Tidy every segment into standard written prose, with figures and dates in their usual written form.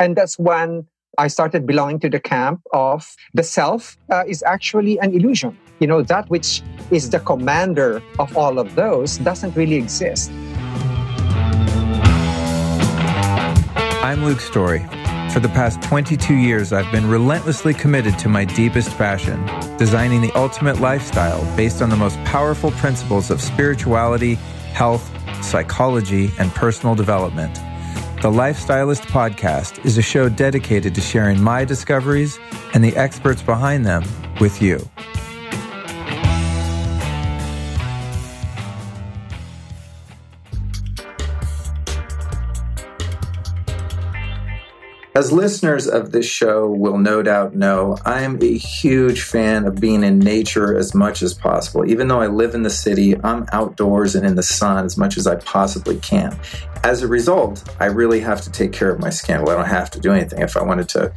And that's when I started belonging to the camp of the self is actually an illusion. You know, that which is the commander of all of those doesn't really exist. I'm Luke Storey. For the past 22 years, I've been relentlessly committed to my deepest passion, designing the ultimate lifestyle based on the most powerful principles of spirituality, health, psychology, and personal development. The Lifestylist Podcast is a show dedicated to sharing my discoveries and the experts behind them with you. As listeners of this show will no doubt know, I am a huge fan of being in nature as much as possible. Even though I live in the city, I'm outdoors and in the sun as much as I possibly can. As a result, I really have to take care of my skin. Well, I don't have to do anything. If I wanted to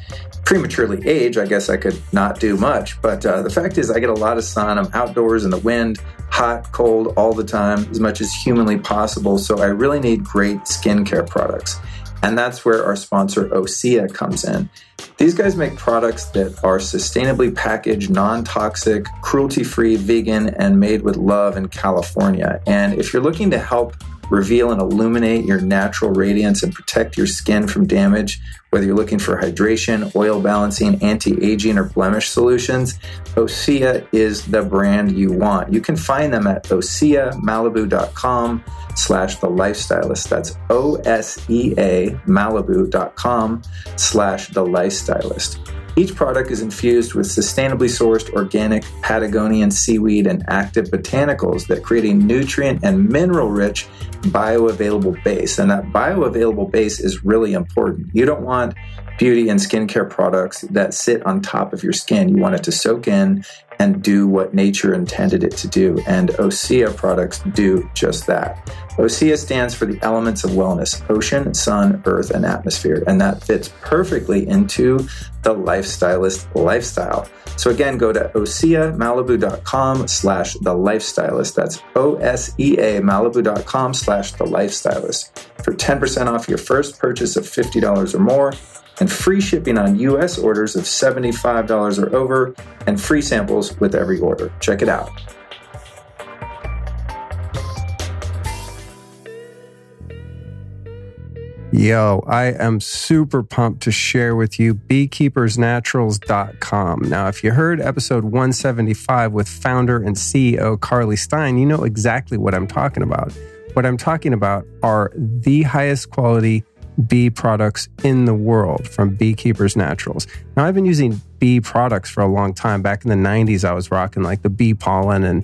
prematurely age, I guess I could not do much. But the fact is, I get a lot of sun. I'm outdoors in the wind, hot, cold, all the time, as much as humanly possible. So I really need great skincare products. And that's where our sponsor, Osea, comes in. These guys make products that are sustainably packaged, non-toxic, cruelty-free, vegan, and made with love in California. And if you're looking to help reveal and illuminate your natural radiance and protect your skin from damage, whether you're looking for hydration, oil balancing, anti-aging, or blemish solutions, Osea is the brand you want. You can find them at OseaMalibu.com/thelifestylist. That's OSEA Malibu.com/thelifestylist. Each product is infused with sustainably sourced organic Patagonian seaweed and active botanicals that create a nutrient and mineral-rich bioavailable base. And that bioavailable base is really important. You don't want beauty and skincare products that sit on top of your skin. You want it to soak in and do what nature intended it to do. And Osea products do just that. Osea stands for the elements of wellness: ocean, sun, earth, and atmosphere. And that fits perfectly into the lifestylist lifestyle. So again, go to OseaMalibu.com/thelifestylist. That's OSEA Malibu.com/thelifestylist for 10% off your first purchase of $50 or more, and free shipping on U.S. orders of $75 or over, and free samples with every order. Check it out. Yo, I am super pumped to share with you beekeepersnaturals.com. Now, if you heard episode 175 with founder and CEO Carly Stein, you know exactly what I'm talking about. What I'm talking about are the highest quality bee products in the world from Beekeepers Naturals. Now, I've been using bee products for a long time. Back in the 90s, I was rocking like the bee pollen and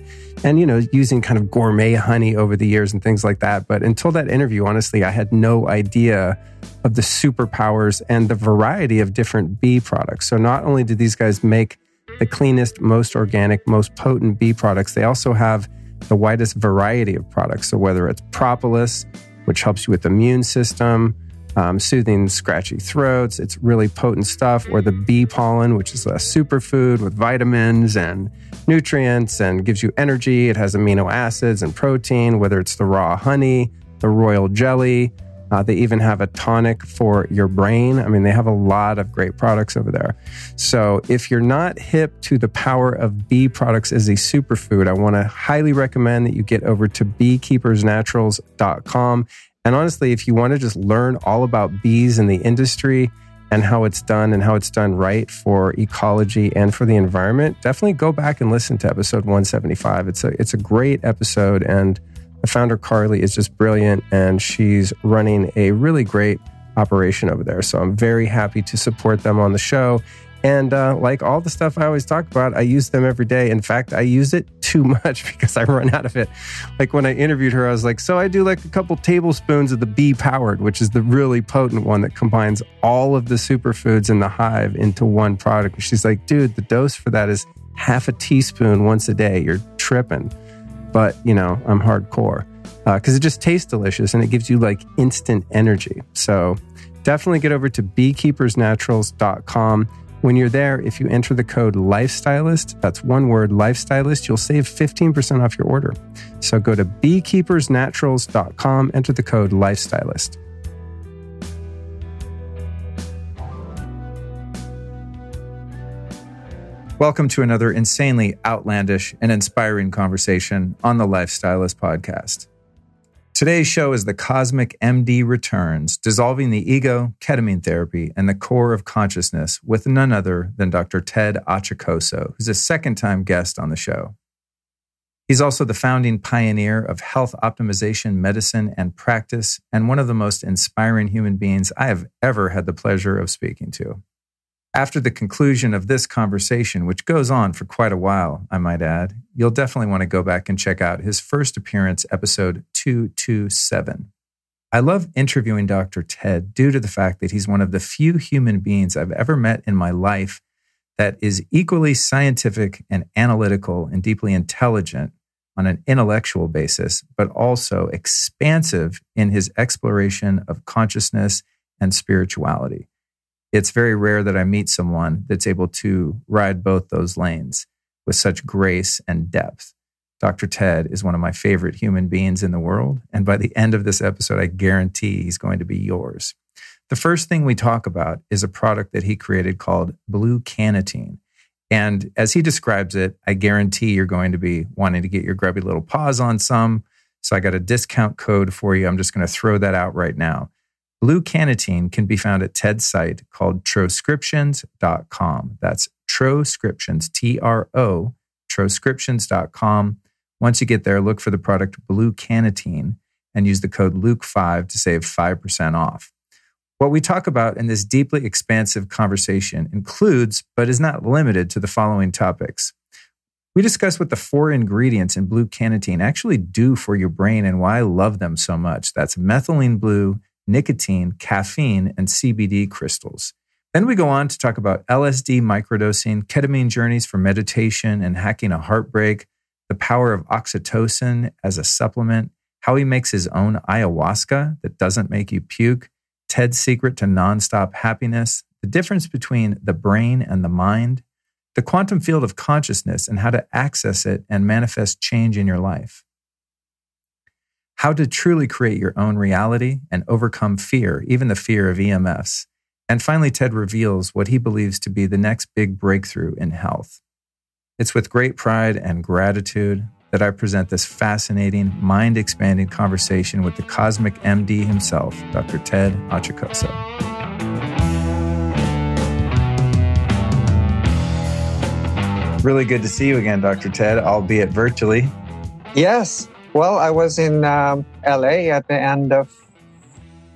you know, using kind of gourmet honey over the years and things like that. But until that interview, honestly, I had no idea of the superpowers and the variety of different bee products. So not only do these guys make the cleanest, most organic, most potent bee products, they also have the widest variety of products. So whether it's propolis, which helps you with the immune system, soothing scratchy throats, it's really potent stuff, or the bee pollen, which is a superfood with vitamins and nutrients and gives you energy. It has amino acids and protein, whether it's the raw honey, the royal jelly. They even have a tonic for your brain. I mean, they have a lot of great products over there. So if you're not hip to the power of bee products as a superfood, I want to highly recommend that you get over to beekeepersnaturals.com. And honestly, if you want to just learn all about bees and the industry and how it's done and how it's done right for ecology and for the environment, definitely go back and listen to episode 175. It's a great episode, and the founder, Carly, is just brilliant, and she's running a really great operation over there. So I'm very happy to support them on the show. And like all the stuff I always talk about, I use them every day. In fact, I use it too much because I run out of it. Like when I interviewed her, I was like, so I do like a couple tablespoons of the bee powered, which is the really potent one that combines all of the superfoods in the hive into one product. And she's like, dude, the dose for that is half a teaspoon once a day. You're tripping. But, you know, I'm hardcore because it just tastes delicious and it gives you like instant energy. So definitely get over to beekeepersnaturals.com. When you're there, if you enter the code LIFESTYLIST, that's one word, LIFESTYLIST, you'll save 15% off your order. So go to beekeepersnaturals.com, enter the code LIFESTYLIST. Welcome to another insanely outlandish and inspiring conversation on the Lifestylist podcast. Today's show is The Cosmic MD Returns, Dissolving the Ego, Ketamine Therapy, and the Core of Consciousness with none other than Dr. Ted Achacoso, who's a second-time guest on the show. He's also the founding pioneer of health optimization medicine and practice, and one of the most inspiring human beings I have ever had the pleasure of speaking to. After the conclusion of this conversation, which goes on for quite a while, I might add, you'll definitely want to go back and check out his first appearance, episode 227. I love interviewing Dr. Ted due to the fact that he's one of the few human beings I've ever met in my life that is equally scientific and analytical and deeply intelligent on an intellectual basis, but also expansive in his exploration of consciousness and spirituality. It's very rare that I meet someone that's able to ride both those lanes with such grace and depth. Dr. Ted is one of my favorite human beings in the world, and by the end of this episode, I guarantee he's going to be yours. The first thing we talk about is a product that he created called Blue Cannatine. And as he describes it, I guarantee you're going to be wanting to get your grubby little paws on some. So I got a discount code for you. I'm just going to throw that out right now. Blue Cannatine can be found at Ted's site called Troscriptions.com. That's Troscriptions, T-R-O, Troscriptions.com. Once you get there, look for the product Blue Cannatine and use the code LUKE5 to save 5% off. What we talk about in this deeply expansive conversation includes, but is not limited to, the following topics. We discuss what the 4 ingredients in Blue Cannatine actually do for your brain and why I love them so much. That's methylene blue, nicotine, caffeine, and CBD crystals. Then we go on to talk about LSD microdosing, ketamine journeys for meditation and hacking a heartbreak, the power of oxytocin as a supplement, how he makes his own ayahuasca that doesn't make you puke, Ted's secret to nonstop happiness, the difference between the brain and the mind, the quantum field of consciousness and how to access it and manifest change in your life, how to truly create your own reality and overcome fear, even the fear of EMFs. And finally, Ted reveals what he believes to be the next big breakthrough in health. It's with great pride and gratitude that I present this fascinating, mind-expanding conversation with the Cosmic MD himself, Dr. Ted Achacoso. Really good to see you again, Dr. Ted, albeit virtually. Yes. Well, I was in LA at the end of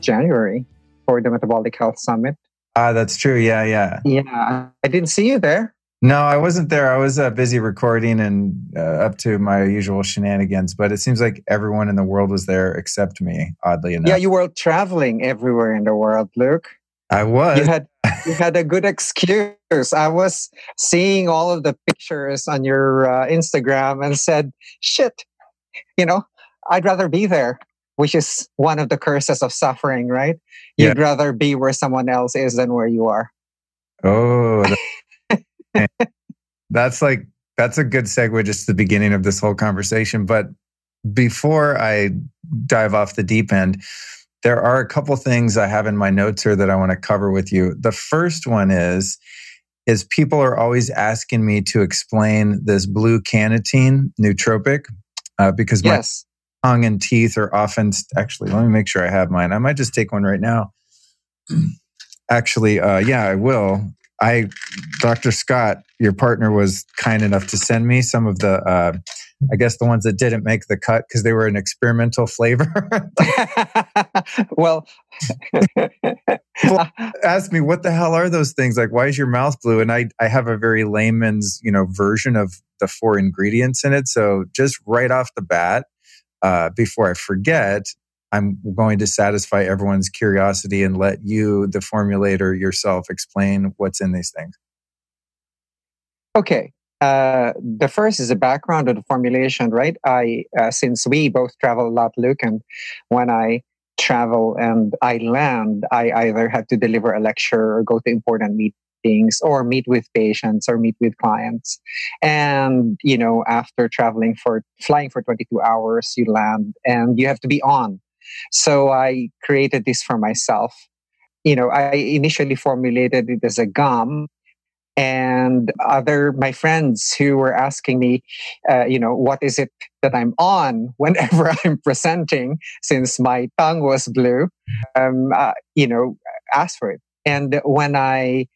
January for the Metabolic Health Summit. That's true. Yeah. Yeah. I didn't see you there. No, I wasn't there. I was busy recording and up to my usual shenanigans, but it seems like everyone in the world was there except me, oddly enough. Yeah, you were traveling everywhere in the world, Luke. I was. You had a good excuse. I was seeing all of the pictures on your Instagram and said, shit. You know, I'd rather be there, which is one of the curses of suffering, right? You'd rather be where someone else is than where you are. Oh, that's a good segue just to the beginning of this whole conversation. But before I dive off the deep end, there are a couple things I have in my notes here that I want to cover with you. The first one is people are always asking me to explain this Blue Cannatine nootropic. Because my tongue and teeth are often... Actually, let me make sure I have mine. I might just take one right now. Actually, I will. Dr. Scott, your partner, was kind enough to send me some of the, I guess the ones that didn't make the cut because they were an experimental flavor. Well, ask me, what the hell are those things? Like, why is your mouth blue? And I have a very layman's, version of the 4 ingredients in it. So just right off the bat, before I forget, I'm going to satisfy everyone's curiosity and let you, the formulator yourself, explain what's in these things. Okay. The first is the background of the formulation, right? Since we both travel a lot, Luke, and when I travel and I land, I either have to deliver a lecture or go to important meetings or meet with patients or meet with clients. And, after flying for 22 hours, you land and you have to be on. So I created this for myself. I initially formulated it as a gum and my friends who were asking me, what is it that I'm on whenever I'm presenting, since my tongue was blue, asked for it. And when I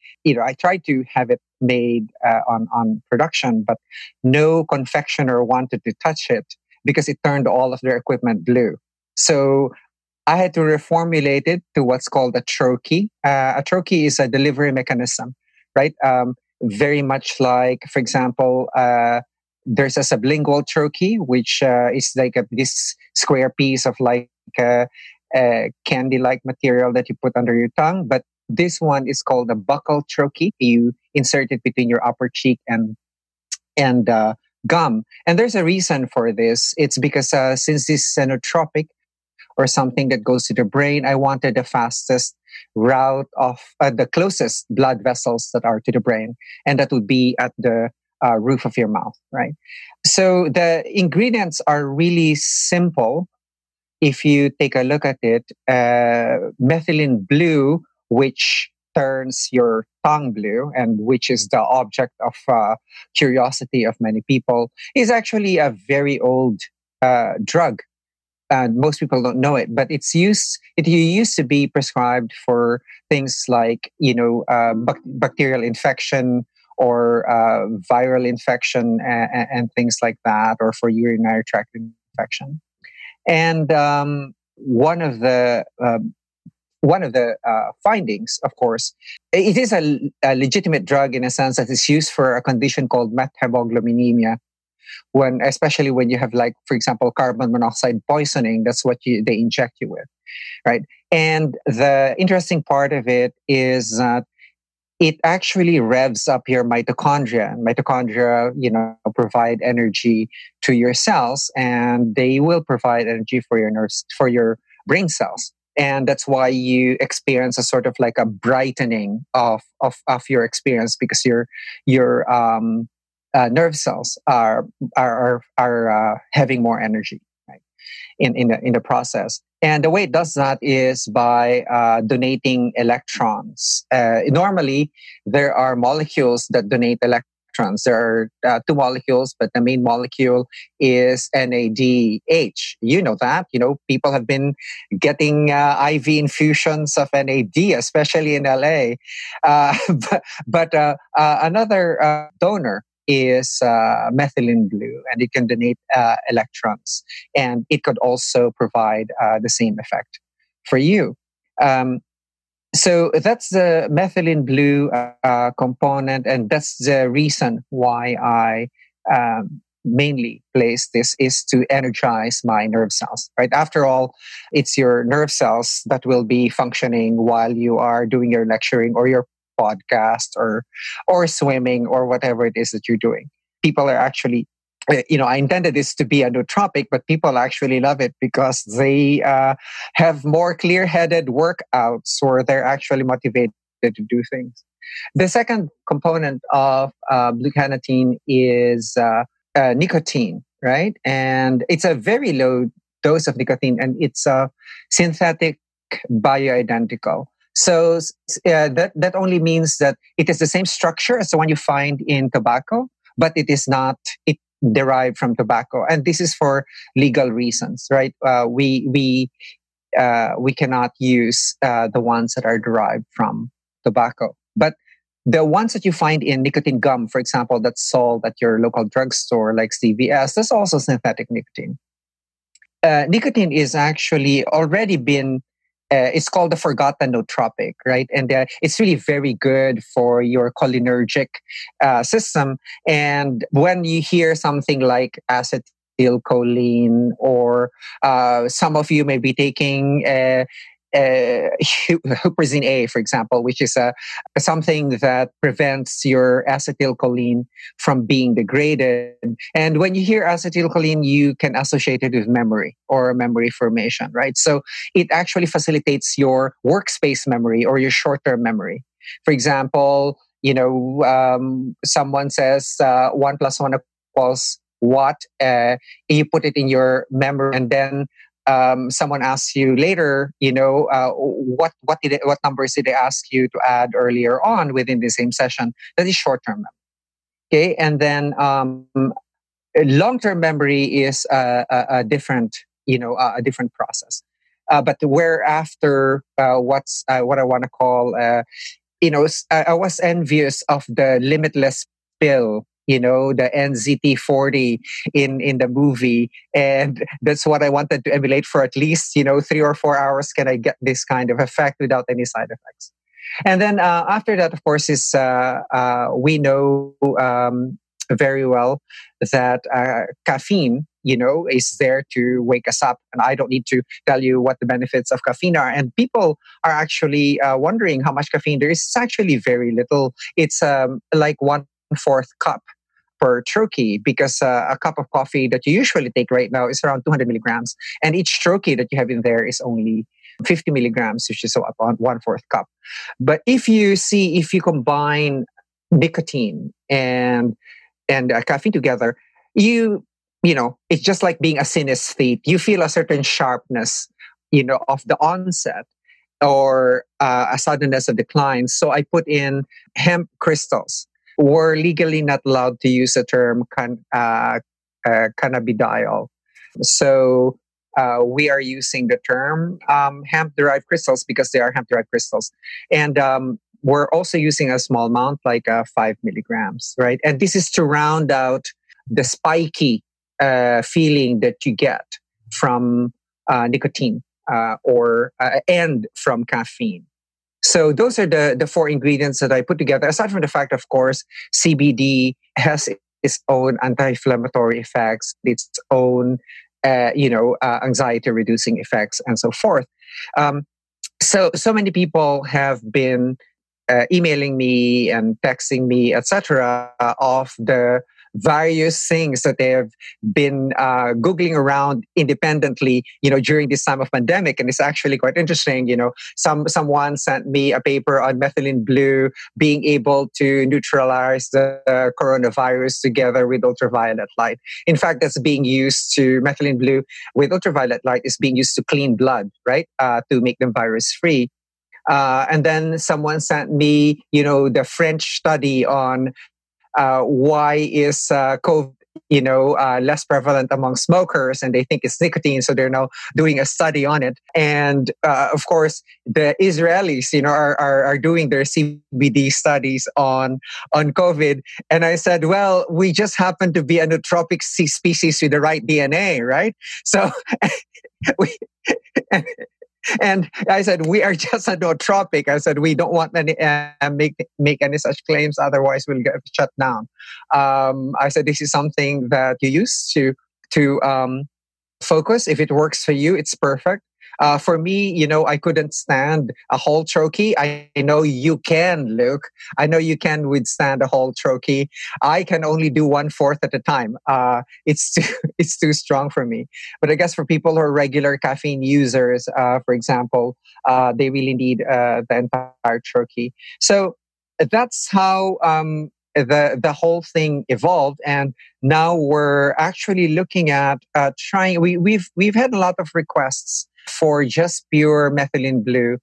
tried to have it made on production, but no confectioner wanted to touch it because it turned all of their equipment blue. So I had to reformulate it to what's called a trochee. A trochee is a delivery mechanism, right? Very much like, for example, there's a sublingual trochee, which is like this square piece of like candy-like material that you put under your tongue. But this one is called a buccal trochee. You insert it between your upper cheek and gum. And there's a reason for this. It's because since this is nootropic, or something that goes to the brain, I wanted the fastest route of the closest blood vessels that are to the brain. And that would be at the roof of your mouth, right? So the ingredients are really simple. If you take a look at it, methylene blue, which turns your tongue blue and which is the object of curiosity of many people, is actually a very old drug. And most people don't know it, but it used to be prescribed for things like, bacterial infection or viral infection and things like that, or for urinary tract infection. And one of the findings, of course, it is a legitimate drug in a sense that it's used for a condition called methemoglobinemia. Especially when you have, like, for example, carbon monoxide poisoning, that's what they inject you with, right? And the interesting part of it is that it actually revs up your mitochondria. Mitochondria, provide energy to your cells, and they will provide energy for your nerves, for your brain cells. And that's why you experience a sort of like a brightening of your experience, because your nerve cells are having more energy, right, in the process. And the way it does that is by donating electrons. Normally, there are molecules that donate electrons. There are two molecules, but the main molecule is NADH. You know that. People have been getting IV infusions of NAD, especially in LA. But another donor is methylene blue, and it can donate electrons, and it could also provide the same effect for you. So that's the methylene blue component, and that's the reason why I mainly place this, is to energize my nerve cells, right? After all, it's your nerve cells that will be functioning while you are doing your lecturing or your podcast or swimming or whatever it is that you're doing. People are actually, I intended this to be a nootropic, but people actually love it because they have more clear-headed workouts where they're actually motivated to do things. The second component of blue cannatine is nicotine, right? And it's a very low dose of nicotine, and it's a synthetic bioidentical. So that only means that it is the same structure as the one you find in tobacco, but it is not derived from tobacco, and this is for legal reasons, right? We cannot use the ones that are derived from tobacco, but the ones that you find in nicotine gum, for example, that's sold at your local drugstore, like CVS, that's also synthetic nicotine. Nicotine is actually already been. It's called the forgotten nootropic, right? And it's really very good for your cholinergic system. And when you hear something like acetylcholine, or some of you may be taking huperzine A, for example, which is something that prevents your acetylcholine from being degraded. And when you hear acetylcholine, you can associate it with memory or memory formation, right? So it actually facilitates your workspace memory or your short-term memory. For example, someone says 1 + 1 equals what? You put it in your memory, and then someone asks you later, what numbers did they ask you to add earlier on within the same session? That is short-term memory. Okay, and then long-term memory is a different process. But where after what I want to call, I was envious of the Limitless pill, the NZT40 in the movie. And that's what I wanted to emulate for at least, 3 or 4 hours. Can I get this kind of effect without any side effects? And then after that, of course, is we know very well that caffeine, is there to wake us up. And I don't need to tell you what the benefits of caffeine are. And people are actually wondering how much caffeine there is. It's actually very little. It's like 1/4 cup per turkey, because a cup of coffee that you usually take right now is around 200 milligrams. And each turkey that you have in there is only 50 milligrams, which is about 1/4 cup. But if you combine nicotine and caffeine together, it's just like being a synesthete. You feel a certain sharpness, of the onset or a suddenness of decline. So I put in hemp crystals. We're legally not allowed to use the term cannabidiol. So we are using the term hemp-derived crystals because they are hemp-derived crystals. And we're also using a small amount, like 5 milligrams, right? And this is to round out the spiky feeling that you get from nicotine and from caffeine. So those are the 4 ingredients that I put together. Aside from the fact, of course, CBD has its own anti-inflammatory effects, its own anxiety-reducing effects, and so forth. So many people have been emailing me and texting me, etc., of the various things that they have been Googling around independently, during this time of pandemic. And it's actually quite interesting. Someone sent me a paper on Methylene Blue being able to neutralize the coronavirus together with ultraviolet light. In fact, Methylene Blue with ultraviolet light is being used to clean blood, right? To make them virus-free. And then someone sent me, the French study on why is COVID, less prevalent among smokers, and they think it's nicotine, so they're now doing a study on it. And of course, the Israelis, are doing their CBD studies on COVID. And I said, well, we just happen to be a nootropic species with the right DNA, right? So, and I said, we are just a nootropic. I said, we don't want any make any such claims, otherwise we'll get shut down. I said, this is something that you use to focus. If it works for you, it's perfect. For me, I couldn't stand a whole turkey. I know you can, Luke. I know you can withstand a whole turkey. I can only do 1/4 at a time. It's too strong for me. But I guess for people who are regular caffeine users, for example, they really need the entire turkey. So that's how the whole thing evolved, and now we're actually looking at trying. We've had a lot of requests for just pure Methylene Blue.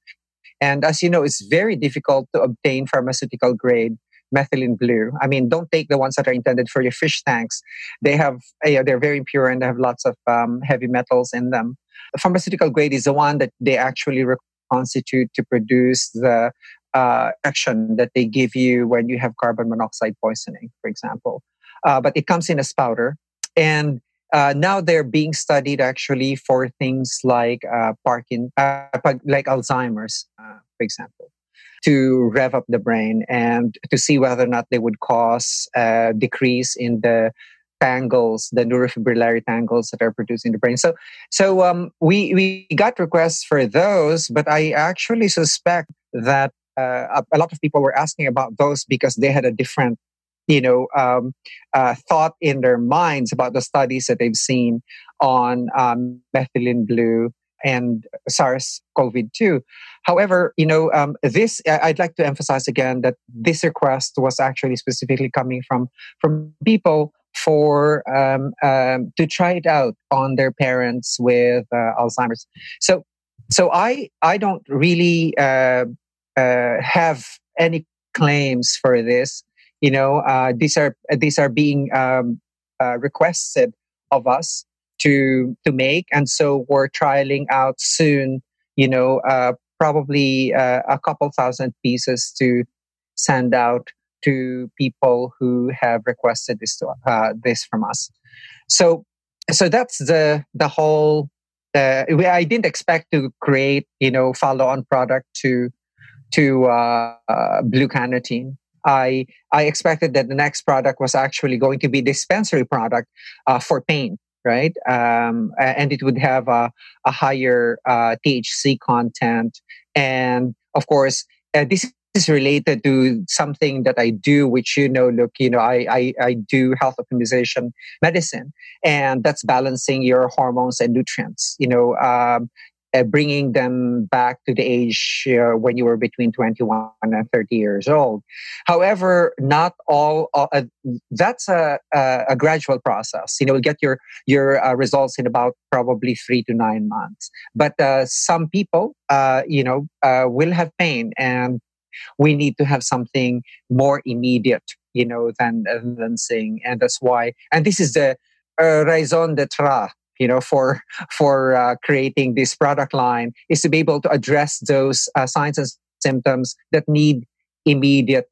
And as you know, it's very difficult to obtain pharmaceutical grade Methylene Blue. I mean, don't take the ones that are intended for your fish tanks. They have, they're very impure and they have lots of heavy metals in them. The pharmaceutical grade is the one that they actually reconstitute to produce the action that they give you when you have carbon monoxide poisoning, for example. But it comes in as powder. And now they're being studied actually for things like like Alzheimer's, for example, to rev up the brain and to see whether or not they would cause a decrease in the tangles, the neurofibrillary tangles that are produced in the brain. So we got requests for those, but I actually suspect that a lot of people were asking about those because they had a different thought in their minds about the studies that they've seen on Methylene Blue and SARS-CoV-2. However, this, I'd like to emphasize again that this request was actually specifically coming from people for to try it out on their parents with Alzheimer's. So I don't really have any claims for this. These are being requested of us to make, and so we're trialing out soon. Probably a couple thousand pieces to send out to people who have requested this from us. So that's the whole. I didn't expect to create, follow-on product to Blue Cannatine. I expected that the next product was actually going to be dispensary product for pain, right? And it would have a higher THC content. And of course, this is related to something that I do, which, I do health optimization medicine, and that's balancing your hormones and nutrients, bringing them back to the age when you were between 21 and 30 years old. However, not all. That's a gradual process. You'll get your results in about probably 3 to 9 months. But some people, will have pain, and we need to have something more immediate, than seeing. And that's why. And this is the raison d'être. For creating this product line is to be able to address those signs and symptoms that need immediately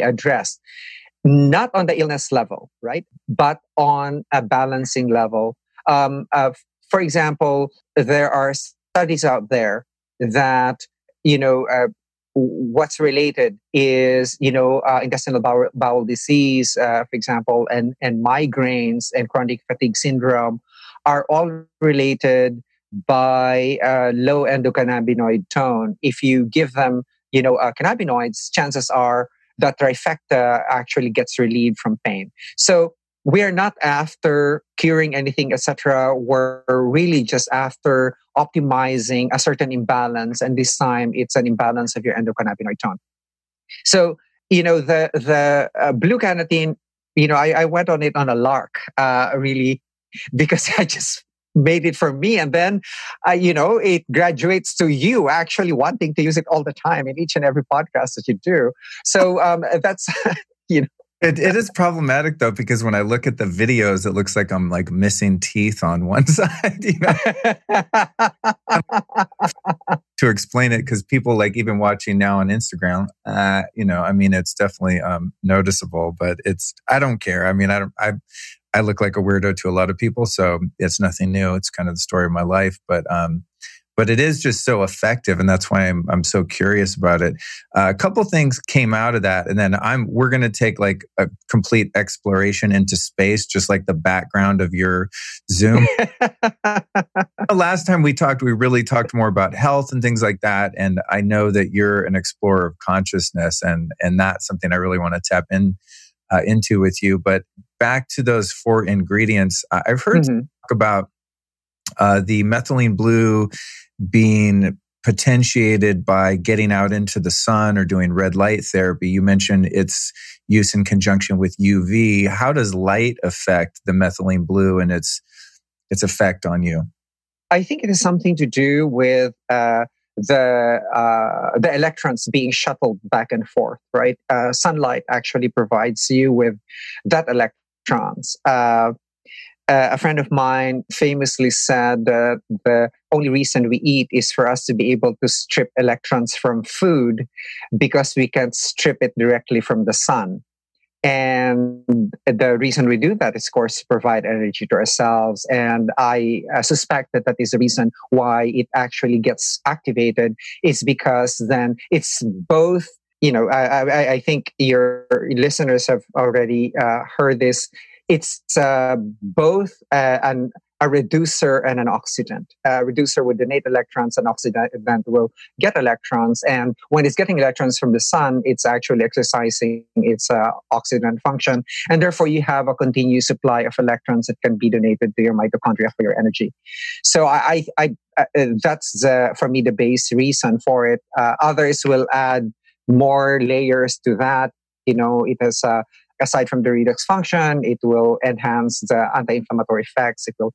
addressed, not on the illness level, right? But on a balancing level. For example, there are studies out there that what's related is, intestinal bowel disease, for example, and migraines and chronic fatigue syndrome are all related by low endocannabinoid tone. If you give them, cannabinoids, chances are that trifecta actually gets relieved from pain. So we are not after curing anything, etc. We're really just after optimizing a certain imbalance, and this time it's an imbalance of your endocannabinoid tone. So, the Blue Cannatine, I went on it on a lark, really, because I just made it for me, and then, it graduates to you actually wanting to use it all the time in each and every podcast that you do. So that's, It is problematic though, because when I look at the videos, it looks like I'm like missing teeth on one side. To explain it, because people like even watching now on Instagram, it's definitely noticeable. But I don't care. I look like a weirdo to a lot of people, so it's nothing new. It's kind of the story of my life, but it is just so effective, and that's why I'm so curious about it. A couple things came out of that, and then we're going to take like a complete exploration into space, just like the background of your Zoom. Last time we talked, we really talked more about health and things like that, and I know that you're an explorer of consciousness, and that's something I really want to tap into with you. But back to those 4 ingredients, I've heard talk about the methylene blue being potentiated by getting out into the sun or doing red light therapy. You mentioned its use in conjunction with UV. How does light affect the methylene blue and its effect on you? I think it has something to do with the electrons being shuttled back and forth, right? Sunlight actually provides you with that electrons. A friend of mine famously said that the only reason we eat is for us to be able to strip electrons from food, because we can't strip it directly from the sun. And the reason we do that is, of course, to provide energy to ourselves. And I suspect that is the reason why it actually gets activated, is because then it's both, I think your listeners have already heard this. It's both an a reducer and an oxidant. A reducer would donate electrons, an oxidant will get electrons. And when it's getting electrons from the sun, it's actually exercising its oxidant function. And therefore, you have a continuous supply of electrons that can be donated to your mitochondria for your energy. So that's for me the base reason for it. Others will add more layers to that. You know, it has aside from the redox function, it will enhance the anti-inflammatory effects. It will,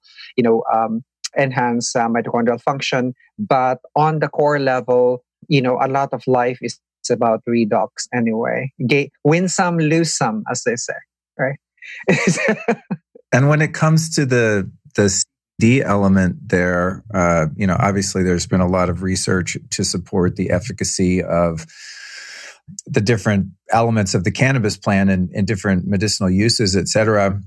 enhance mitochondrial function. But on the core level, a lot of life is about redox anyway. Win some, lose some, as they say, right? And when it comes to the D element there, obviously there's been a lot of research to support the efficacy of the different elements of the cannabis plant and different medicinal uses, et cetera.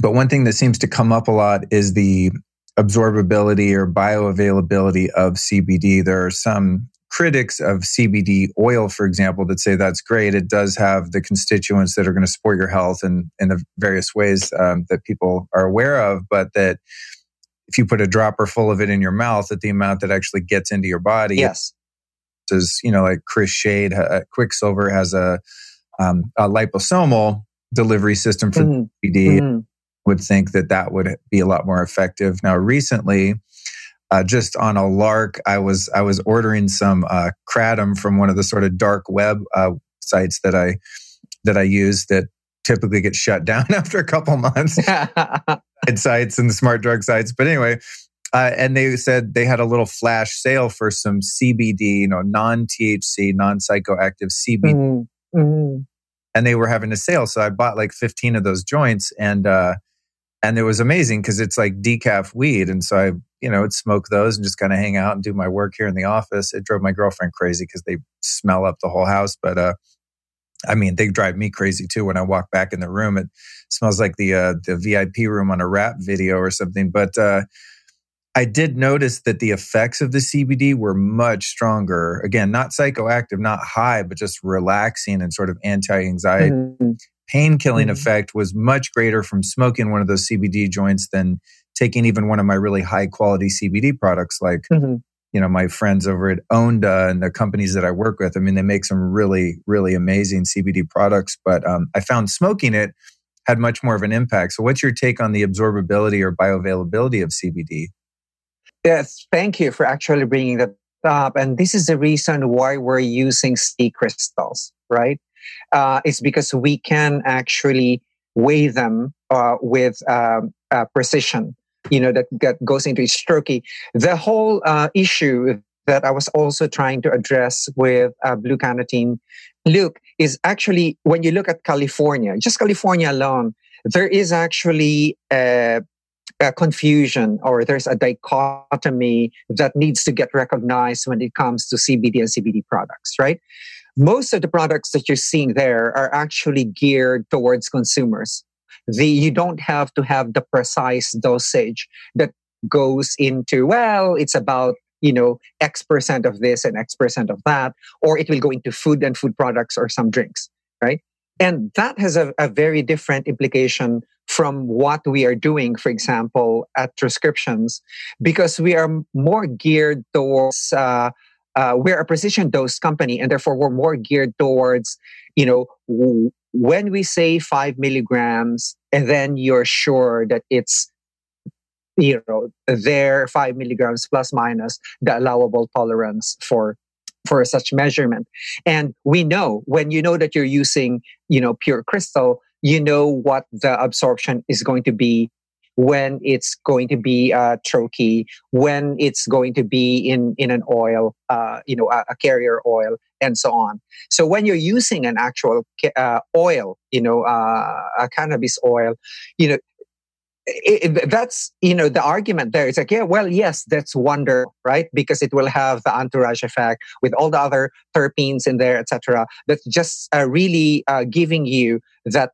But one thing that seems to come up a lot is the absorbability or bioavailability of CBD. There are some critics of CBD oil, for example, that say that's great. It does have the constituents that are going to support your health in the various ways that people are aware of, but that if you put a dropper full of it in your mouth, at the amount that actually gets into your body. Yes. Is, like Chris Shade, Quicksilver has a liposomal delivery system for CBD. Mm-hmm. Would think that would be a lot more effective. Now, recently, just on a lark, I was ordering some kratom from one of the sort of dark web sites that I use that typically get shut down after a couple months. Sites and the smart drug sites, but anyway. And they said they had a little flash sale for some CBD, non-THC, non-psychoactive CBD. Mm-hmm. And they were having a sale. So I bought like 15 of those joints and it was amazing because it's like decaf weed. And so I, would smoke those and just kind of hang out and do my work here in the office. It drove my girlfriend crazy because they smell up the whole house. But they drive me crazy too when I walk back in the room. It smells like the VIP room on a rap video or something. But I did notice that the effects of the CBD were much stronger. Again, not psychoactive, not high, but just relaxing and sort of anti-anxiety. Mm-hmm. Pain-killing effect was much greater from smoking one of those CBD joints than taking even one of my really high-quality CBD products like, my friends over at Onda and the companies that I work with. I mean, they make some really, really amazing CBD products, but I found smoking it had much more of an impact. So what's your take on the absorbability or bioavailability of CBD? Yes, thank you for actually bringing that up. And this is the reason why we're using sea crystals, right? It's because we can actually weigh them with precision, that goes into each turkey. The whole issue that I was also trying to address with Blue Cannatine, Luke, is actually when you look at California, just California alone, there is actually a confusion, or there's a dichotomy that needs to get recognized when it comes to CBD and CBD products, right? Most of the products that you're seeing there are actually geared towards consumers. You don't have to have the precise dosage that goes into, it's about, X percent of this and X percent of that, or it will go into food and food products or some drinks, right? And that has a very different implication from what we are doing, for example, at Troscriptions, because we are more geared towards, we're a precision dose company, and therefore we're more geared towards, when we say 5 milligrams, and then you're sure that it's, there 5 milligrams plus minus the allowable tolerance for such measurement. And we know, when you know that you're using, pure crystal, you know what the absorption is going to be, when it's going to be trochee, when it's going to be in an oil, a carrier oil, and so on. So when you're using an actual oil, a cannabis oil, that's, the argument there. It's like, yes, that's wonderful, right? Because it will have the entourage effect with all the other terpenes in there, etc. That's just really giving you that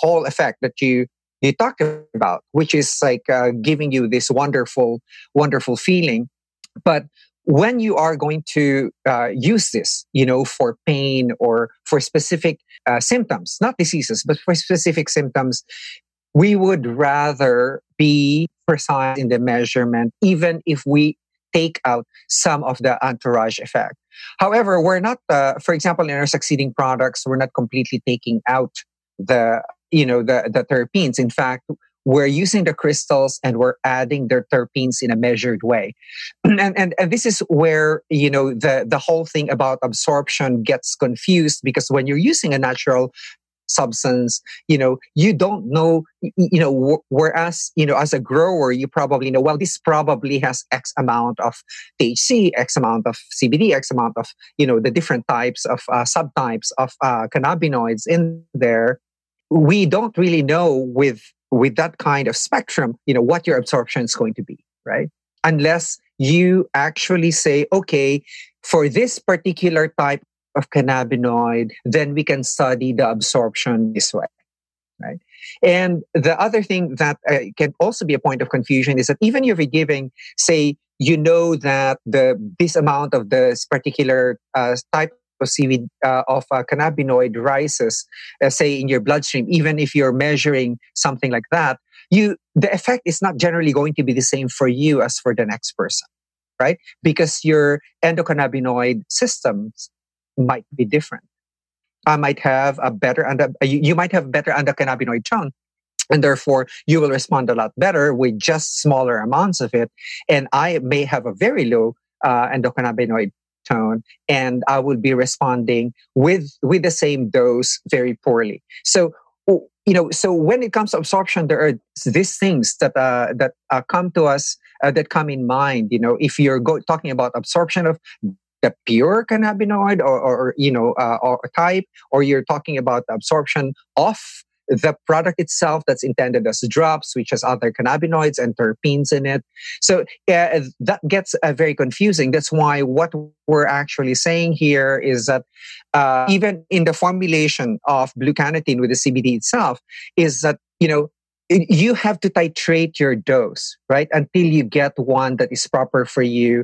whole effect that you talked about, which is like giving you this wonderful, wonderful feeling. But when you are going to use this, for pain or for specific symptoms, not diseases, but for specific symptoms, we would rather be precise in the measurement, even if we take out some of the entourage effect. However, we're not, for example, in our succeeding products, we're not completely taking out the terpenes. In fact, we're using the crystals and we're adding their terpenes in a measured way. And this is where, the whole thing about absorption gets confused, because when you're using a natural substance, you don't know, whereas, as a grower, you probably know, well, this probably has X amount of THC, X amount of CBD, X amount of, the different types of subtypes of cannabinoids in there. We don't really know with that kind of spectrum, what your absorption is going to be, right? Unless you actually say, okay, for this particular type of cannabinoid, then we can study the absorption this way, right? And the other thing that can also be a point of confusion is that even if you're giving, say, that this amount of this particular type of CBD of cannabinoid rises, say, in your bloodstream, even if you're measuring something like that, the effect is not generally going to be the same for you as for the next person, right? Because your endocannabinoid systems might be different. I might have a better, you might have better endocannabinoid tone, and therefore you will respond a lot better with just smaller amounts of it. And I may have a very low endocannabinoid tone, and I will be responding with the same dose very poorly. So, so when it comes to absorption, there are these things that come to us that come in mind. If you're talking about absorption of the pure cannabinoid or type, or you're talking about the absorption of the product itself that's intended as drops, which has other cannabinoids and terpenes in it. So that gets very confusing. That's why what we're actually saying here is that even in the formulation of Blue Cannatine with the CBD itself is that, you have to titrate your dose, right? Until you get one that is proper for you,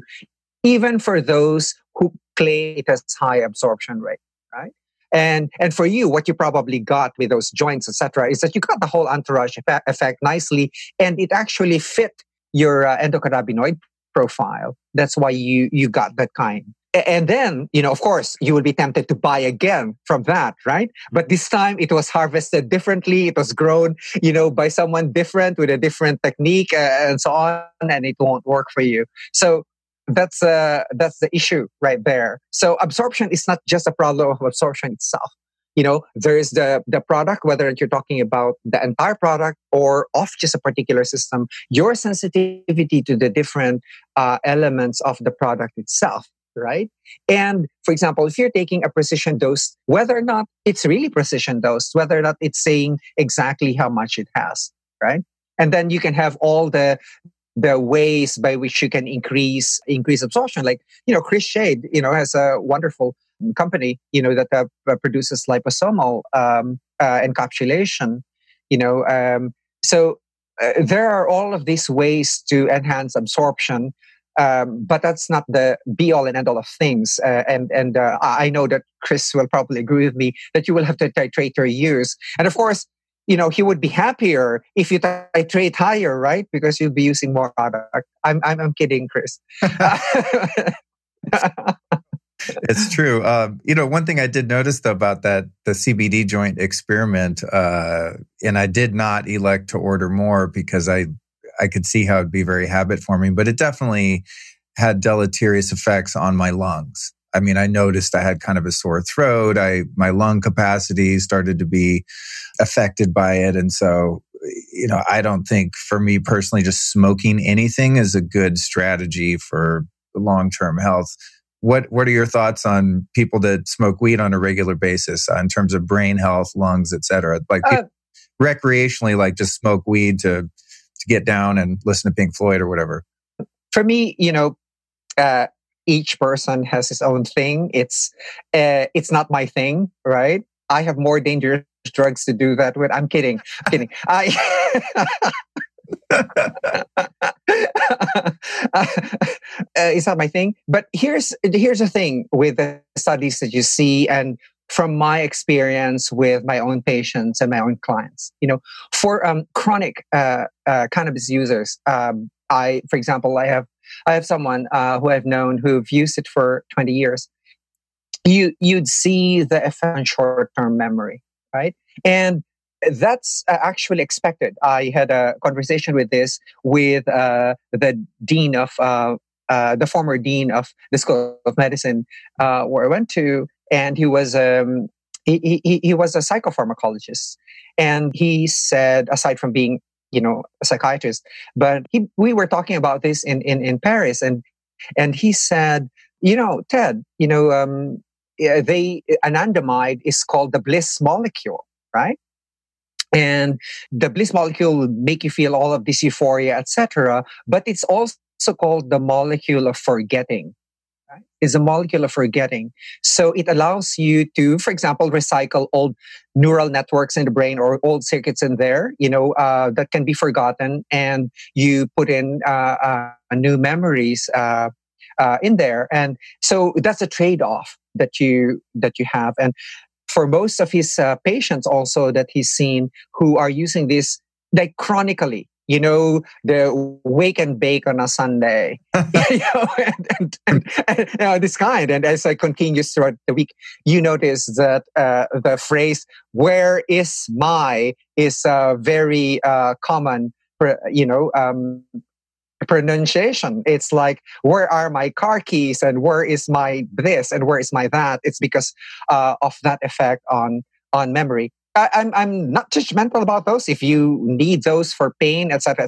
even for those who claim it has high absorption rate, right? And for you, what you probably got with those joints, etc., is that you got the whole entourage effect nicely, and it actually fit your endocannabinoid profile. That's why you got that kind. And then, of course, you will be tempted to buy again from that, right? But this time it was harvested differently. It was grown, by someone different with a different technique and so on, and it won't work for you. So that's the issue right there. So absorption is not just a problem of absorption itself. There is the product, whether you're talking about the entire product or of just a particular system, your sensitivity to the different elements of the product itself, right? And for example, if you're taking a precision dose, whether or not it's really precision dose, whether or not it's saying exactly how much it has, right? And then you can have all the ways by which you can increase absorption. Like, Chris Shade, has a wonderful company, that produces liposomal encapsulation, So there are all of these ways to enhance absorption, but that's not the be-all and end-all of things. And I know that Chris will probably agree with me that you will have to titrate your use. And of course, he would be happier if you titrate higher, right? Because you'll be using more product. I'm kidding, Chris. It's true. One thing I did notice though about that, the CBD joint experiment, and I did not elect to order more because I could see how it'd be very habit forming, but it definitely had deleterious effects on my lungs. I mean, I noticed I had kind of a sore throat. My lung capacity started to be affected by it. And so, I don't think for me personally, just smoking anything is a good strategy for long-term health. What are your thoughts on people that smoke weed on a regular basis in terms of brain health, lungs, et cetera? Like recreationally, like just smoke weed to get down and listen to Pink Floyd or whatever. For me, each person has his own thing. It's not my thing, right? I have more dangerous drugs to do that with. I'm kidding. It's not my thing. But here's the thing with the studies that you see, and from my experience with my own patients and my own clients. You know, for chronic cannabis users, I have someone who I've known who've used it for 20 years. You'd see the effect on short-term memory, right? And that's actually expected. I had a conversation with the dean of the former dean of the School of Medicine where I went to, and he was he was a psychopharmacologist, and he said, aside from being a psychiatrist, but we were talking about this in Paris, and he said, Ted, anandamide is called the bliss molecule, right? And the bliss molecule will make you feel all of this euphoria, etc. But it's also called the molecule of forgetting. Right? It's a molecule of forgetting. So it allows you to, for example, recycle old neural networks in the brain or old circuits in there, that can be forgotten. And you put in new memories in there. And so that's a trade-off that you have. And for most of his patients also that he's seen who are using this like chronically, the wake and bake on a Sunday, and this kind. And as I continue throughout the week, you notice that the phrase, "where is my," is very common, pronunciation. It's like, where are my car keys, and where is my this, and where is my that? It's because of that effect on memory. I'm not judgmental about those. If you need those for pain, etc.,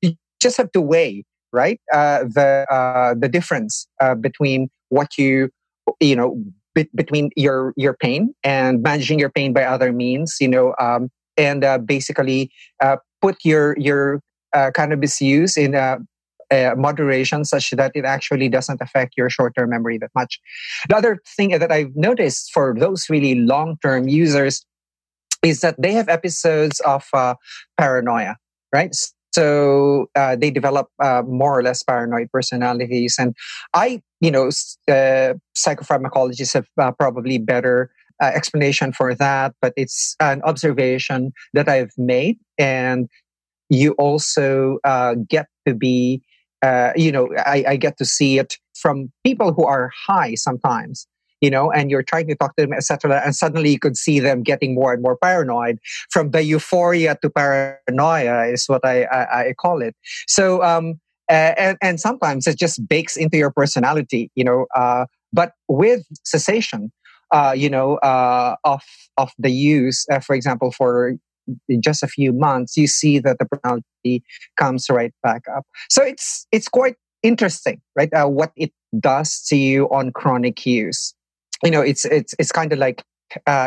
you just have to weigh the difference between what between your pain and managing your pain by other means, and basically put your cannabis use in moderation such that it actually doesn't affect your short-term memory that much. The other thing that I've noticed for those really long-term users is that they have episodes of paranoia, right? So they develop more or less paranoid personalities. And psychopharmacologists have probably better explanation for that, but it's an observation that I've made. And you also get to be, I get to see it from people who are high sometimes, and you're trying to talk to them, etc. And suddenly you could see them getting more and more paranoid. From the euphoria to paranoia is what I call it. So, and sometimes it just bakes into your personality, but with cessation, of the use, for example, for just a few months, you see that the personality comes right back up. So it's quite interesting, right? What it does to you on chronic use. It's kind of like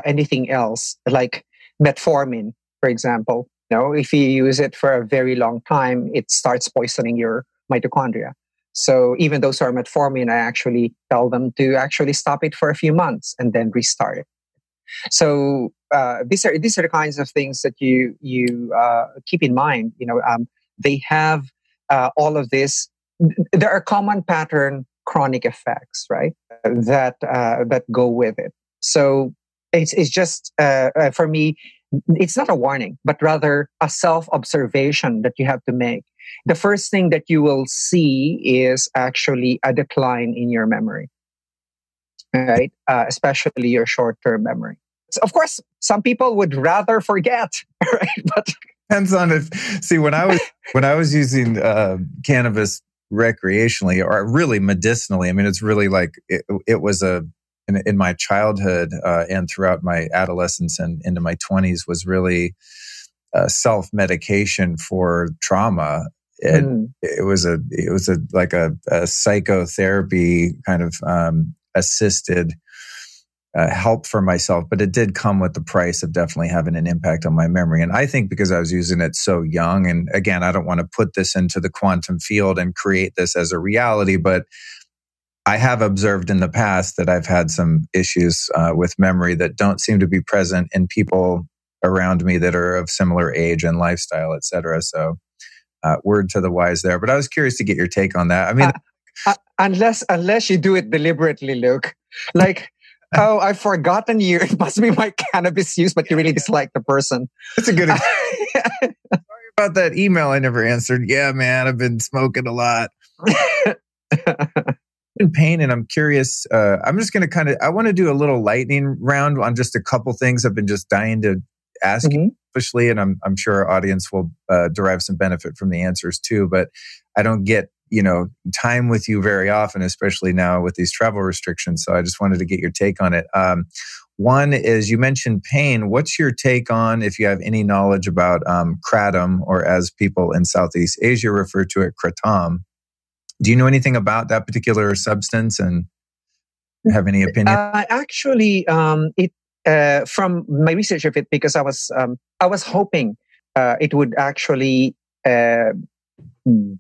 anything else, like metformin, for example. If you use it for a very long time, it starts poisoning your mitochondria. So even those who are metformin, I actually tell them to actually stop it for a few months and then restart it. So these are the kinds of things that you keep in mind. They have all of this. There are common pattern chronic effects, right? That go with it. So it's just for me, it's not a warning, but rather a self-observation that you have to make. The first thing that you will see is actually a decline in your memory, right? Especially your short-term memory. So of course, some people would rather forget, right? But depends on if. See, when I was using cannabis recreationally or really medicinally, I mean, it's really like it was in my childhood and throughout my adolescence and into my 20s was really self-medication for trauma. It was like a psychotherapy kind of assisted help for myself, but it did come with the price of definitely having an impact on my memory. And I think because I was using it so young, and again, I don't want to put this into the quantum field and create this as a reality, but I have observed in the past that I've had some issues with memory that don't seem to be present in people around me that are of similar age and lifestyle, et cetera. So word to the wise there. But I was curious to get your take on that. I mean, unless you do it deliberately, Luke, like Oh, I've forgotten you. It must be my cannabis use, but you really dislike the person. That's a good example. Sorry about that email I never answered. Yeah, man, I've been smoking a lot. In pain, and I'm curious. I'm just going to I want to do a little lightning round on just a couple things I've been just dying to ask you, especially, and I'm sure our audience will derive some benefit from the answers too, but I don't get, time with you very often, especially now with these travel restrictions. So I just wanted to get your take on it. One is, you mentioned pain. What's your take on, if you have any knowledge about kratom, or as people in Southeast Asia refer to it, kratom? Do you know anything about that particular substance and have any opinion? Actually, from my research of it, because I was hoping it would actually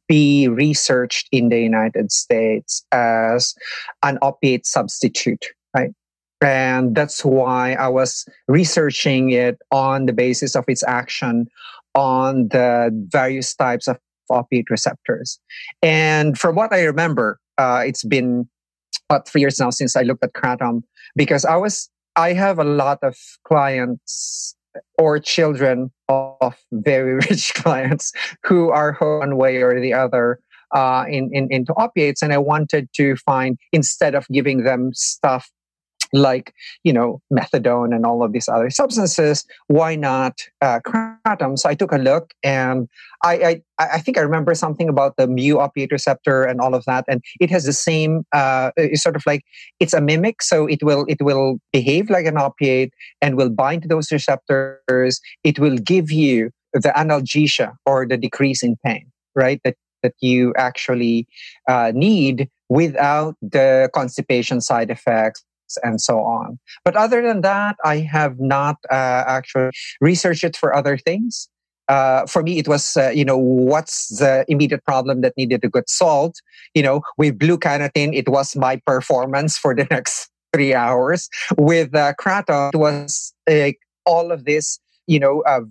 be researched in the United States as an opiate substitute, right? And that's why I was researching it on the basis of its action on the various types of opiate receptors. And from what I remember, it's been about 3 years now since I looked at kratom, because I have a lot of clients or children of very rich clients who are one way or the other into opiates. And I wanted to find, instead of giving them stuff like, methadone and all of these other substances, why not kratom? So I took a look, and I think I remember something about the mu opiate receptor and all of that. And it has the same, sort of like, it's a mimic. So it will behave like an opiate and will bind to those receptors. It will give you the analgesia, or the decrease in pain, right? That you actually need, without the constipation side effects and so on. But other than that, I have not actually researched it for other things. For me, it was, what's the immediate problem that needed to get solved? With Blue Cannatine, it was my performance for the next 3 hours. With kratom, it was all of this,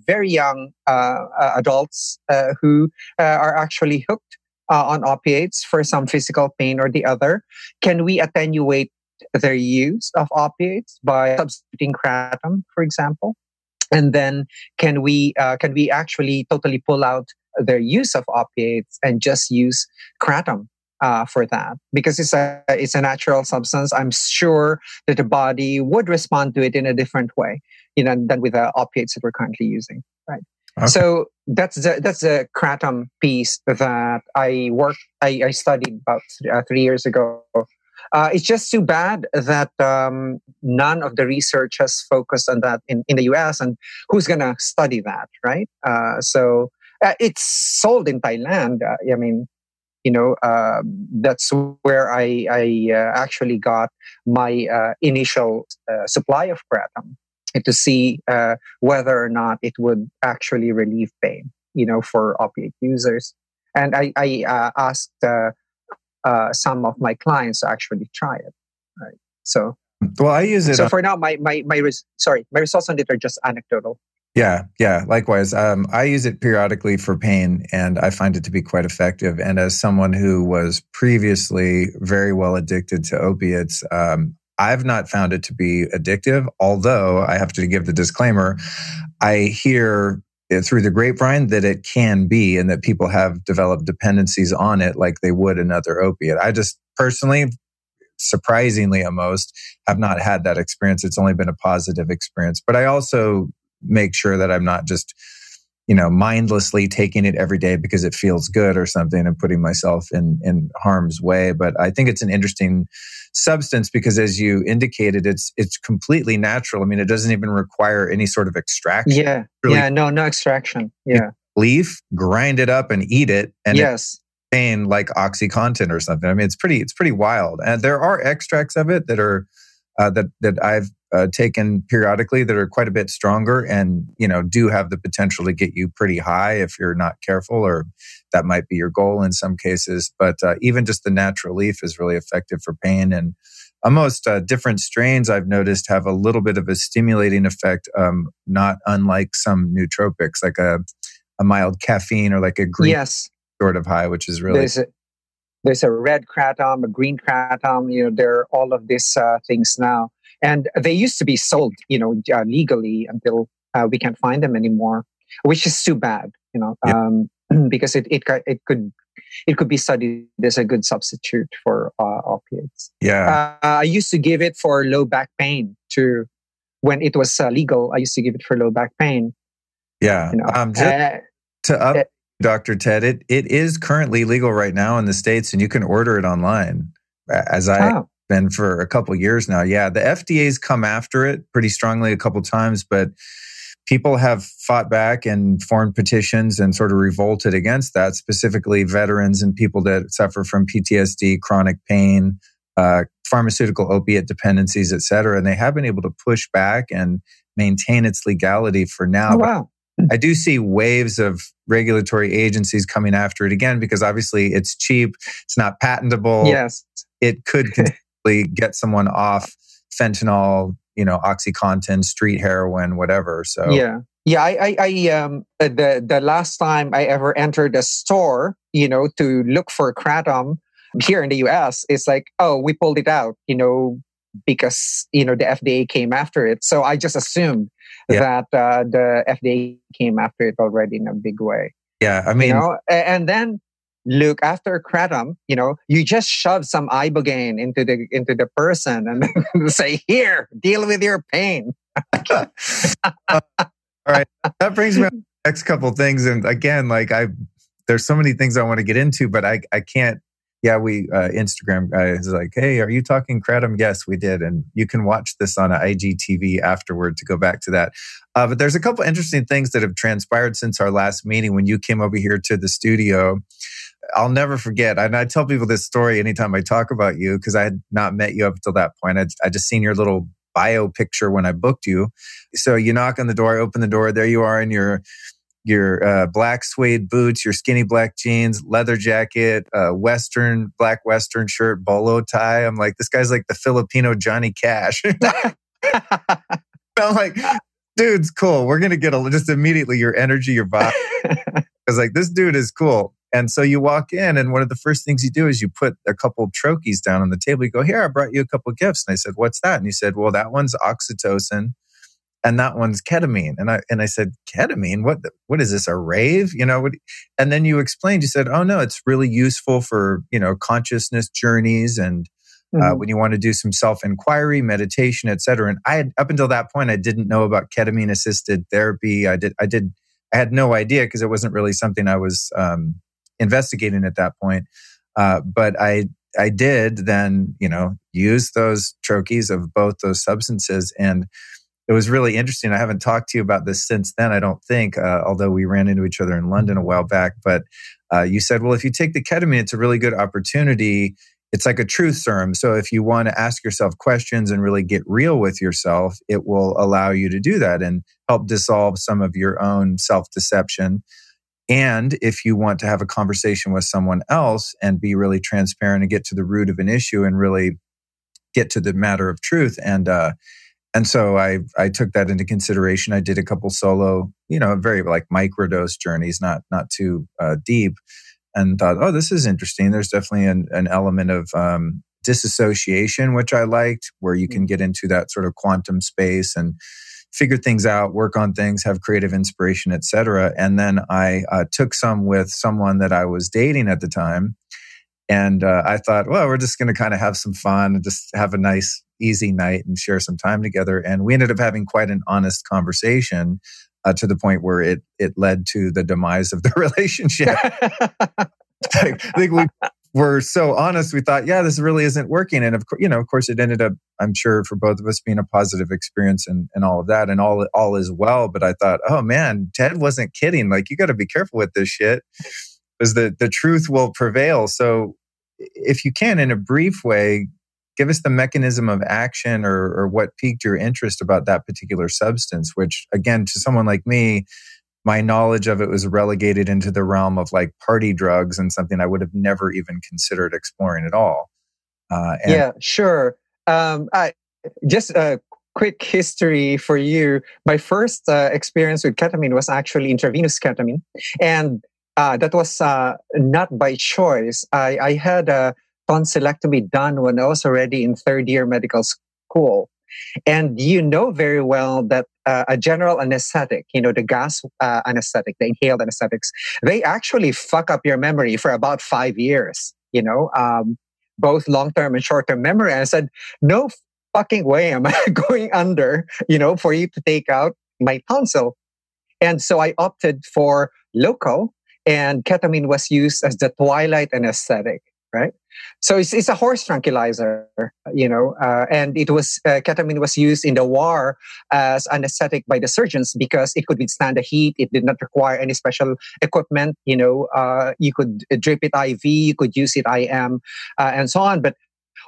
very young adults who are actually hooked on opiates for some physical pain or the other. Can we attenuate their use of opiates by substituting kratom, for example? And then can we actually totally pull out their use of opiates and just use kratom for that? Because it's a natural substance. I'm sure that the body would respond to it in a different way, than with the opiates that we're currently using, right? Okay. So that's the kratom piece that I studied about 3 years ago. It's just too bad that none of the research has focused on that in the US, and who's going to study that, right? So it's sold in Thailand. That's where I actually got my initial supply of kratom, to see whether or not it would actually relieve pain, for opiate users. And I asked some of my clients actually try it, right? So, well, I use it. So for now, my results on it are just anecdotal. Yeah. Likewise, I use it periodically for pain, and I find it to be quite effective. And as someone who was previously very well addicted to opiates, I've not found it to be addictive. Although I have to give the disclaimer, I hear through the grapevine that it can be, and that people have developed dependencies on it like they would another opiate. I just personally, surprisingly almost, have not had that experience. It's only been a positive experience. But I also make sure that I'm not just, mindlessly taking it every day because it feels good or something and putting myself in harm's way. But I think it's an interesting substance because, as you indicated, it's completely natural. I mean, it doesn't even require any sort of extraction. Yeah. Really, no extraction. Yeah. Leaf, grind it up and eat it. And yes. Pain like OxyContin or something. I mean, it's pretty wild. And there are extracts of it that are that I've taken periodically that are quite a bit stronger, and do have the potential to get you pretty high if you're not careful, or that might be your goal in some cases. But even just the natural leaf is really effective for pain, and almost different strains I've noticed have a little bit of a stimulating effect, not unlike some nootropics, like a mild caffeine or like a green sort of high, which is really... There's a red kratom, a green kratom. There are all of these things now. And they used to be sold, legally until we can't find them anymore, which is too bad, because it could be studied as a good substitute for opiates. Yeah, I used to give it for low back pain too. When it was legal, I used to give it for low back pain. Yeah, Dr. Ted, it is currently legal right now in the States, and you can order it online. As I've been for a couple of years now. Yeah, the FDA's come after it pretty strongly a couple of times, but people have fought back and formed petitions and sort of revolted against that, specifically veterans and people that suffer from PTSD, chronic pain, pharmaceutical opiate dependencies, et cetera. And they have been able to push back and maintain its legality for now. Oh, wow. I do see waves of regulatory agencies coming after it again, because obviously it's cheap, it's not patentable. Yes. It could get someone off fentanyl, OxyContin, street heroin, whatever. So yeah. I the last time I ever entered a store, to look for kratom here in the U.S., it's like, we pulled it out, because the FDA came after it. So I just assumed that the FDA came after it already in a big way. Yeah, I mean, and then. Look, after kratom, you just shove some ibogaine into the person and say, "Here, deal with your pain." All right, that brings me to the next couple of things. And again, there's so many things I want to get into, but I can't. Yeah, we Instagram guy is like, "Hey, are you talking kratom?" Yes, we did, and you can watch this on IGTV afterward to go back to that. But there's a couple interesting things that have transpired since our last meeting when you came over here to the studio. I'll never forget. And I tell people this story anytime I talk about you, because I had not met you up until that point. I just seen your little bio picture when I booked you. So you knock on the door, I open the door. There you are in your black suede boots, your skinny black jeans, leather jacket, black Western shirt, bolo tie. I'm like, this guy's like the Filipino Johnny Cash. I'm like, dude's cool. We're going to get just immediately your energy, your vibe. I was like, this dude is cool. And so you walk in, and one of the first things you do is you put a couple of trochees down on the table. You go, "Here, I brought you a couple of gifts." And I said, "What's that?" And you said, "Well, that one's oxytocin, and that one's ketamine." And I said, "Ketamine? What is this? A rave?" And then you explained. You said, "Oh no, it's really useful for consciousness journeys and when you want to do some self inquiry, meditation, etc." And I had, up until that point, I didn't know about ketamine assisted therapy. I had no idea because it wasn't really something I was investigating at that point. But I did then, use those trochees of both those substances. And it was really interesting. I haven't talked to you about this since then, I don't think, although we ran into each other in London a while back. But you said, well, if you take the ketamine, it's a really good opportunity. It's like a truth serum. So if you want to ask yourself questions and really get real with yourself, it will allow you to do that and help dissolve some of your own self-deception. And if you want to have a conversation with someone else and be really transparent and get to the root of an issue and really get to the matter of truth. And so I took that into consideration. I did a couple solo, very microdose journeys, not too deep, and thought, this is interesting. There's definitely an element of disassociation, which I liked, where you can get into that sort of quantum space and figure things out, work on things, have creative inspiration, et cetera. And then I took some with someone that I was dating at the time. And I thought, well, we're just going to kind of have some fun and just have a nice, easy night and share some time together. And we ended up having quite an honest conversation to the point where it led to the demise of the relationship. I think we were so honest, we thought, yeah, this really isn't working. And of course, it ended up, I'm sure, for both of us being a positive experience and all of that, and all is well. But I thought, oh man, Ted wasn't kidding. Like, you got to be careful with this shit, because the truth will prevail. So, if you can, in a brief way, give us the mechanism of action or what piqued your interest about that particular substance. Which, again, to someone like me, my knowledge of it was relegated into the realm of party drugs and something I would have never even considered exploring at all. Yeah, sure. Just a quick history for you. My first experience with ketamine was actually intravenous ketamine. And that was not by choice. I had a tonsillectomy done when I was already in third year medical school. And you know very well that a general anesthetic, you know, the gas anesthetic, the inhaled anesthetics, they actually fuck up your memory for about 5 years, you know, both long-term and short-term memory. And I said, no fucking way am I going under, you know, for you to take out my tonsil. And so I opted for local, and ketamine was used as the twilight anesthetic, right? So it's a horse tranquilizer, you know, and it was ketamine was used in the war as anesthetic by the surgeons because it could withstand the heat. It did not require any special equipment, you know. You could drip it IV, you could use it IM, and so on. But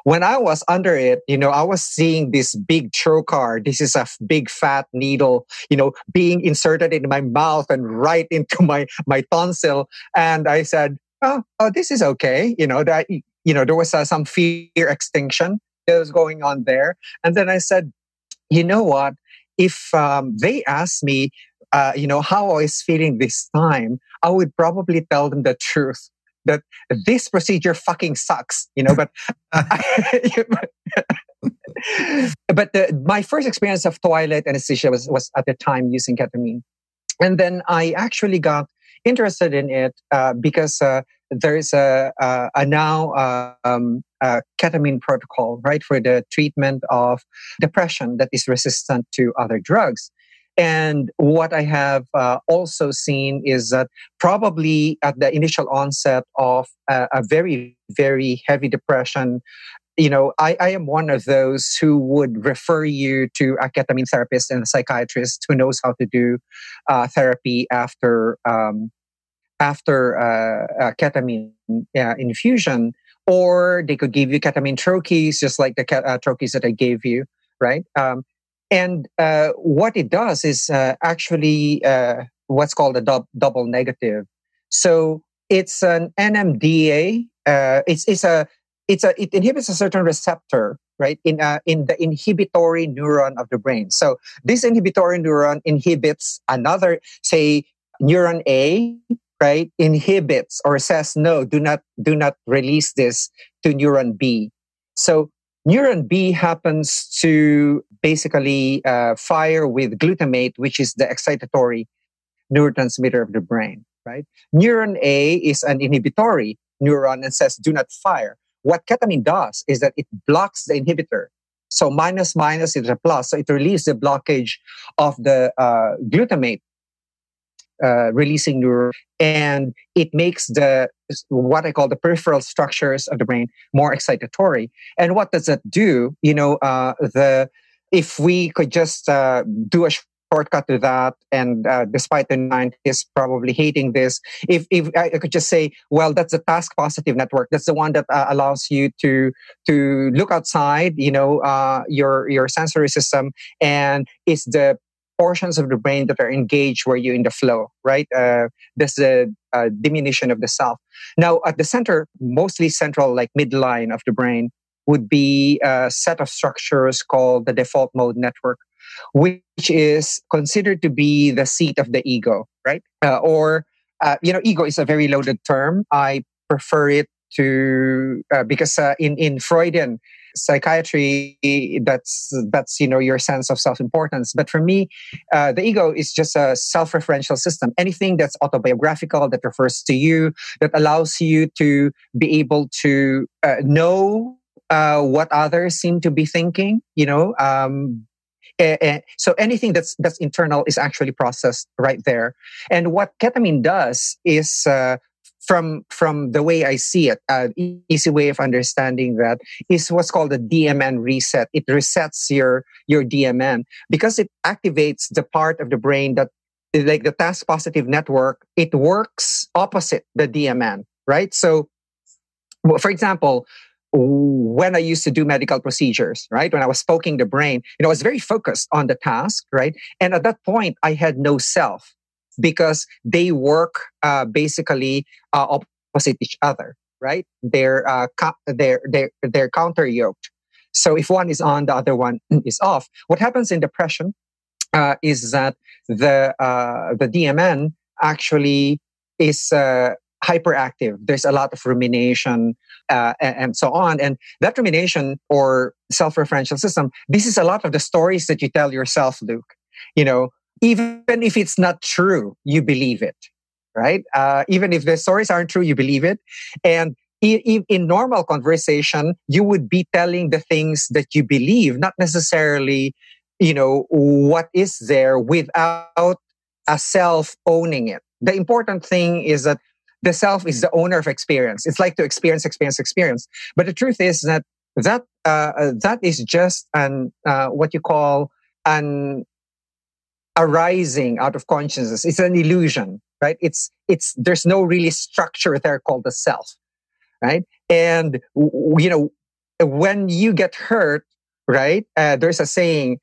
when I was under it, you know, I was seeing this big trocar. This is a big fat needle, you know, being inserted in my mouth and right into my tonsil. And I said, oh, this is okay. You know, that, you know, there was some fear extinction that was going on there. And then I said, you know what? If they asked me, you know, how I was feeling this time, I would probably tell them the truth. That this procedure fucking sucks, you know, but but my first experience of twilight anesthesia was at the time using ketamine. And then I actually got interested in it because there is a now ketamine protocol, right, for the treatment of depression that is resistant to other drugs. And what I have also seen is that probably at the initial onset of a very, very heavy depression, you know, I am one of those who would refer you to a ketamine therapist and a psychiatrist who knows how to do therapy after ketamine infusion, or they could give you ketamine trochees, just like the trochees that I gave you, right? And what it does is actually what's called a double negative. So it's an NMDA. It inhibits a certain receptor, right, in the inhibitory neuron of the brain. So this inhibitory neuron inhibits another, say, neuron A, right? Inhibits or says no, do not release this to neuron B. So neuron B happens to basically fire with glutamate, which is the excitatory neurotransmitter of the brain, right? Neuron A is an inhibitory neuron and says, do not fire. What ketamine does is that it blocks the inhibitor. So minus is a plus. So it relieves the blockage of the glutamate releasing neuron, and it makes the what I call the peripheral structures of the brain more excitatory. And what does that do? You know, if we could just do a shortcut to that, and despite the scientists probably hating this, if I could just say, well, that's the task positive network. That's the one that allows you to look outside, you know, your sensory system, and it's the portions of the brain that are engaged where you're in the flow, right? That's the diminution of the self. Now, at the center, mostly central, like midline of the brain, would be a set of structures called the default mode network, which is considered to be the seat of the ego, right? You know, ego is a very loaded term. I prefer it to because in Freudian psychiatry, that's you know, your sense of self-importance. But for me, the ego is just a self-referential system. Anything that's autobiographical, that refers to you, that allows you to be able to know what others seem to be thinking, you know. So anything that's internal is actually processed right there. And what ketamine does is from the way I see it, an easy way of understanding that is what's called a DMN reset. It resets your DMN because it activates the part of the brain that, like the task positive network, it works opposite the DMN, right? So, for example, when I used to do medical procedures, right? When I was poking the brain, you know, I was very focused on the task, right? And at that point, I had no self, because they work basically opposite each other, right? They're counter yoked. So if one is on, the other one is off. What happens in depression is that the DMN actually is hyperactive. There's a lot of rumination and so on. And that rumination or self-referential system, this is a lot of the stories that you tell yourself, Luke. You know, even if it's not true, you believe it, right? Even if the stories aren't true, you believe it. And in normal conversation, you would be telling the things that you believe, not necessarily, you know, what is there without a self owning it. The important thing is that the self is the owner of experience. It's like to experience. But the truth is that is just what you call an arising out of consciousness. It's an illusion, right? It's there's no really structure there called the self, right? And you know, when you get hurt, right? There's a saying.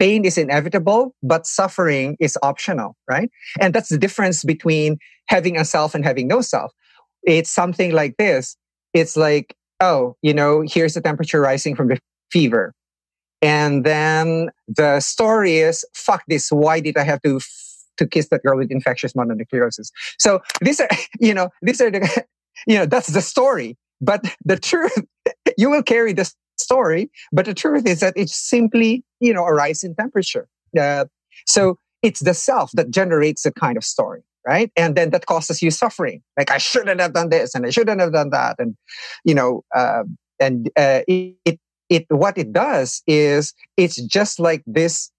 Pain is inevitable, but suffering is optional, right? And that's the difference between having a self and having no self. It's something like this. It's like, oh, you know, here's the temperature rising from the fever. And then the story is, fuck this, why did I have to kiss that girl with infectious mononucleosis? So that's the story. But the truth, you will carry this story, but the truth is that it's simply, you know, a rise in temperature. So it's the self that generates that kind of story, right? And then that causes you suffering. Like, I shouldn't have done this and I shouldn't have done that. And, you know, what it does is it's just like this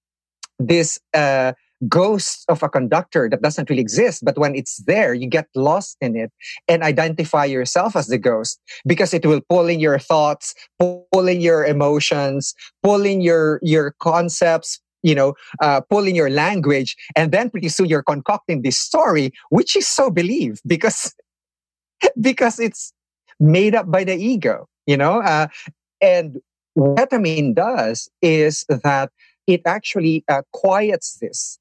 ghost of a conductor that doesn't really exist. But when it's there, you get lost in it and identify yourself as the ghost, because it will pull in your thoughts, pull in your emotions, pull in your concepts, you know, pull in your language. And then pretty soon you're concocting this story, which you so believe because it's made up by the ego, you know. And what ketamine does is that it actually quiets this.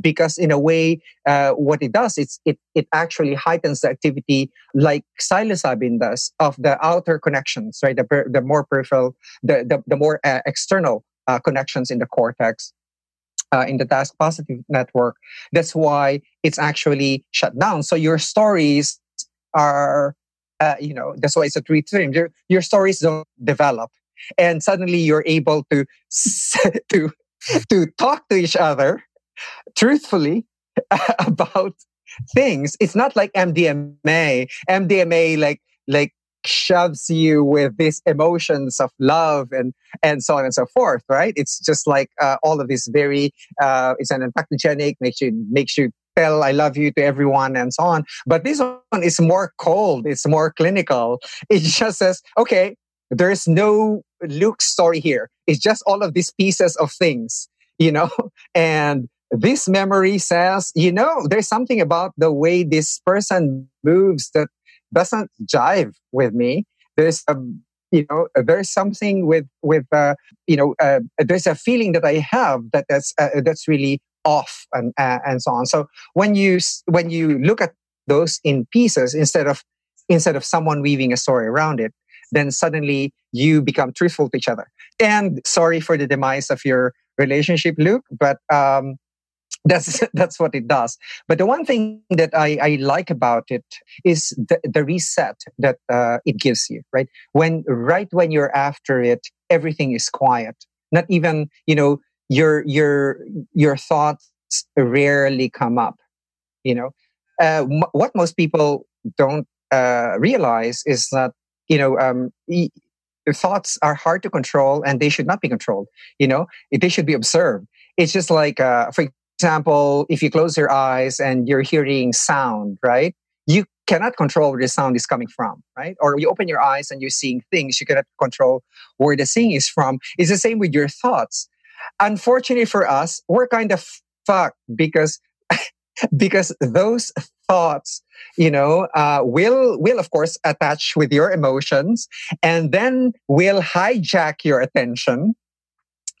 Because in a way, what it does is it actually heightens the activity, like psilocybin does, of the outer connections, right? The more peripheral, the more external connections in the cortex, in the task positive network. That's why it's actually shut down. So your stories are, you know, that's why it's a treat. Your stories don't develop, and suddenly you're able to talk to each other truthfully about things. It's not like MDMA. MDMA like shoves you with these emotions of love and so on and so forth, right? It's just like all of this very it's an empathogenic, makes you tell I love you to everyone and so on. But this one is more cold. It's more clinical. It just says, okay, there's no Luke story here. It's just all of these pieces of things, you know? And this memory says, you know, there's something about the way this person moves that doesn't jive with me. There's a, you know, there's something with there's a feeling that I have that's really off and so on. So when you look at those in pieces instead of someone weaving a story around it, then suddenly you become truthful to each other. And sorry for the demise of your relationship, Luke, but that's what it does. But the one thing that I like about it is the reset that it gives you, right? When you're after it, everything is quiet. Not even, you know, your thoughts rarely come up, you know. What most people don't realize is that, you know, thoughts are hard to control, and they should not be controlled. You know, they should be observed. It's just like, for example, if you close your eyes and you're hearing sound, right? You cannot control where the sound is coming from, right? Or you open your eyes and you're seeing things. You cannot control where the seeing is from. It's the same with your thoughts. Unfortunately for us, we're kind of fucked because those thoughts, you know, will of course attach with your emotions, and then will hijack your attention.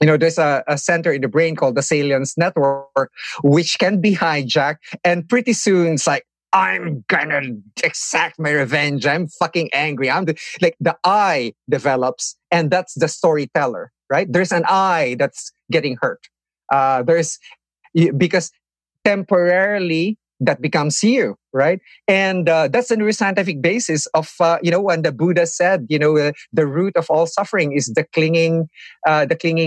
You know, there's a center in the brain called the salience network, which can be hijacked, and pretty soon it's like, I'm gonna exact my revenge. I'm fucking angry. The I develops, and that's the storyteller, right? There's an I that's getting hurt. Because temporarily, that becomes you, right? And that's the neuroscientific basis of, when the Buddha said, the root of all suffering is the clinging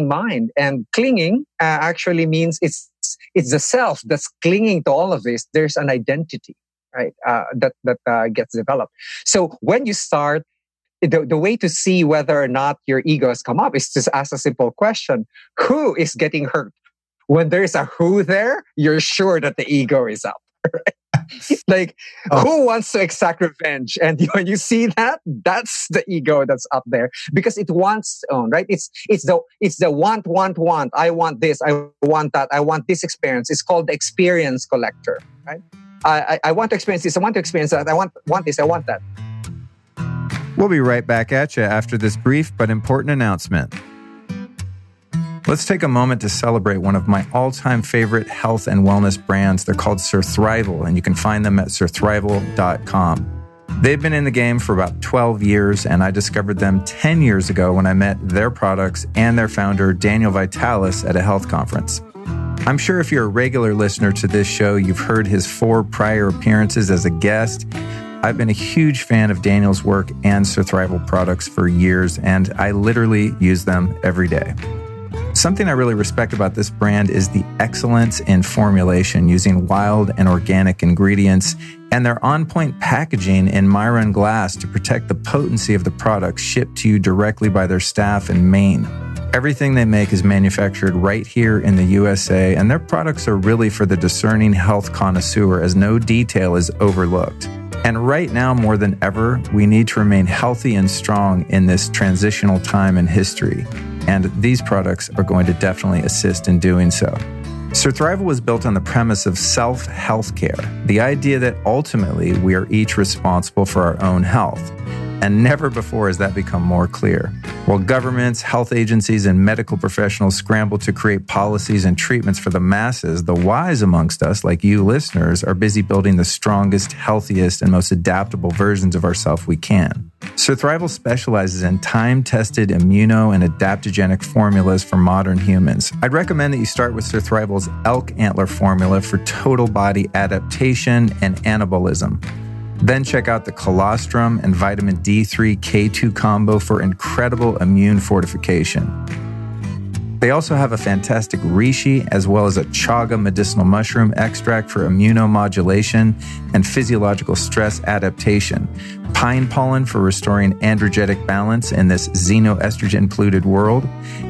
mind. And clinging actually means it's the self that's clinging to all of this. There's an identity, right? That gets developed. So when you start, the way to see whether or not your ego has come up is just ask a simple question: who is getting hurt? When there's a who there, you're sure that the ego is up. Right? Who wants to exact revenge? And when you see that, that's the ego that's up there, because it wants its own, right? It's the want. I want this. I want that. I want this experience. It's called the experience collector, right? I want to experience this. I want to experience that. I want this. I want that. We'll be right back at you after this brief but important announcement. Let's take a moment to celebrate one of my all-time favorite health and wellness brands. They're called SirThrival, and you can find them at sirthrival.com. They've been in the game for about 12 years, and I discovered them 10 years ago when I met their products and their founder, Daniel Vitalis, at a health conference. I'm sure if you're a regular listener to this show, you've heard his 4 prior appearances as a guest. I've been a huge fan of Daniel's work and SirThrival products for years, and I literally use them every day. Something I really respect about this brand is the excellence in formulation, using wild and organic ingredients, and their on-point packaging in Myron glass to protect the potency of the products shipped to you directly by their staff in Maine. Everything they make is manufactured right here in the USA, and their products are really for the discerning health connoisseur, as no detail is overlooked. And right now, more than ever, we need to remain healthy and strong in this transitional time in history. And these products are going to definitely assist in doing so. SirThrival was built on the premise of self-healthcare, the idea that ultimately we are each responsible for our own health. And never before has that become more clear. While governments, health agencies, and medical professionals scramble to create policies and treatments for the masses, the wise amongst us, like you listeners, are busy building the strongest, healthiest, and most adaptable versions of ourselves we can. SirThrival specializes in time-tested immuno and adaptogenic formulas for modern humans. I'd recommend that you start with SirThrival's elk antler formula for total body adaptation and anabolism. Then check out the colostrum and vitamin D3 K2 combo for incredible immune fortification. They also have a fantastic reishi as well as a chaga medicinal mushroom extract for immunomodulation and physiological stress adaptation, pine pollen for restoring androgenic balance in this xenoestrogen-polluted world,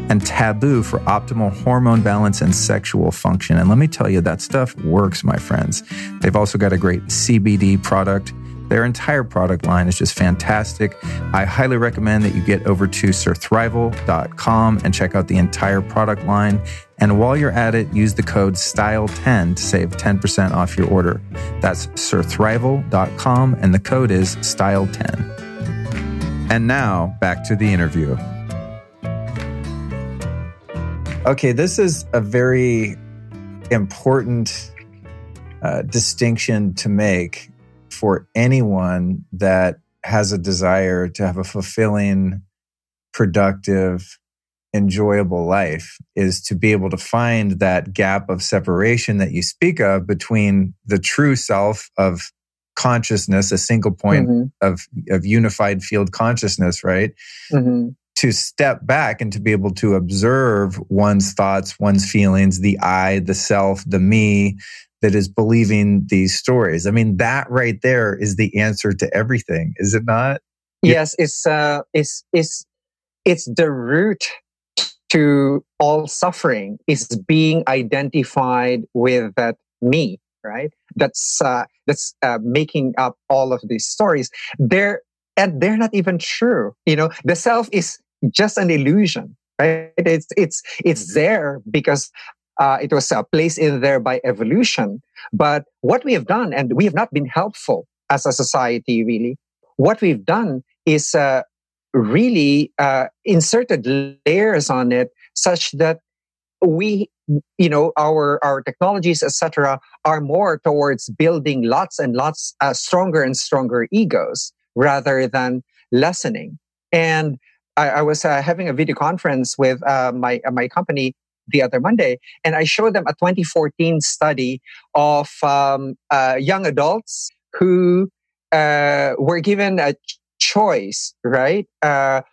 and taboo for optimal hormone balance and sexual function. And let me tell you, that stuff works, my friends. They've also got a great CBD product. Their entire product line is just fantastic. I highly recommend that you get over to SirThrival.com and check out the entire product line. And while you're at it, use the code STYLE10 to save 10% off your order. That's SirThrival.com, and the code is STYLE10. And now, back to the interview. Okay, this is a very important distinction to make for anyone that has a desire to have a fulfilling, productive, enjoyable life, is to be able to find that gap of separation that you speak of between the true self of consciousness, a single point of unified field consciousness, right? Mm-hmm. To step back and to be able to observe one's thoughts, one's feelings, the I, the self, the me, that is believing these stories. I mean, that right there is the answer to everything, is it not? Yes, it's the root to all suffering is being identified with that me, right? That's making up all of these stories. They're not even true. The self is just an illusion, right? It's there because it was placed in there by evolution. But what we have done, and we have not been helpful as a society really, what we've done is really inserted layers on it such that we, our technologies, etc., are more towards building lots and lots stronger and stronger egos rather than lessening. And I was having a video conference with my company the other Monday, and I showed them a 2014 study of young adults who were given a choice, right, of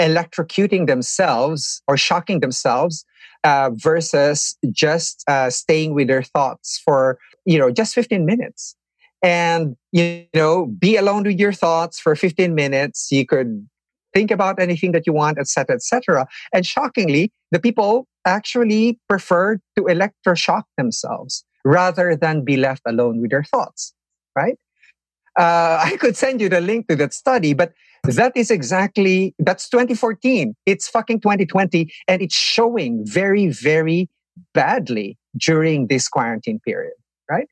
electrocuting themselves or shocking themselves versus just staying with their thoughts for, just 15 minutes. And, be alone with your thoughts for 15 minutes. You could think about anything that you want, et cetera, et cetera. And shockingly, the people actually preferred to electroshock themselves rather than be left alone with their thoughts, right? I could send you the link to that study, but that's 2014. It's fucking 2020, and it's showing very, very badly during this quarantine period, right?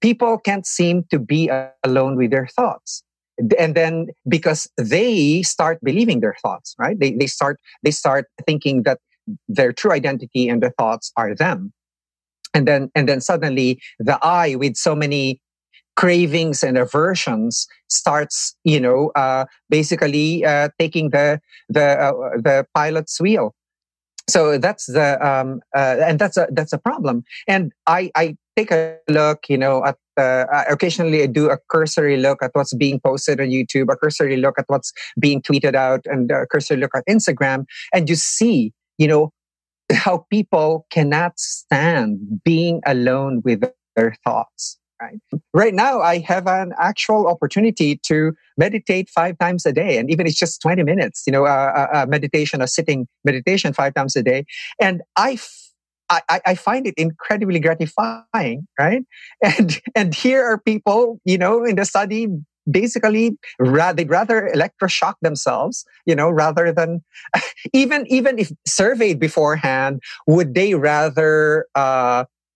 People can't seem to be alone with their thoughts. And then because they start believing their thoughts, right? They start thinking that their true identity and their thoughts are them. And then suddenly the I with so many cravings and aversions starts, basically taking the pilot's wheel. So that's a problem. And I take a look, at occasionally I do a cursory look at what's being posted on YouTube, a cursory look at what's being tweeted out, and a cursory look at Instagram, and you see, how people cannot stand being alone with their thoughts. Right? Right now, I have an actual opportunity to meditate 5 times a day, and even it's just 20 minutes, meditation, a sitting meditation 5 times a day. And I find it incredibly gratifying, right? And here are people, in the study, basically, they'd rather electroshock themselves, rather than, even if surveyed beforehand, would they rather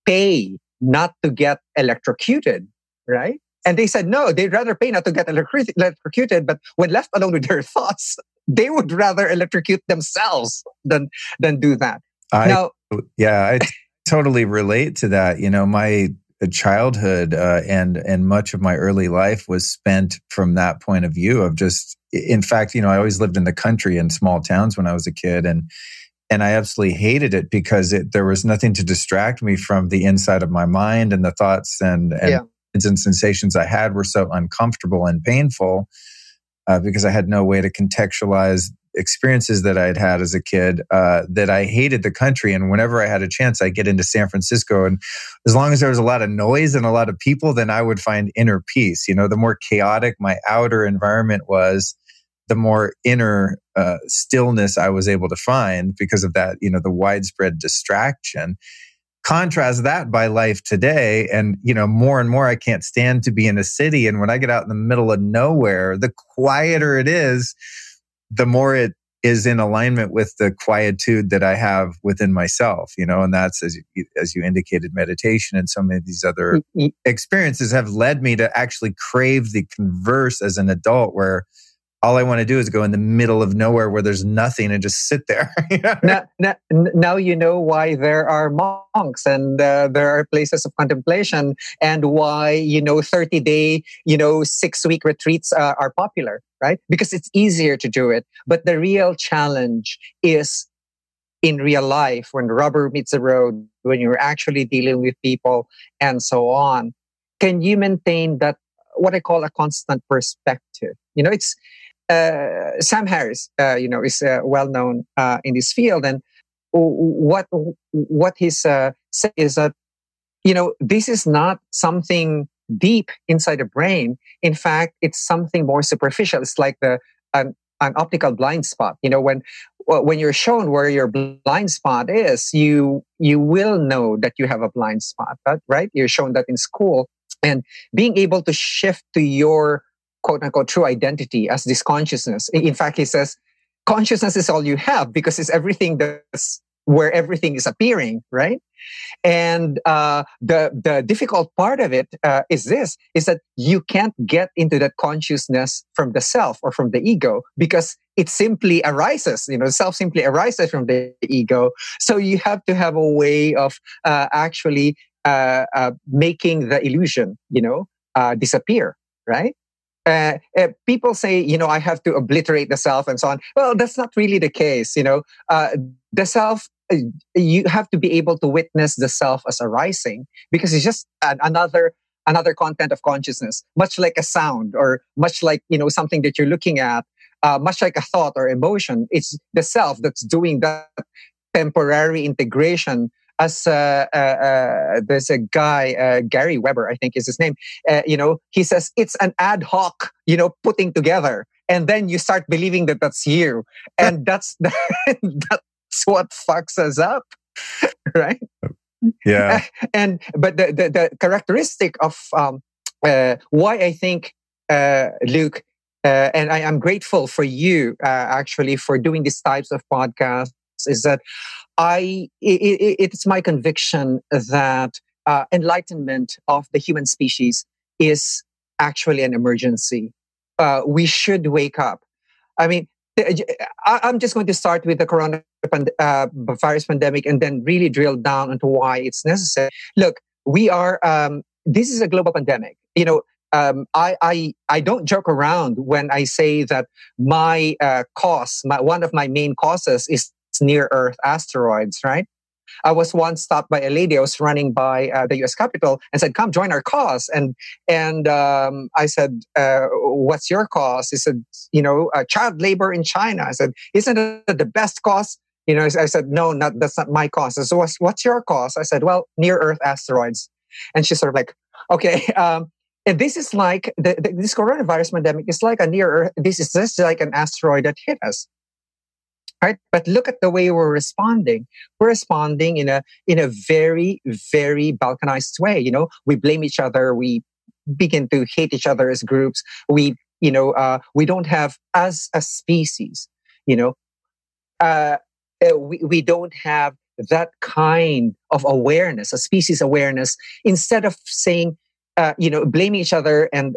pay not to get electrocuted, right? And they said, no, they'd rather pay not to get electrocuted, but when left alone with their thoughts, they would rather electrocute themselves than do that. I totally relate to that. My childhood and much of my early life was spent from that point of view of just, in fact, I always lived in the country in small towns when I was a kid, and I absolutely hated it because there was nothing to distract me from the inside of my mind, and the thoughts and sensations I had were so uncomfortable and painful because I had no way to contextualize experiences that I had had as a kid that I hated the country. And whenever I had a chance, I'd get into San Francisco. And as long as there was a lot of noise and a lot of people, then I would find inner peace. The more chaotic my outer environment was, the more inner stillness I was able to find because of that, the widespread distraction. Contrast that by life today, and, more and more I can't stand to be in a city. And when I get out in the middle of nowhere, the quieter it is, the more it is in alignment with the quietude that I have within myself, and that's, as you indicated, meditation and so many of these other experiences have led me to actually crave the converse as an adult, where all I want to do is go in the middle of nowhere where there's nothing and just sit there. Now you know why there are monks and there are places of contemplation, and why, 30-day, 6-week retreats are popular, right? Because it's easier to do it. But the real challenge is in real life, when rubber meets the road, when you're actually dealing with people and so on. Can you maintain that, what I call a constant perspective? It's... Sam Harris, is well-known in this field. And what he's said is that, this is not something deep inside the brain. In fact, it's something more superficial. It's like an optical blind spot. When you're shown where your blind spot is, you will know that you have a blind spot, right? You're shown that in school. And being able to shift to your quote unquote true identity as this consciousness. In fact, he says, consciousness is all you have because it's everything that's where everything is appearing, right? And the difficult part of it is that you can't get into that consciousness from the self or from the ego because it simply arises, self simply arises from the ego. So you have to have a way of making the illusion, disappear, right? people say, you know, I have to obliterate the self and so on. Well, that's not really the case, you know. The self, you have to be able to witness the self as arising, because it's just another content of consciousness, much like a sound, or much like, you know, something that you're looking at, much like a thought or emotion. It's the self that's doing that temporary integration. As there's a guy, Gary Weber, I think is his name. You know, he says it's an ad hoc, you know, putting together, and then you start believing that that's you, and that's what fucks us up, right? Yeah. But the characteristic of why I think Luke, and I am grateful for you actually for doing these types of podcasts, is that it's my conviction that enlightenment of the human species is actually an emergency. We should wake up. I mean, I'm just going to start with the coronavirus pandemic and then really drill down into why it's necessary. Look, we are. This is a global pandemic. You know, I don't joke around when I say that my cause, one of my main causes is near Earth asteroids, right? I was once stopped by a lady. I was running by the U.S. Capitol and said, "Come join our cause." And I said, "What's your cause?" He said, "You know, child labor in China." I said, "Isn't it the best cause?" You know, I said, "No, that's not my cause." I said, "What's your cause?" I said, "Well, near Earth asteroids." And she's sort of like, "Okay." And this is like this coronavirus pandemic is like a near Earth. This is just like an asteroid that hit us. Right? But look at the way we're responding. We're responding in a very, very balkanized way. You know, we blame each other. We begin to hate each other as groups. We don't have, as a species, you know, we don't have that kind of awareness, a species awareness. Instead of saying, you know, blaming each other and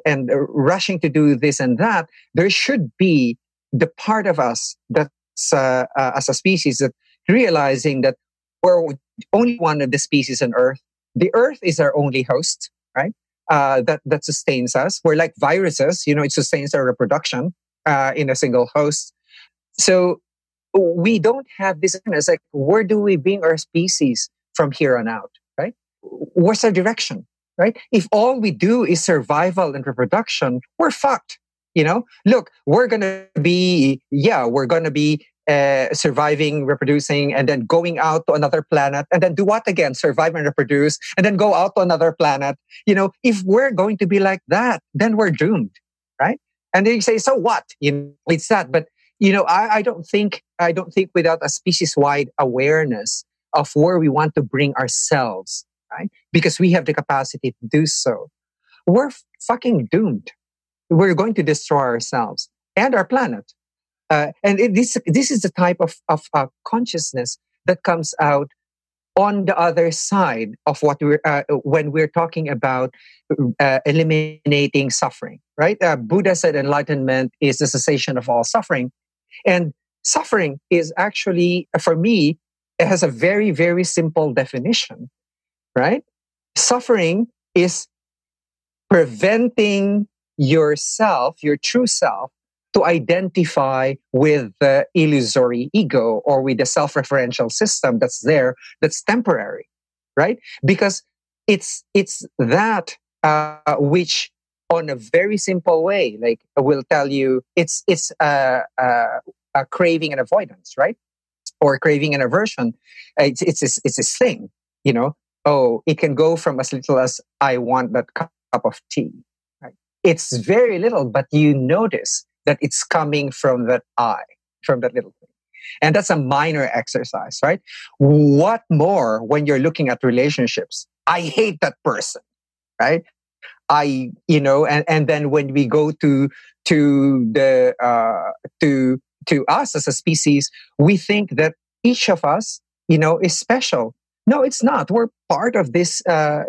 rushing to do this and that, there should be the part of us that, as a species, that realizing that we're only one of the species on Earth. The Earth is our only host, right? That sustains us. We're like viruses, you know, it sustains our reproduction in a single host. So we don't have this, it's like, where do we bring our species from here on out, right? What's our direction, right? If all we do is survival and reproduction, we're fucked. You know, look, we're going to be surviving, reproducing, and then going out to another planet, and then do what again? Survive and reproduce, and then go out to another planet. You know, if we're going to be like that, then we're doomed, right? And then you say, so what? You know, it's that. But, you know, I don't think without a species-wide awareness of where we want to bring ourselves, right? Because we have the capacity to do so. We're fucking doomed. We're going to destroy ourselves and our planet. And this is the type of consciousness that comes out on the other side of what we're when we're talking about eliminating suffering, right? Buddha said enlightenment is the cessation of all suffering. And suffering is actually, for me, it has a very, very simple definition, right? Suffering is preventing yourself, your true self, to identify with the illusory ego or with the self-referential system that's there, that's temporary, right? Because it's that which, on a very simple way, like will tell you, it's a craving and avoidance, right? Or craving and aversion. It's this thing, you know. Oh, it can go from as little as I want that cup of tea. It's very little, but you notice that it's coming from that I, from that little thing. And that's a minor exercise, right? What more when you're looking at relationships? I hate that person, right? And then when we go to us as a species, we think that each of us, you know, is special. No, it's not. We're part of this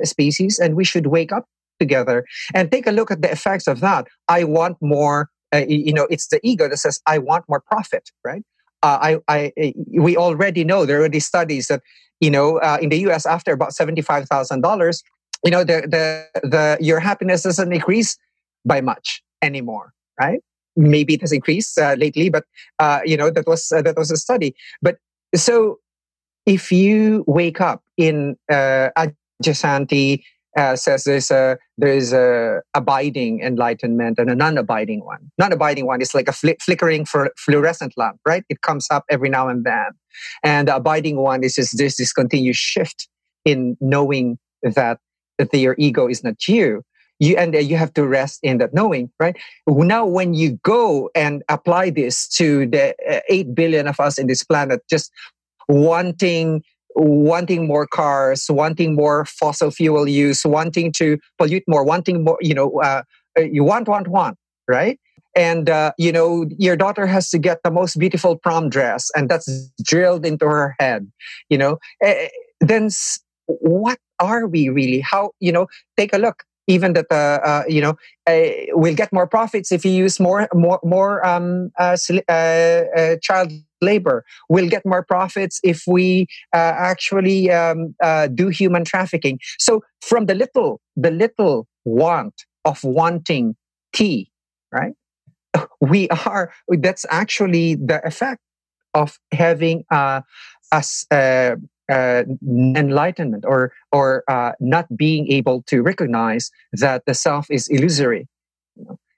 species, and we should wake up together and take a look at the effects of that. I want more. You know, it's the ego that says I want more profit, right? We already know there are already studies that, you know, in the U.S. after about $75,000, you know, your happiness doesn't increase by much, anymore, right? Maybe it has increased lately, but that was a study. But so if you wake up in Adyashanti says there is a abiding enlightenment and a non-abiding one. Non-abiding one is like a flickering fluorescent lamp, right? It comes up every now and then, and the abiding one is just there's this continuous shift in knowing that your ego is not you. You have to rest in that knowing, right? Now, when you go and apply this to the 8 billion of us in this planet, just wanting more cars, wanting more fossil fuel use, wanting to pollute more, wanting more, you want, right? And, your daughter has to get the most beautiful prom dress, and that's drilled into her head, then what are we really? How, take a look. Even that, we'll get more profits if you use more child labor. We'll get more profits if we actually do human trafficking. So from the little want of wanting tea, right? That's actually the effect of having enlightenment or not being able to recognize that the self is illusory.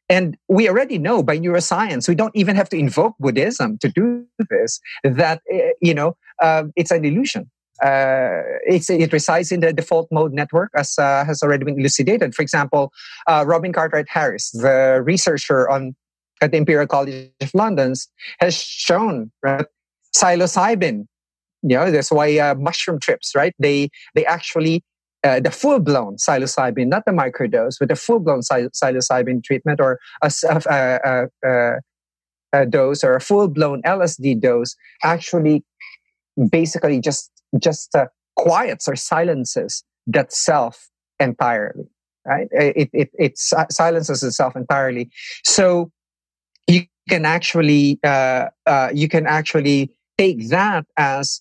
And we already know by neuroscience, we don't even have to invoke Buddhism to do this, that, it's an illusion. It resides in the default mode network, as has already been elucidated. For example, Robin Cartwright-Harris, the researcher at the Imperial College of London, has shown that psilocybin, that's why mushroom trips, right? They actually, the full-blown psilocybin, not the microdose, but the full-blown psilocybin treatment or a dose or a full-blown LSD dose actually basically just quiets or silences that self entirely, right? It silences itself entirely. So you can actually take that as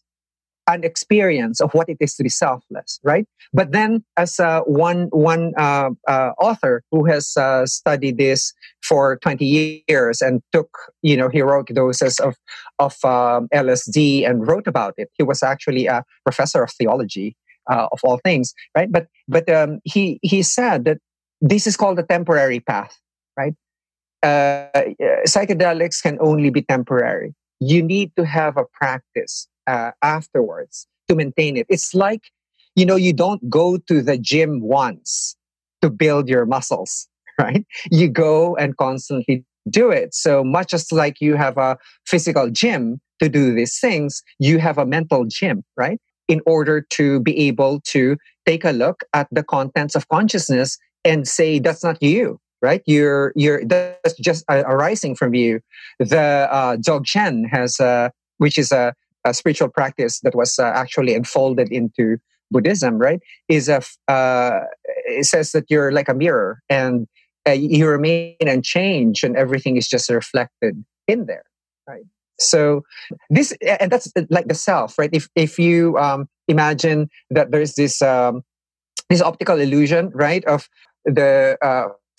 an experience of what it is to be selfless, right? But then, as one author who has studied this for 20 years and took heroic doses of LSD and wrote about it, he was actually a professor of theology of all things, right? But he said that this is called the temporary path, right? Psychedelics can only be temporary. You need to have a practice afterwards to maintain it. It's like, you don't go to the gym once to build your muscles, right? You go and constantly do it. So much as like you have a physical gym to do these things, you have a mental gym, right? In order to be able to take a look at the contents of consciousness and say, that's not you. Right, that's just arising from you. The Zhogchen has, which is a spiritual practice that was actually enfolded into Buddhism. Right, it says that you're like a mirror, and you remain and change, and everything is just reflected in there. Right. So this, and that's like the self. Right. If you imagine that there's this optical illusion, right, of the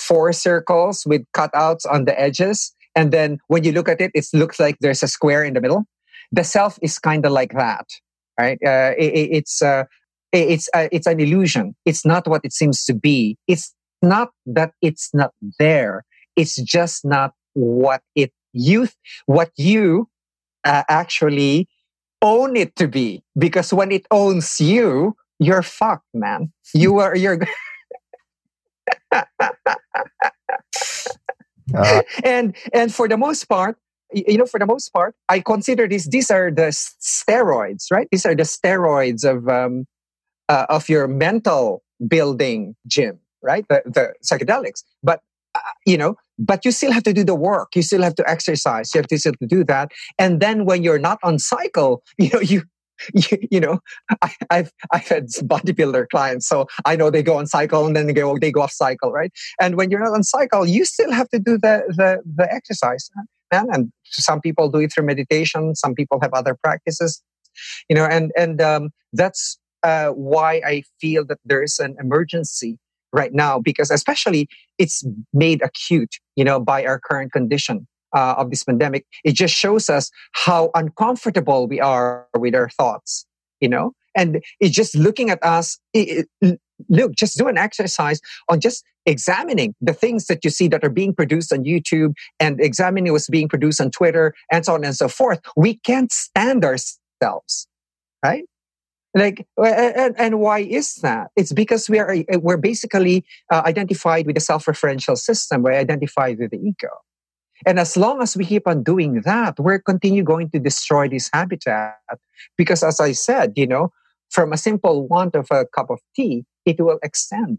4 circles with cutouts on the edges. And then when you look at it, it looks like there's a square in the middle. The self is kind of like that, right? It's an illusion. It's not what it seems to be. It's not that it's not there. It's just not what you actually own it to be. Because when it owns you, you're fucked, man. You're and for the most part, I consider these are the steroids, right? These are the steroids of your mental building gym, right? The psychedelics, but you still have to do the work. You still have to exercise. You have to still do that. And then when you're not on cycle, I've had bodybuilder clients, so I know they go on cycle and then they go off cycle, right? And when you're not on cycle, you still have to do the exercise, man. And some people do it through meditation. Some people have other practices, and that's why I feel that there is an emergency right now, because especially it's made acute, by our current condition of this pandemic. It just shows us how uncomfortable we are with our thoughts, and it's just looking at us. Look, just do an exercise on just examining the things that you see that are being produced on YouTube and examining what's being produced on Twitter and so on and so forth. We can't stand ourselves, right? And why is that? It's because we're basically identified with the self-referential system. We're identified with the ego. And as long as we keep on doing that, we're continue going to destroy this habitat. Because as I said, from a simple want of a cup of tea, it will extend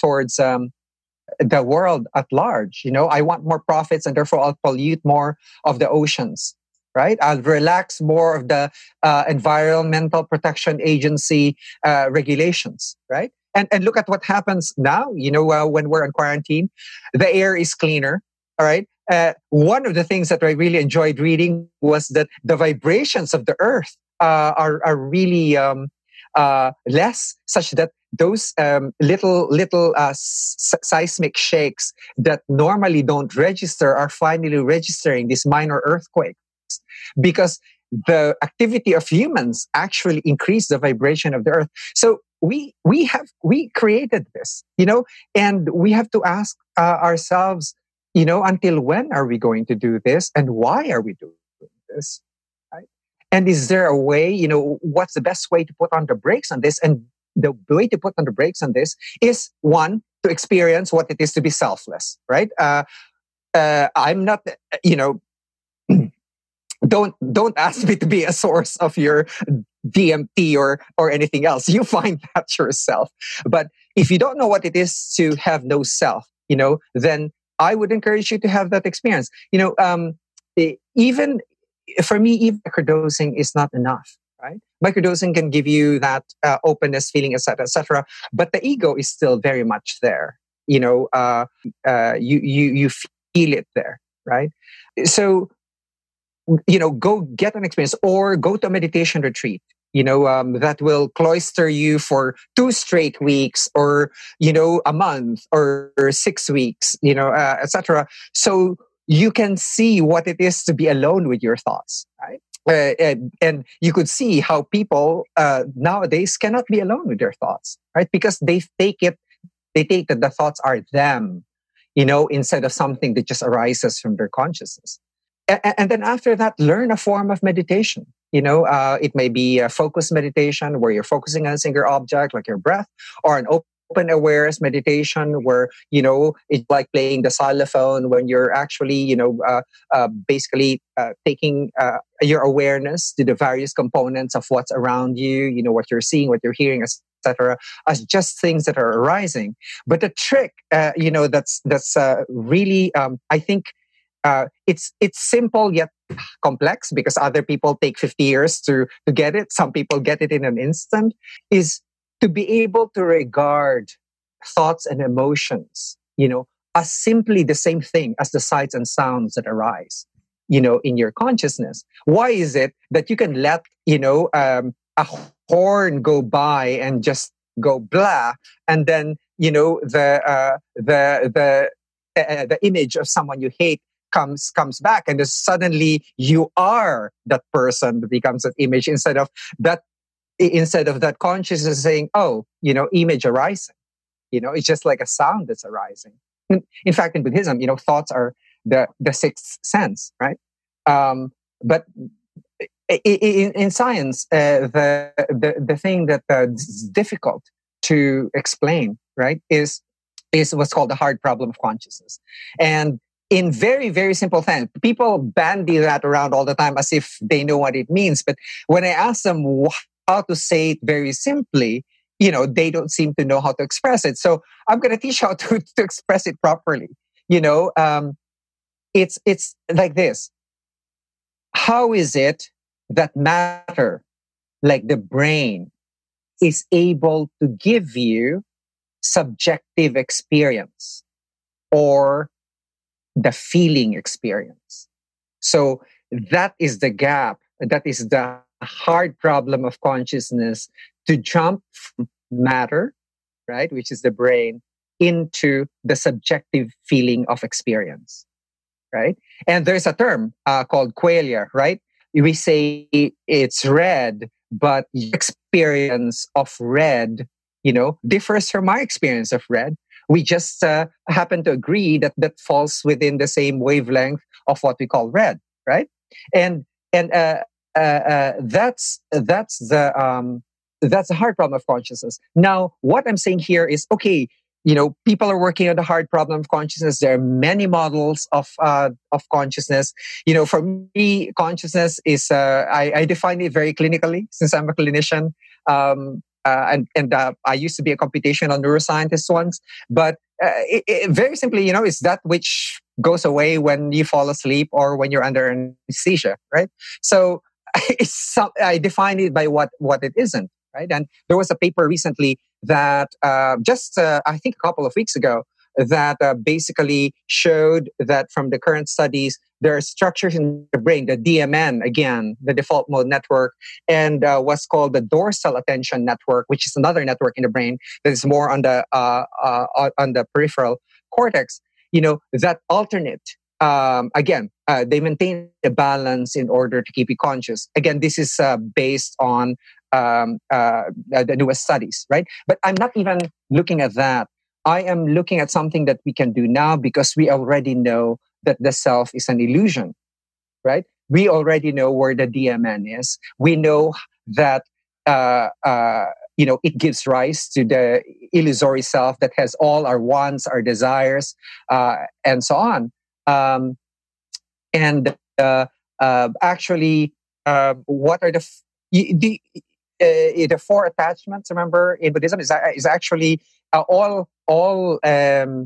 towards the world at large. I want more profits, and therefore I'll pollute more of the oceans, right? I'll relax more of the Environmental Protection Agency regulations, right? And look at what happens now. When we're in quarantine, the air is cleaner, all right? One of the things that I really enjoyed reading was that the vibrations of the earth are really less, such that those little seismic shakes that normally don't register are finally registering these minor earthquakes, because the activity of humans actually increased the vibration of the earth. So we created this, and we have to ask ourselves, until when are we going to do this, and why are we doing this? And is there a way, what's the best way to put on the brakes on this? And the way to put on the brakes on this is, one, to experience what it is to be selfless, right? I'm not, don't ask me to be a source of your DMT or anything else. You find that yourself. But if you don't know what it is to have no self, then I would encourage you to have that experience. Even... For me, even microdosing is not enough, right? Microdosing can give you that openness feeling, et cetera, but the ego is still very much there. You feel it there, right? So, go get an experience, or go to a meditation retreat, that will cloister you for 2 straight weeks, or, a month, or 6 weeks, et cetera. So you can see what it is to be alone with your thoughts, right? And you could see how people nowadays cannot be alone with their thoughts, right? Because they take that the thoughts are them, instead of something that just arises from their consciousness. And then after that, learn a form of meditation. It may be a focused meditation where you're focusing on a single object, like your breath, or an open awareness meditation where, it's like playing the xylophone, when you're actually, taking your awareness to the various components of what's around you, what you're seeing, what you're hearing, et cetera, as just things that are arising. But the trick, that's really, I think, it's simple yet complex, because other people take 50 years to get it. Some people get it in an instant, is to be able to regard thoughts and emotions, as simply the same thing as the sights and sounds that arise, in your consciousness. Why is it that you can let, a horn go by and just go blah, and then, the image of someone you hate comes back, and then suddenly you are that person that becomes that image instead of that consciousness saying, image arising. It's just like a sound that's arising. In fact, in Buddhism, thoughts are the sixth sense, right? But in science, the thing that is difficult to explain, right, is what's called the hard problem of consciousness. And in very, very simple things, people bandy that around all the time as if they know what it means. But when I ask them how to say it very simply, they don't seem to know how to express it. So I'm going to teach how to express it properly. It's like this. How is it that matter, like the brain, is able to give you subjective experience or the feeling experience? So that is the gap. That is the hard problem of consciousness, to jump from matter right, which is the brain, into the subjective feeling of experience, right? And there's a term called qualia, right? We say it's red, but your experience of red, you know, differs from my experience of red. We just happen to agree that that falls within the same wavelength of what we call red, right? And that's the hard problem of consciousness. Now, what I'm saying here is, okay, you know, people are working on the hard problem of consciousness. There are many models of consciousness. You know, for me, consciousness is I define it very clinically since I'm a clinician, and I used to be a computational neuroscientist once. But it very simply, you know, it's that which goes away when you fall asleep or when you're under anesthesia, right? So I define it by what it isn't. Right? And there was a paper recently that just I think a couple of weeks ago that basically showed that from the current studies, there are structures in the brain, the DMN, again, the default mode network, and what's called the dorsal attention network, which is another network in the brain that is more on the peripheral cortex, you know, that alternate. Again, they maintain a balance in order to keep you conscious. Again, this is based on the newest studies, right? But I'm not even looking at that. I am looking at something that we can do now because we already know that the self is an illusion, right? We already know where the DMN is. We know that, you know, it gives rise to the illusory self that has all our wants, our desires, and so on. Actually, what are the four attachments? Remember, in Buddhism is actually all the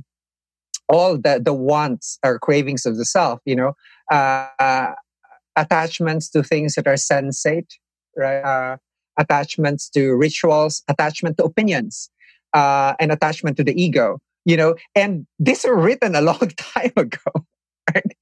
wants or cravings of the self. You know, attachments to things that are sensate, right? Attachments to rituals, attachment to opinions, and attachment to the ego. You know, and these were written a long time ago, right?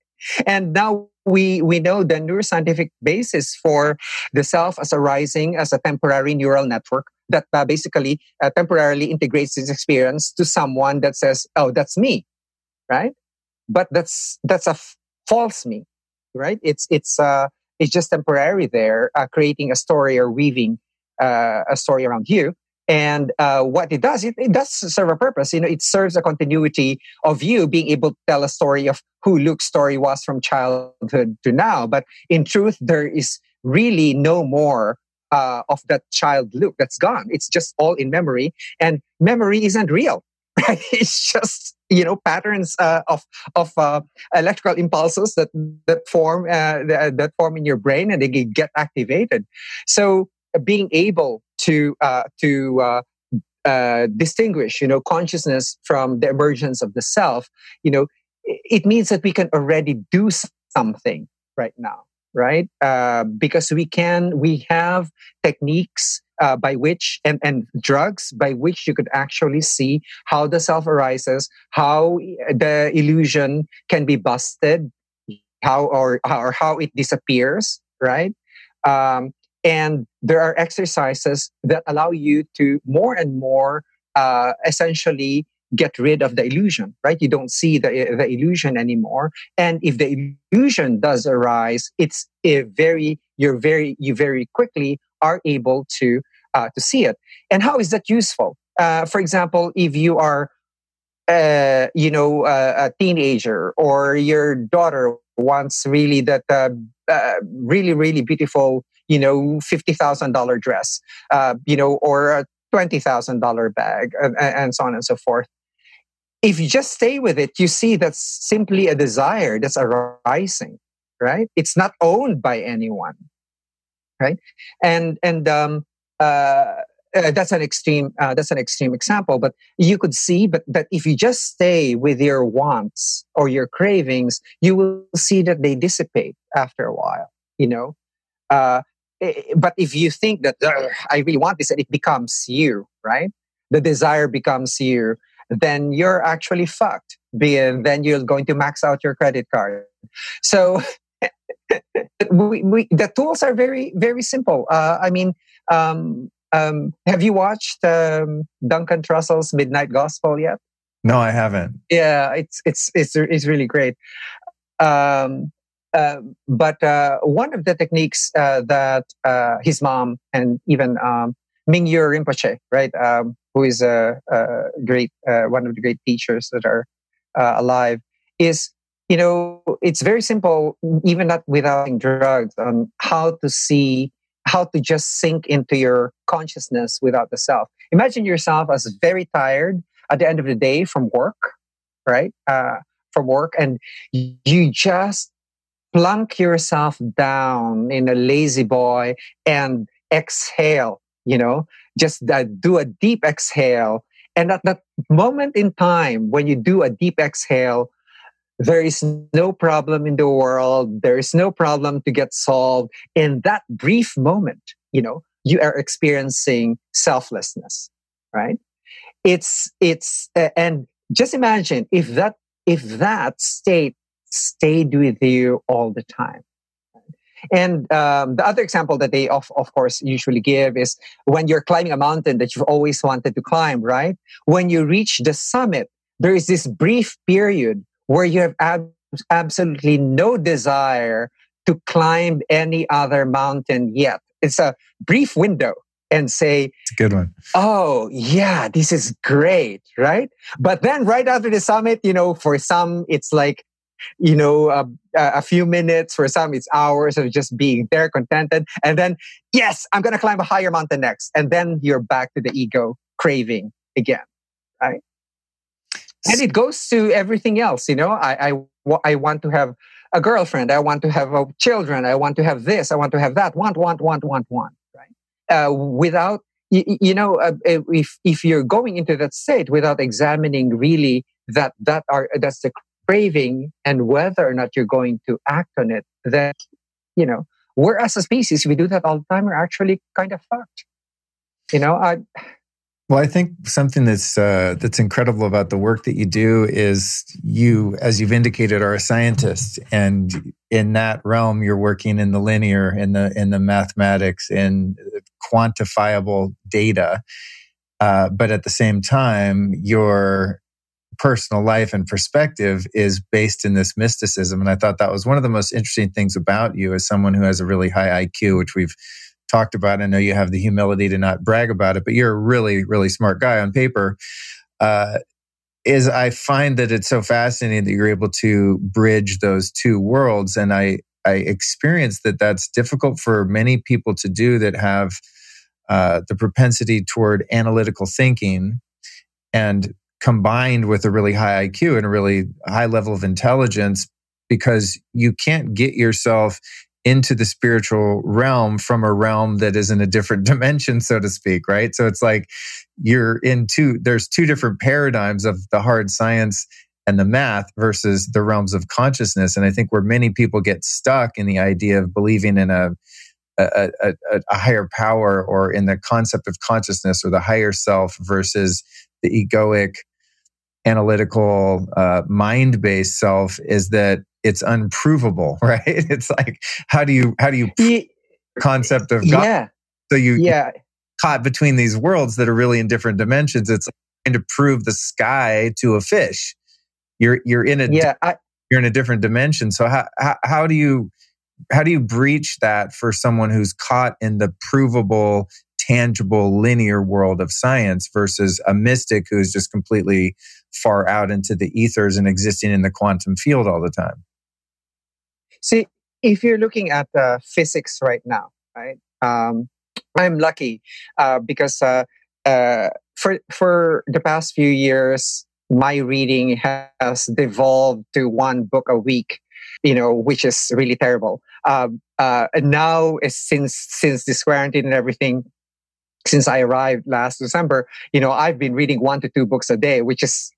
And now we know the neuroscientific basis for the self as arising as a temporary neural network that basically temporarily integrates this experience to someone that says, oh, that's me, right? But that's a false me, right? It's just temporary there, creating a story or weaving a story around you. And what it does, it does serve a purpose. You know, it serves a continuity of you being able to tell a story of who Luke Storey was from childhood to now. But in truth, there is really no more of that child Luke. That's gone. It's just all in memory, and memory isn't real. Right? It's just, you know, patterns of electrical impulses that form in your brain, and they get activated. So being able to distinguish, you know, consciousness from the emergence of the self, you know, it means that we can already do something right now, right? Because we have techniques by which, and drugs by which you could actually see how the self arises, how the illusion can be busted, how it disappears, right? And there are exercises that allow you to more and more essentially get rid of the illusion, right? You don't see the illusion anymore. And if the illusion does arise, you very quickly are able to see it. And how is that useful? For example, if you are, a teenager, or your daughter wants really that really, really beautiful, you know, $50,000 dress, you know, or a $20,000 bag, and so on and so forth. If you just stay with it, you see that's simply a desire that's arising, right? It's not owned by anyone, right? And that's an extreme example, but you could see. But that if you just stay with your wants or your cravings, you will see that they dissipate after a while, you know. But if you think that I really want this, and it becomes you, right? The desire becomes you, then you're actually fucked. Then you're going to max out your credit card. So the tools are very, very simple. I mean, Have you watched Duncan Trussell's Midnight Gospel yet? No, I haven't. Yeah, it's really great. But one of the techniques that his mom and even Mingyur Rinpoche, right, who is a great one of the great teachers that are alive, is, you know, it's very simple, even not without drugs, on how to just sink into your consciousness without the self. Imagine yourself as very tired at the end of the day from work, right? And you just plunk yourself down in a lazy boy and exhale, you know, just do a deep exhale. And at that moment in time, when you do a deep exhale, there is no problem in the world. There is no problem to get solved. In that brief moment, you know, you are experiencing selflessness, right? And just imagine if that state stayed with you all the time. And the other example that they, of course, usually give is when you're climbing a mountain that you've always wanted to climb, right? When you reach the summit, there is this brief period where you have absolutely no desire to climb any other mountain yet. It's a brief window and say, it's a good one. Oh, yeah, this is great, right? But then right after the summit, you know, for some, it's like, you know, a few minutes. For some, it's hours of just being there, contented. And then, yes, I'm going to climb a higher mountain next. And then you're back to the ego craving again, right? And it goes to everything else, you know. I want to have a girlfriend. I want to have children. I want to have this. I want to have that. Want. Right? Without, you know, if you're going into that state without examining really that's the craving and whether or not you're going to act on it, then, you know, we're as a species, we do that all the time. We're actually kind of fucked. You know, Well, I think something that's incredible about the work that you do is you, as you've indicated, are a scientist, and in that realm, you're working in the linear, in the mathematics, in quantifiable data. But at the same time, your personal life and perspective is based in this mysticism, and I thought that was one of the most interesting things about you as someone who has a really high IQ, which we've talked about. I know you have the humility to not brag about it, but you're a really, really smart guy on paper. I find that it's so fascinating that you're able to bridge those two worlds. And I experience that that's difficult for many people to do that have the propensity toward analytical thinking, and combined with a really high IQ and a really high level of intelligence, because you can't get yourself into the spiritual realm from a realm that is in a different dimension, so to speak, right? So it's like there's two different paradigms of the hard science and the math versus the realms of consciousness. And I think where many people get stuck in the idea of believing in a higher power or in the concept of consciousness or the higher self versus the egoic, analytical, mind-based self is that it's unprovable, right? It's like, how do you prove the concept of God? Yeah. So you're caught between these worlds that are really in different dimensions. It's like trying to prove the sky to a fish. You're in a different dimension. So how do you breach that for someone who's caught in the provable, tangible, linear world of science versus a mystic who's just completely far out into the ethers and existing in the quantum field all the time? See, if you're looking at physics right now, right? I'm lucky because for the past few years, my reading has devolved to one book a week, you know, which is really terrible. And now, since this quarantine and everything, since I arrived last December, you know, I've been reading 1 to 2 books a day, which is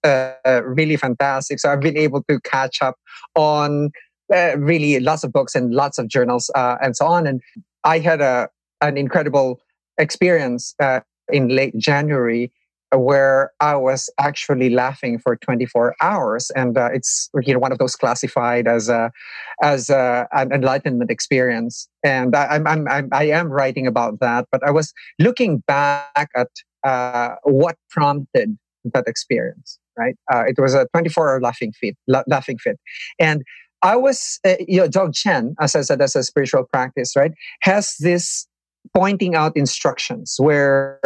really fantastic. So I've been able to catch up on really lots of books and lots of journals and so on. And I had an incredible experience in late January where I was actually laughing for 24 hours. And it's one of those classified as an enlightenment experience. And I am writing about that, but I was looking back at what prompted that experience, right? It was a 24-hour laughing fit. And I was, Zhogchen, as I said, as a spiritual practice, right, has this pointing out instructions where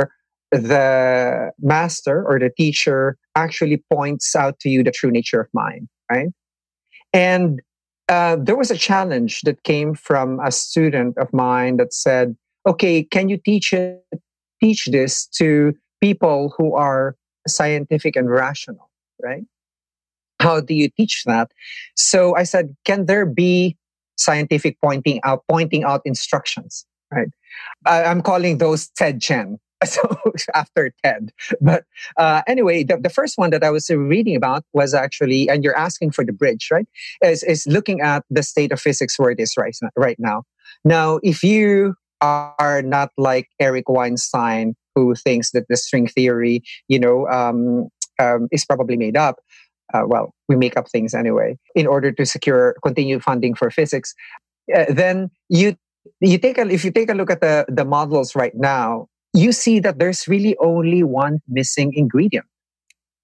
the master or the teacher actually points out to you the true nature of mind, right? And there was a challenge that came from a student of mine that said, okay, can you teach this to people who are scientific and rational, right? How do you teach that? So I said, can there be scientific pointing out instructions, right? I'm calling those Ted Chen. So after TED. But anyway, the first one that I was reading about was actually, and you're asking for the bridge, right? Is looking at the state of physics where it is right now. Now, if you are not like Eric Weinstein, who thinks that the string theory, is probably made up. Well, we make up things anyway, in order to secure continued funding for physics. Then if you take a look at the models right now, you see that there's really only one missing ingredient.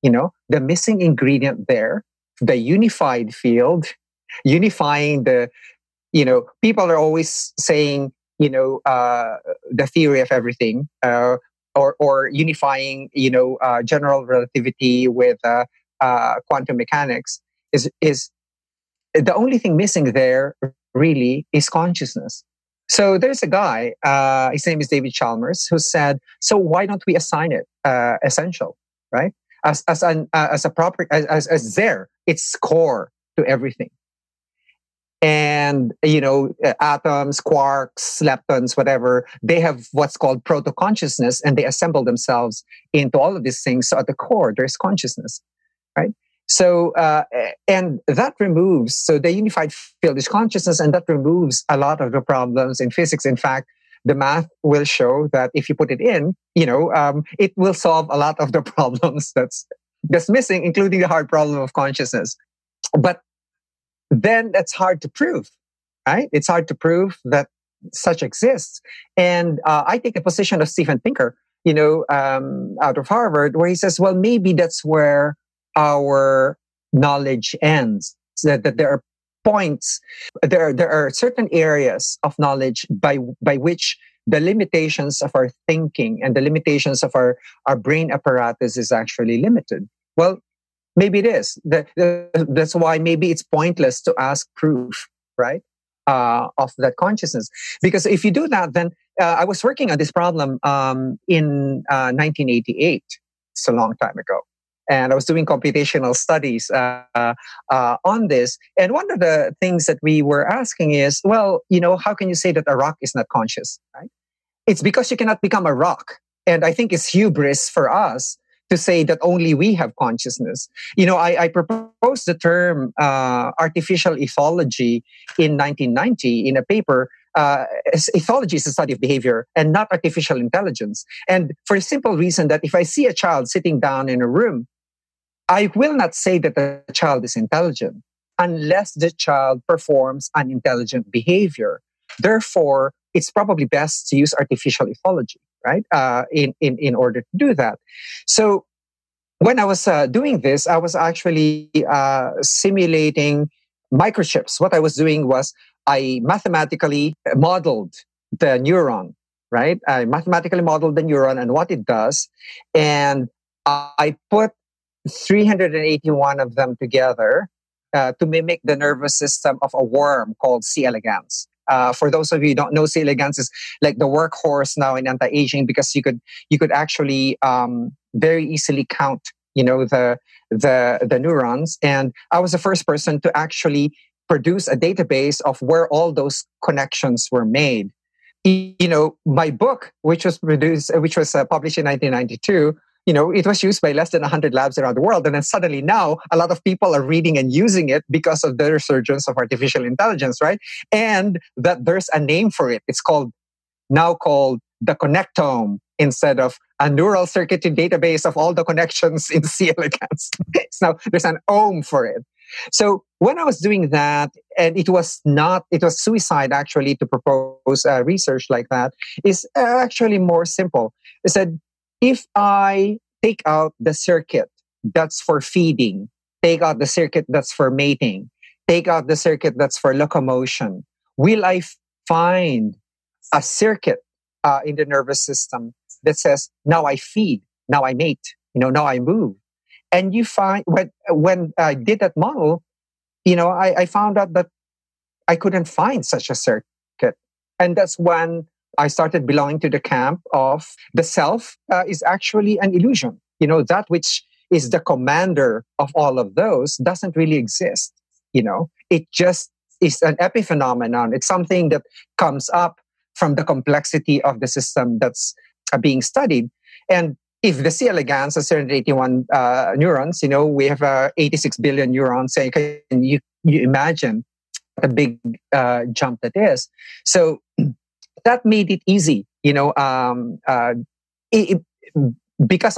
The missing ingredient there, the unified field, unifying the, people are always saying, the theory of everything, or unifying, general relativity with quantum mechanics is the only thing missing there really is consciousness. So there's a guy, his name is David Chalmers, who said, so why don't we assign it essential, right? As there, it's core to everything. And, atoms, quarks, leptons, whatever, they have what's called proto-consciousness, and they assemble themselves into all of these things. So at the core, there's consciousness, right? So, and that removes, so the unified field is consciousness, and that removes a lot of the problems in physics. In fact, the math will show that if you put it in, it will solve a lot of the problems that's missing, including the hard problem of consciousness. But then that's hard to prove, right? It's hard to prove that such exists. And I take the position of Steven Pinker, out of Harvard, where he says, well, maybe that's where our knowledge ends, so that there are points, there are certain areas of knowledge by which the limitations of our thinking and the limitations of our brain apparatus is actually limited. Well, maybe it is. That's why maybe it's pointless to ask proof, right, of that consciousness. Because if you do that, then I was working on this problem in 1988. It's a long time ago. And I was doing computational studies on this. And one of the things that we were asking is, well, how can you say that a rock is not conscious, right? It's because you cannot become a rock. And I think it's hubris for us to say that only we have consciousness. I proposed the term artificial ethology in 1990 in a paper. Ethology is the study of behavior and not artificial intelligence. And for the simple reason that if I see a child sitting down in a room, I will not say that the child is intelligent unless the child performs unintelligent behavior. Therefore, it's probably best to use artificial ethology, right? In order to do that. So when I was doing this, I was actually simulating microchips. What I was doing was I mathematically modeled the neuron, right? I mathematically modeled the neuron and what it does. And I put 381 of them together to mimic the nervous system of a worm called C. elegans. For those of you who don't know, C. elegans is like the workhorse now in anti-aging, because you could actually very easily count, the neurons. And I was the first person to actually produce a database of where all those connections were made. My book, which was published in 1992. It was used by less than 100 labs around the world. And then suddenly now a lot of people are reading and using it because of the resurgence of artificial intelligence, right? And that there's a name for it. It's called the connectome. instead of a neural circuitry database of all the connections in C. elegans. So there's an ohm for it. So when I was doing that, and it was suicide actually to propose research like that, is actually more simple. I said, if I take out the circuit that's for feeding, take out the circuit that's for mating, take out the circuit that's for locomotion, will I find a circuit in the nervous system that says, now I feed, now I mate, now I move? And you find, when I did that model, I found out that I couldn't find such a circuit. And that's when I started belonging to the camp of the self is actually an illusion. That which is the commander of all of those doesn't really exist. It just is an epiphenomenon. It's something that comes up from the complexity of the system that's being studied. And if the C. elegans has 781 neurons, we have 86 billion neurons. So can you imagine a big jump that is? So that made it easy, because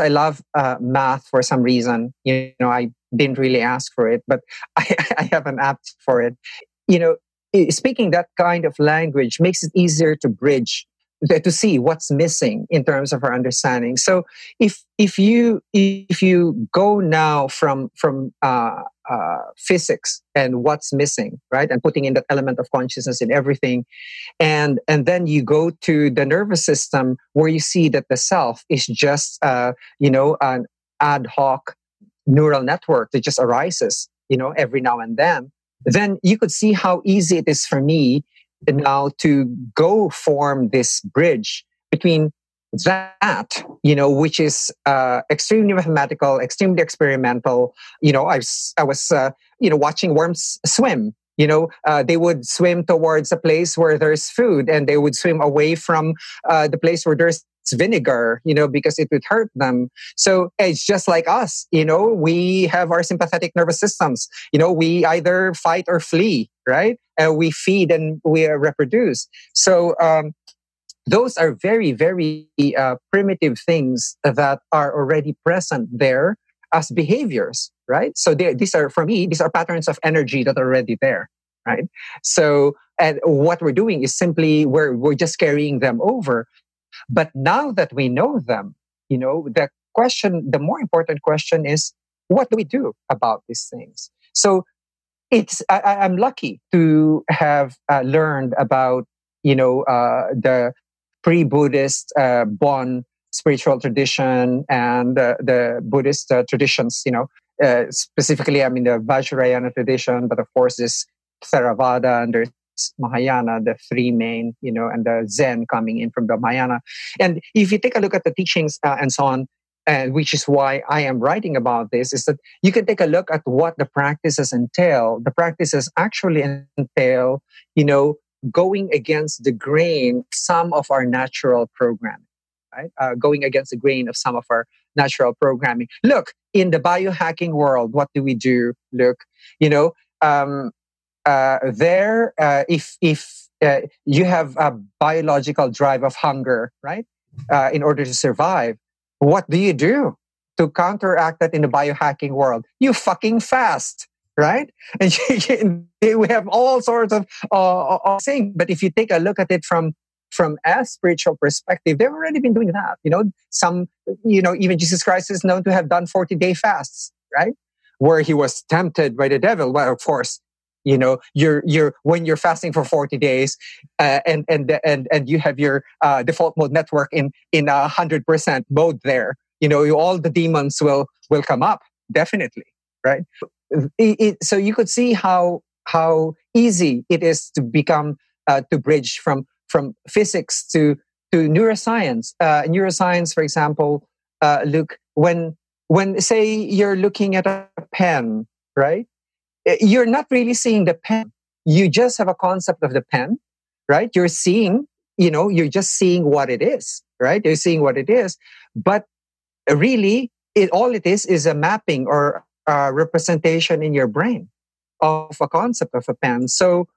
I love math for some reason. I didn't really ask for it, but I have an app for it. Speaking that kind of language makes it easier to bridge, to see what's missing in terms of our understanding. So if you go now from physics and what's missing, right, and putting in that element of consciousness in everything, and then you go to the nervous system where you see that the self is just an ad hoc neural network that just arises every now and then you could see how easy it is for me now to go form this bridge between that, which is extremely mathematical, extremely experimental. I was watching worms swim. They would swim towards a place where there's food, and they would swim away from the place where there's vinegar, because it would hurt them. So it's just like us, we have our sympathetic nervous systems. We either fight or flee, right? And we feed and we reproduce. So those are very, very primitive things that are already present there as behaviors, right? So these are patterns of energy that are already there, right? So and what we're doing is simply we're just carrying them over. But now that we know them, the more important question is, what do we do about these things? So I'm lucky to have learned about, the pre-Buddhist Bon spiritual tradition and the Buddhist traditions, specifically, the Vajrayana tradition, but of course this Theravada and there's Mahayana, the three main, and the Zen coming in from the Mahayana. And if you take a look at the teachings and so on, which is why I am writing about this, is that you can take a look at what the practices entail. The practices actually entail, going against the grain, some of our natural programming, right? Going against the grain of some of our natural programming. Look, in the biohacking world, what do we do, Luke? If you have a biological drive of hunger, right, in order to survive, what do you do to counteract that in the biohacking world? You fucking fast, right? And we have all sorts of things. But if you take a look at it from a spiritual perspective, they've already been doing that. Even Jesus Christ is known to have done 40-day fasts, right, where he was tempted by the devil. Well, of course. When you're fasting for 40 days, and you have your default mode network in 100% mode there, all the demons will come up, definitely, right? So you could see how easy it is to become to bridge from physics to neuroscience. Neuroscience, for example, Luke, when say you're looking at a pen, right? You're not really seeing the pen. You just have a concept of the pen, right? You're seeing, you're just seeing what it is, right? You're seeing what it is. But really, all it is a mapping or a representation in your brain of a concept of a pen. So,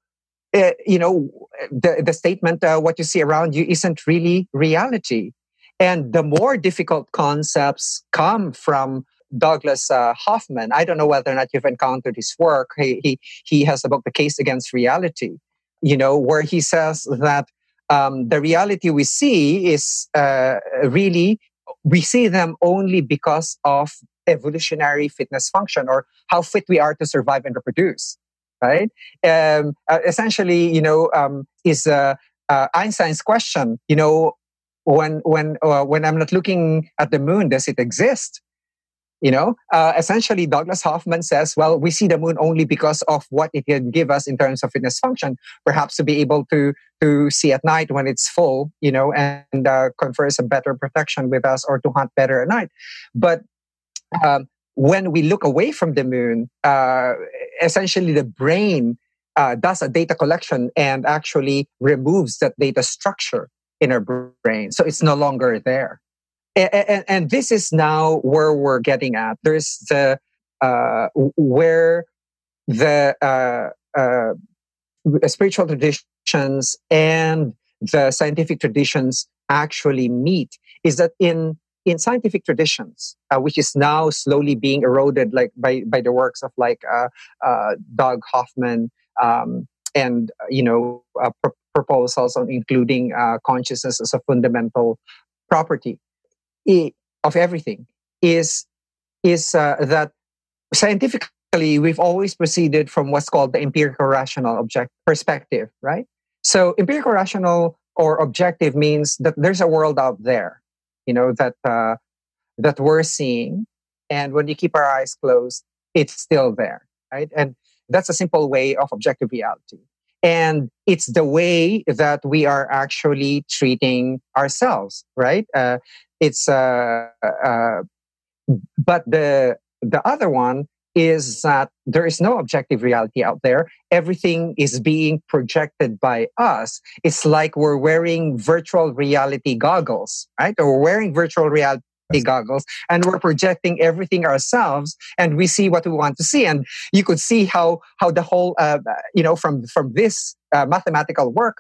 the statement, what you see around you isn't really reality. And the more difficult concepts come from Douglas Hoffman. I don't know whether or not you've encountered his work. He has a book, The Case Against Reality, you know, where he says that the reality we see is really, we see them only because of evolutionary fitness function or how fit we are to survive and reproduce, right? Essentially, you know, is Einstein's question, you know, when I'm not looking at the moon, does it exist? You know, essentially, Douglas Hoffman says, well, we see the moon only because of what it can give us in terms of fitness function, perhaps to be able to see at night when it's full, you know, and confer some better protection with us or to hunt better at night. But when we look away from the moon, essentially the brain does a data collection and actually removes that data structure in our brain. So it's no longer there. And this is now where we're getting at. There's the where the spiritual traditions and the scientific traditions actually meet is that in scientific traditions, which is now slowly being eroded, like by the works of like Doug Hoffman and you know proposals on including consciousness as a fundamental property of everything is that scientifically we've always proceeded from what's called the empirical rational object perspective, right? So empirical rational or objective means that there's a world out there, you know, that we're seeing, and when you keep our eyes closed, it's still there, right? And that's a simple way of objective reality, and it's the way that we are actually treating ourselves, right? But the other one is that there is no objective reality out there. Everything is being projected by us. It's like we're wearing virtual reality goggles, right? Or we're wearing virtual reality goggles and we're projecting everything ourselves, and we see what we want to see. And you could see how the whole you know from this mathematical work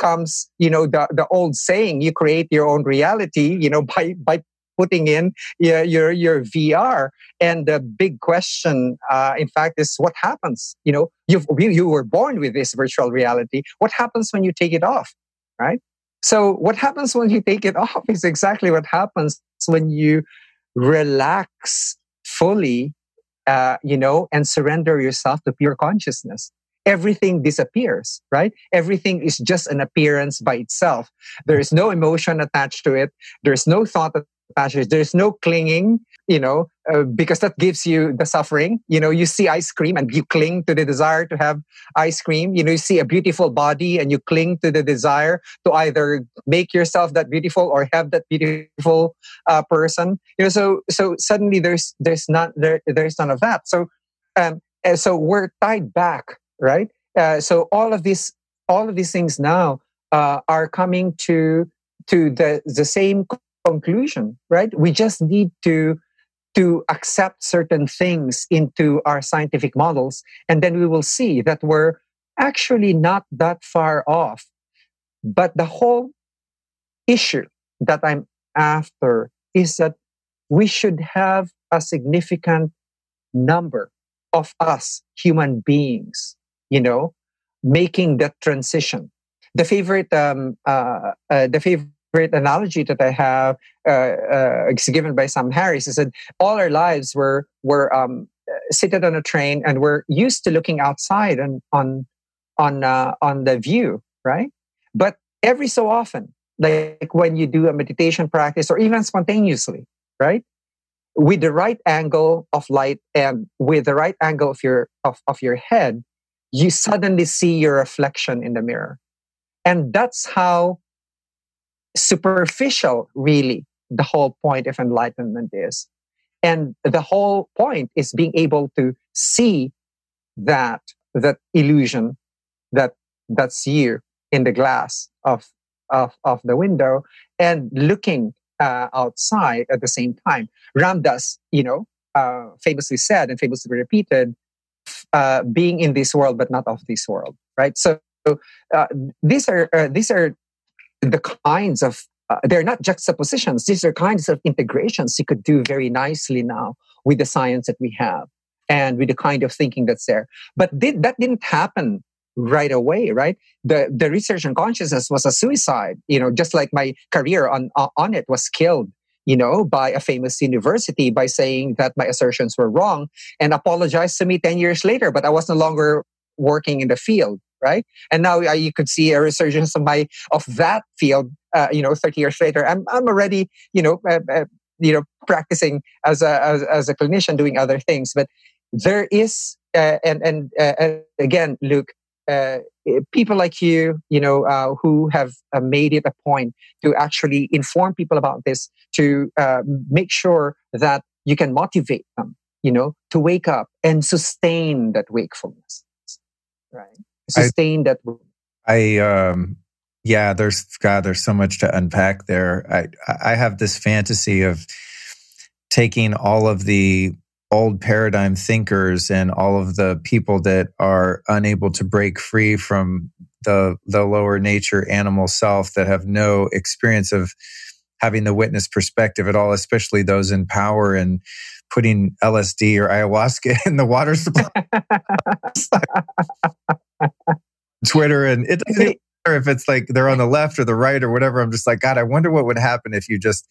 comes, you know, the old saying, you create your own reality, you know, by putting in your VR. And the big question, in fact, is what happens? You know, you were born with this virtual reality. What happens when you take it off, right? So what happens when you take it off is exactly what happens when you relax fully, you know, and surrender yourself to pure consciousness. Everything disappears, right? Everything is just an appearance by itself. There is no emotion attached to it. There is no thought attached to it. There is no clinging, you know, because that gives you the suffering. You know, you see ice cream and you cling to the desire to have ice cream. You know, you see a beautiful body and you cling to the desire to either make yourself that beautiful or have that beautiful person. You know, so suddenly there's none of that. So we're tied back. Right, so all of these things now are coming to the same conclusion. Right, we just need to accept certain things into our scientific models, and then we will see that we're actually not that far off. But the whole issue that I'm after is that we should have a significant number of us human beings, you know, making that transition. The favorite analogy that I have is given by Sam Harris. He said, all our lives were seated on a train and we're used to looking outside and on the view, right? But every so often, like when you do a meditation practice or even spontaneously, right? With the right angle of light and with the right angle of your head, you suddenly see your reflection in the mirror. And that's how superficial, really, the whole point of enlightenment is. And the whole point is being able to see that illusion that's you in the glass of the window and looking outside at the same time. Ram Dass, you know, famously said and famously repeated, being in this world but not of this world, right? So these are the kinds of They're not juxtapositions. These are kinds of integrations you could do very nicely now with the science that we have and with the kind of thinking that's there. But that didn't happen right away, right? The research on consciousness was a suicide, just like my career on it was killed, by a famous university by saying that my assertions were wrong and apologized to me 10 years later, but I was no longer working in the field, right? And now you could see a resurgence of that field, 30 years later. I'm already, practicing as a clinician, doing other things. But there is, and again, Luke, people like you, who have made it a point to actually inform people about this, to make sure that you can motivate them, to wake up and sustain that wakefulness, right? Sustain that. There's so much to unpack there. I have this fantasy of taking all of the old paradigm thinkers and all of the people that are unable to break free from the lower nature animal self, that have no experience of having the witness perspective at all, especially those in power, and putting LSD or ayahuasca in the water supply. Twitter, and it doesn't matter if it's like they're on the left or the right or whatever. I'm just like, God, I wonder what would happen if you just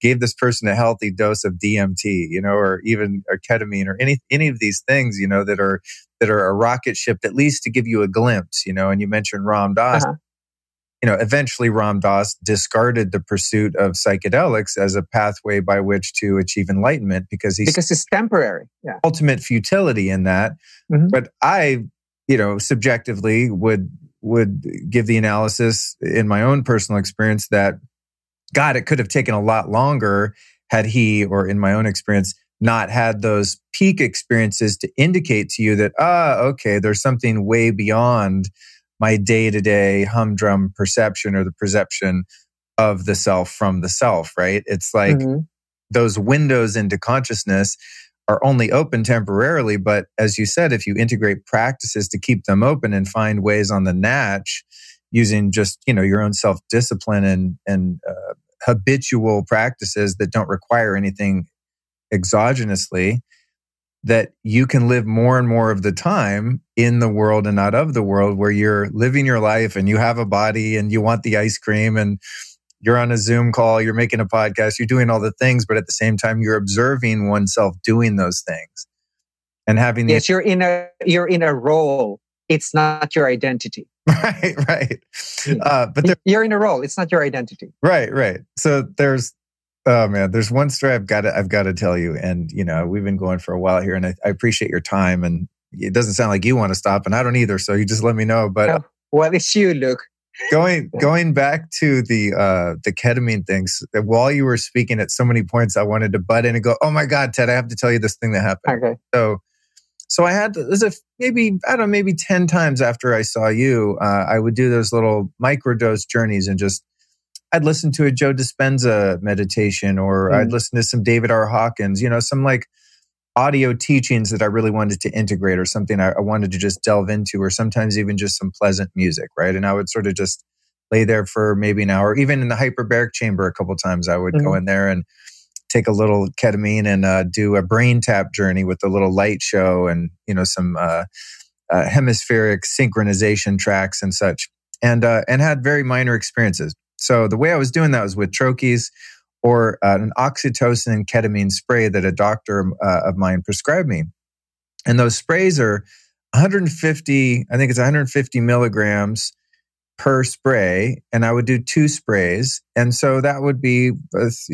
gave this person a healthy dose of DMT, or even or ketamine or any of these things, that are a rocket ship, at least to give you a glimpse, and you mentioned Ram Dass. Uh-huh. Eventually Ram Dass discarded the pursuit of psychedelics as a pathway by which to achieve enlightenment because it's temporary. Yeah. Ultimate futility in that. Mm-hmm. But I, subjectively would give the analysis in my own personal experience that, God, it could have taken a lot longer had he, or in my own experience, not had those peak experiences to indicate to you that, okay, there's something way beyond my day-to-day humdrum perception, or the perception of the self from the self, right? It's like those windows into consciousness are only open temporarily, but as you said, if you integrate practices to keep them open and find ways on the natch using just, your own self-discipline and habitual practices that don't require anything exogenously, that you can live more and more of the time in the world and not of the world, where you're living your life and you have a body and you want the ice cream and you're on a Zoom call, you're making a podcast, you're doing all the things, but at the same time, you're observing oneself doing those things and having these... Yes, you're in a role. It's not your identity. Right. But you're in a role. It's not your identity. Right. So there's... Oh man, there's one story I've got to tell you, and we've been going for a while here, and I appreciate your time, and it doesn't sound like you want to stop, and I don't either. So you just let me know. But well, it's you, Luke. Going back to the ketamine things, while you were speaking, at so many points I wanted to butt in and go, oh my God, Ted, I have to tell you this thing that happened. Okay. So I had maybe 10 times after I saw you, I would do those little microdose journeys, and just, I'd listen to a Joe Dispenza meditation, or I'd listen to some David R. Hawkins, some like audio teachings that I really wanted to integrate, or something I wanted to just delve into, or sometimes even just some pleasant music, right? And I would sort of just lay there for maybe an hour. Even in the hyperbaric chamber a couple times, I would go in there and take a little ketamine and do a brain tap journey with a little light show and, some hemispheric synchronization tracks and such, and had very minor experiences. So the way I was doing that was with trochees, or an oxytocin and ketamine spray that a doctor of mine prescribed me. And those sprays are 150 milligrams per spray. And I would do 2 sprays. And so that would be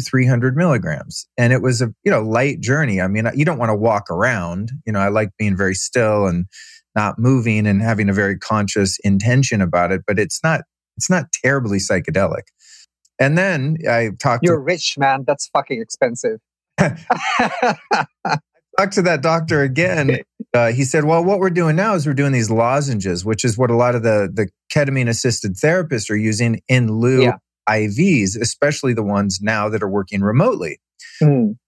300 milligrams. And it was a light journey. I mean, you don't want to walk around. I like being very still and not moving and having a very conscious intention about it. But it's not terribly psychedelic. And then I talked to... You're rich, man. That's fucking expensive. I talked to that doctor again. He said, well, what we're doing now is we're doing these lozenges, which is what a lot of the ketamine-assisted therapists are using in lieu IVs, especially the ones now that are working remotely,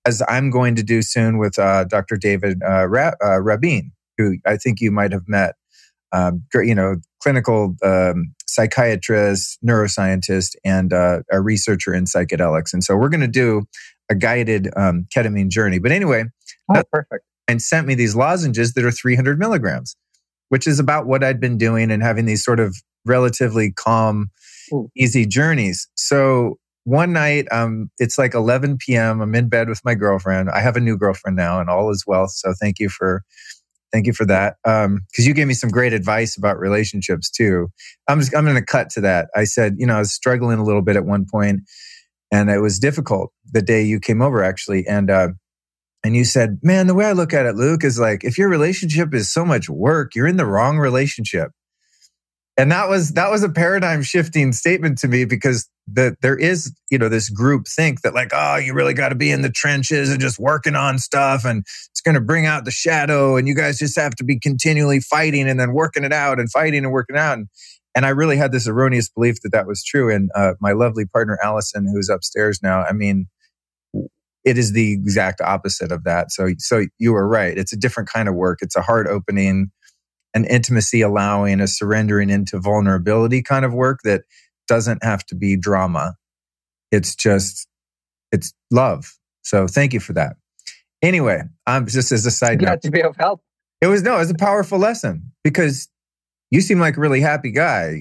as I'm going to do soon with Dr. David Rabin, who I think you might have met. clinical psychiatrist, neuroscientist, and a researcher in psychedelics. And so we're going to do a guided ketamine journey. But anyway, that's perfect. And sent me these lozenges that are 300 milligrams, which is about what I'd been doing and having these sort of relatively calm, easy journeys. So one night, it's like 11 p.m. I'm in bed with my girlfriend. I have a new girlfriend now, and all is well. So thank you for that. Because you gave me some great advice about relationships too. I'm going to cut to that. I said, I was struggling a little bit at one point, and it was difficult the day you came over actually. And you said, man, the way I look at it, Luke, is like, if your relationship is so much work, you're in the wrong relationship. And that was a paradigm shifting statement to me, because there is, this group think that like, oh, you really got to be in the trenches and just working on stuff, and it's going to bring out the shadow, and you guys just have to be continually fighting and then working it out and fighting and working it out. And I really had this erroneous belief that was true. And my lovely partner, Allison, who's upstairs now, it is the exact opposite of that. So you were right. It's a different kind of work. It's a heart opening, an intimacy allowing, a surrendering into vulnerability kind of work that doesn't have to be drama. It's love. So thank you for that. Anyway, I'm just as a side note. Glad to be of help. It was a powerful lesson, because you seem like a really happy guy.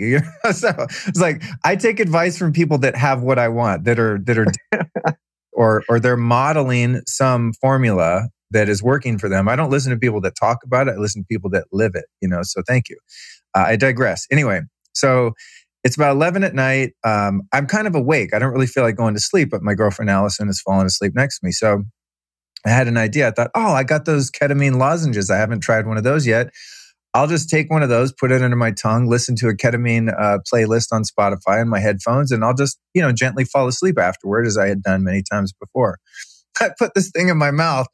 So it's like, I take advice from people that have what I want, that are. Or they're modeling some formula that is working for them. I don't listen to people that talk about it. I listen to people that live it, so thank you. I digress. Anyway, so it's about 11 at night. I'm kind of awake. I don't really feel like going to sleep, but my girlfriend Allison has fallen asleep next to me. So I had an idea. I thought, I got those ketamine lozenges. I haven't tried one of those yet. I'll just take one of those, put it under my tongue, listen to a ketamine playlist on Spotify in my headphones, and I'll just, gently fall asleep afterward, as I had done many times before. I put this thing in my mouth.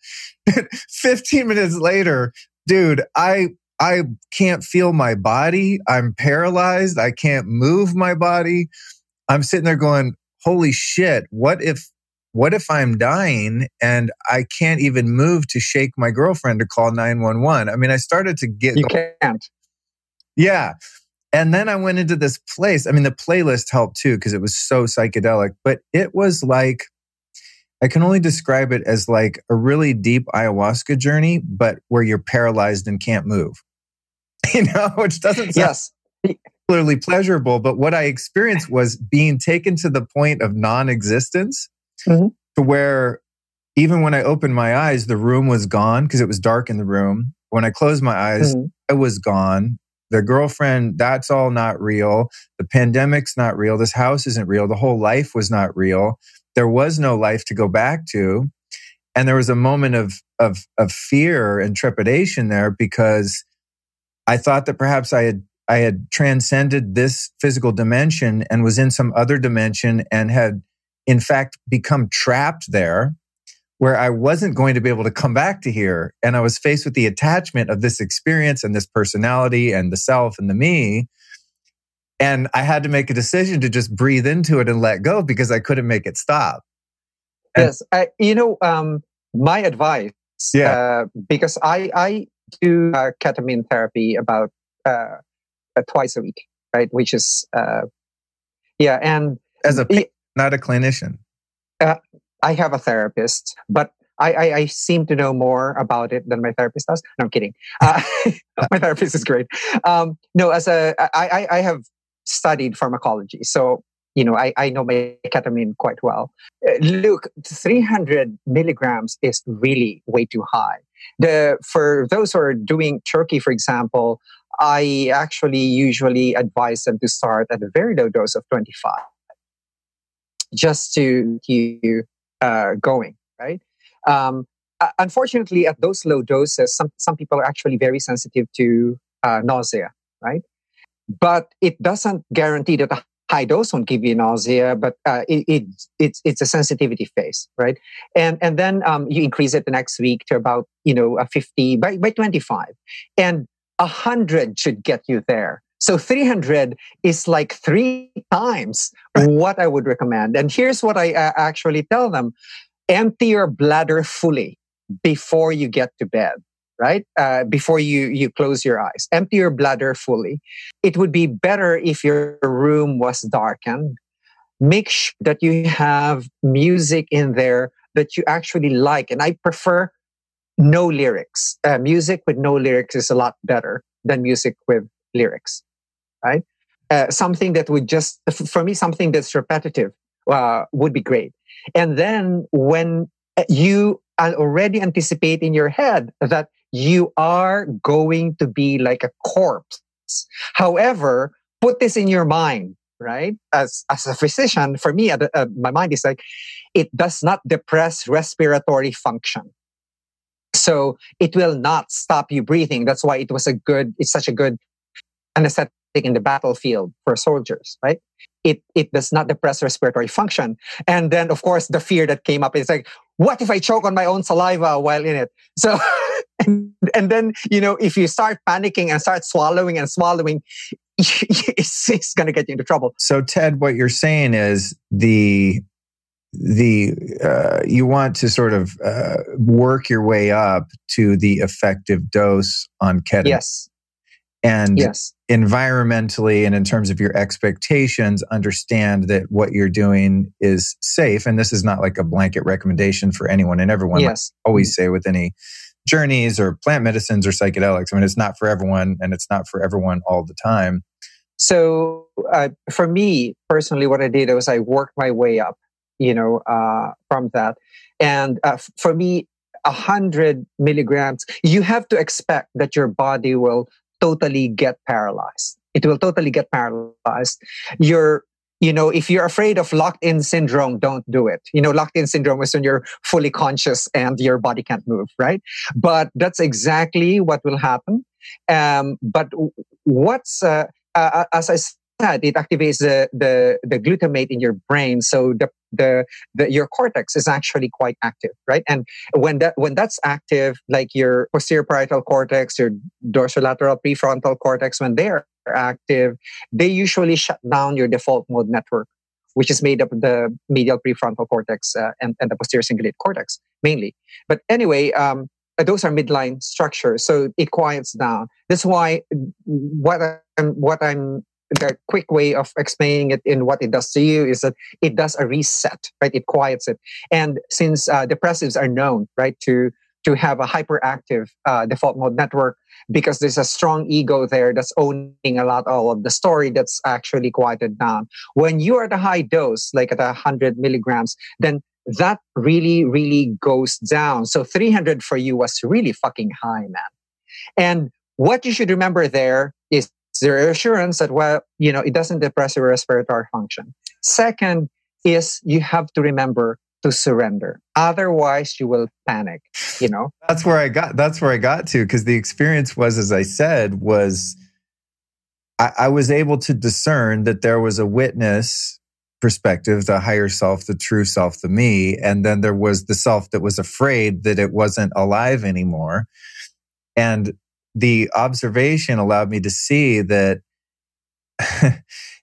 15 minutes later, dude, I can't feel my body. I'm paralyzed. I can't move my body. I'm sitting there going, holy shit, what if I'm dying and I can't even move to shake my girlfriend to call 911? I started to get... You can't. Yeah. And then I went into this place. The playlist helped too, because it was so psychedelic. But it was like, I can only describe it as like a really deep ayahuasca journey, but where you're paralyzed and can't move. Which doesn't sound... Yes. Particularly pleasurable. But what I experienced was being taken to the point of non-existence. Mm-hmm. To where even when I opened my eyes, the room was gone, because it was dark in the room. When I closed my eyes, mm-hmm. I was gone. The girlfriend, that's all not real. The pandemic's not real. This house isn't real. The whole life was not real. There was no life to go back to. And there was a moment of fear and trepidation there, because I thought that perhaps I had transcended this physical dimension and was in some other dimension, and had in fact become trapped there, where I wasn't going to be able to come back to here. And I was faced with the attachment of this experience and this personality and the self and the me. And I had to make a decision to just breathe into it and let go, because I couldn't make it stop. And yes. My advice, because I do ketamine therapy about twice a week, right? Which is, and... As a... Not a clinician. I have a therapist, but I seem to know more about it than my therapist does. No, I'm kidding. My therapist is great. I have studied pharmacology, so I know my ketamine quite well. Luke, 300 milligrams is really way too high. For those who are doing Turkey, for example, I actually usually advise them to start at a very low dose of 25. Just to keep you going, right? Unfortunately, at those low doses, some people are actually very sensitive to nausea, right? But it doesn't guarantee that a high dose won't give you nausea, but it's a sensitivity phase, right? And then you increase it the next week to about a 50 by 25, and 100 should get you there. So 300 is like 3 times what I would recommend. And here's what I actually tell them. Empty your bladder fully before you get to bed. right? Before you close your eyes. Empty your bladder fully. It would be better if your room was darkened. Make sure that you have music in there that you actually like. And I prefer no lyrics. Music with no lyrics is a lot better than music with lyrics, right? Something that would just, for me, something that's repetitive would be great. And then when you already anticipate in your head that you are going to be like a corpse. However, put this in your mind, right? As a physician, for me, my mind is like, it does not depress respiratory function. So it will not stop you breathing. That's why it's such a good anesthetic in the battlefield for soldiers, right? It does not depress respiratory function. And then, of course, the fear that came up is like, what if I choke on my own saliva while in it? So, and then, if you start panicking and start swallowing, it's going to get you into trouble. So, Ted, what you're saying is the you want to sort of work your way up to the effective dose on ketamine. Yes. And yes. Environmentally and in terms of your expectations, understand that what you're doing is safe. And this is not like a blanket recommendation for anyone and everyone. Yes. Like I always say with any journeys or plant medicines or psychedelics, I mean, it's not for everyone and it's not for everyone all the time. So for me personally, what I did was I worked my way up, from that. And for me, 100 milligrams, you have to expect that your body will totally get paralyzed. It will totally get paralyzed. If you're afraid of locked-in syndrome, don't do it. Locked-in syndrome is when you're fully conscious and your body can't move, right? But that's exactly what will happen. But what's, as I said, it activates the glutamate in your brain, so your cortex is actually quite active, right? And when that's active, like your posterior parietal cortex, your dorsolateral prefrontal cortex, when they're active, they usually shut down your default mode network, which is made up of the medial prefrontal cortex and the posterior cingulate cortex mainly. But anyway, those are midline structures, so it quiets down. That's why the quick way of explaining it in what it does to you is that it does a reset, right? It quiets it. And since depressives are known, right, to have a hyperactive default mode network, because there's a strong ego there that's owning a lot all of the story, that's actually quieted down. When you are at a high dose, like at 100 milligrams, then that really, really goes down. So 300 for you was really fucking high, man. And what you should remember there is the reassurance that, it doesn't depress your respiratory function. Second is you have to remember to surrender. Otherwise, you will panic, That's where I got to, because the experience was, as I said, I was able to discern that there was a witness perspective, the higher self, the true self, the me, and then there was the self that was afraid that it wasn't alive anymore. And the observation allowed me to see that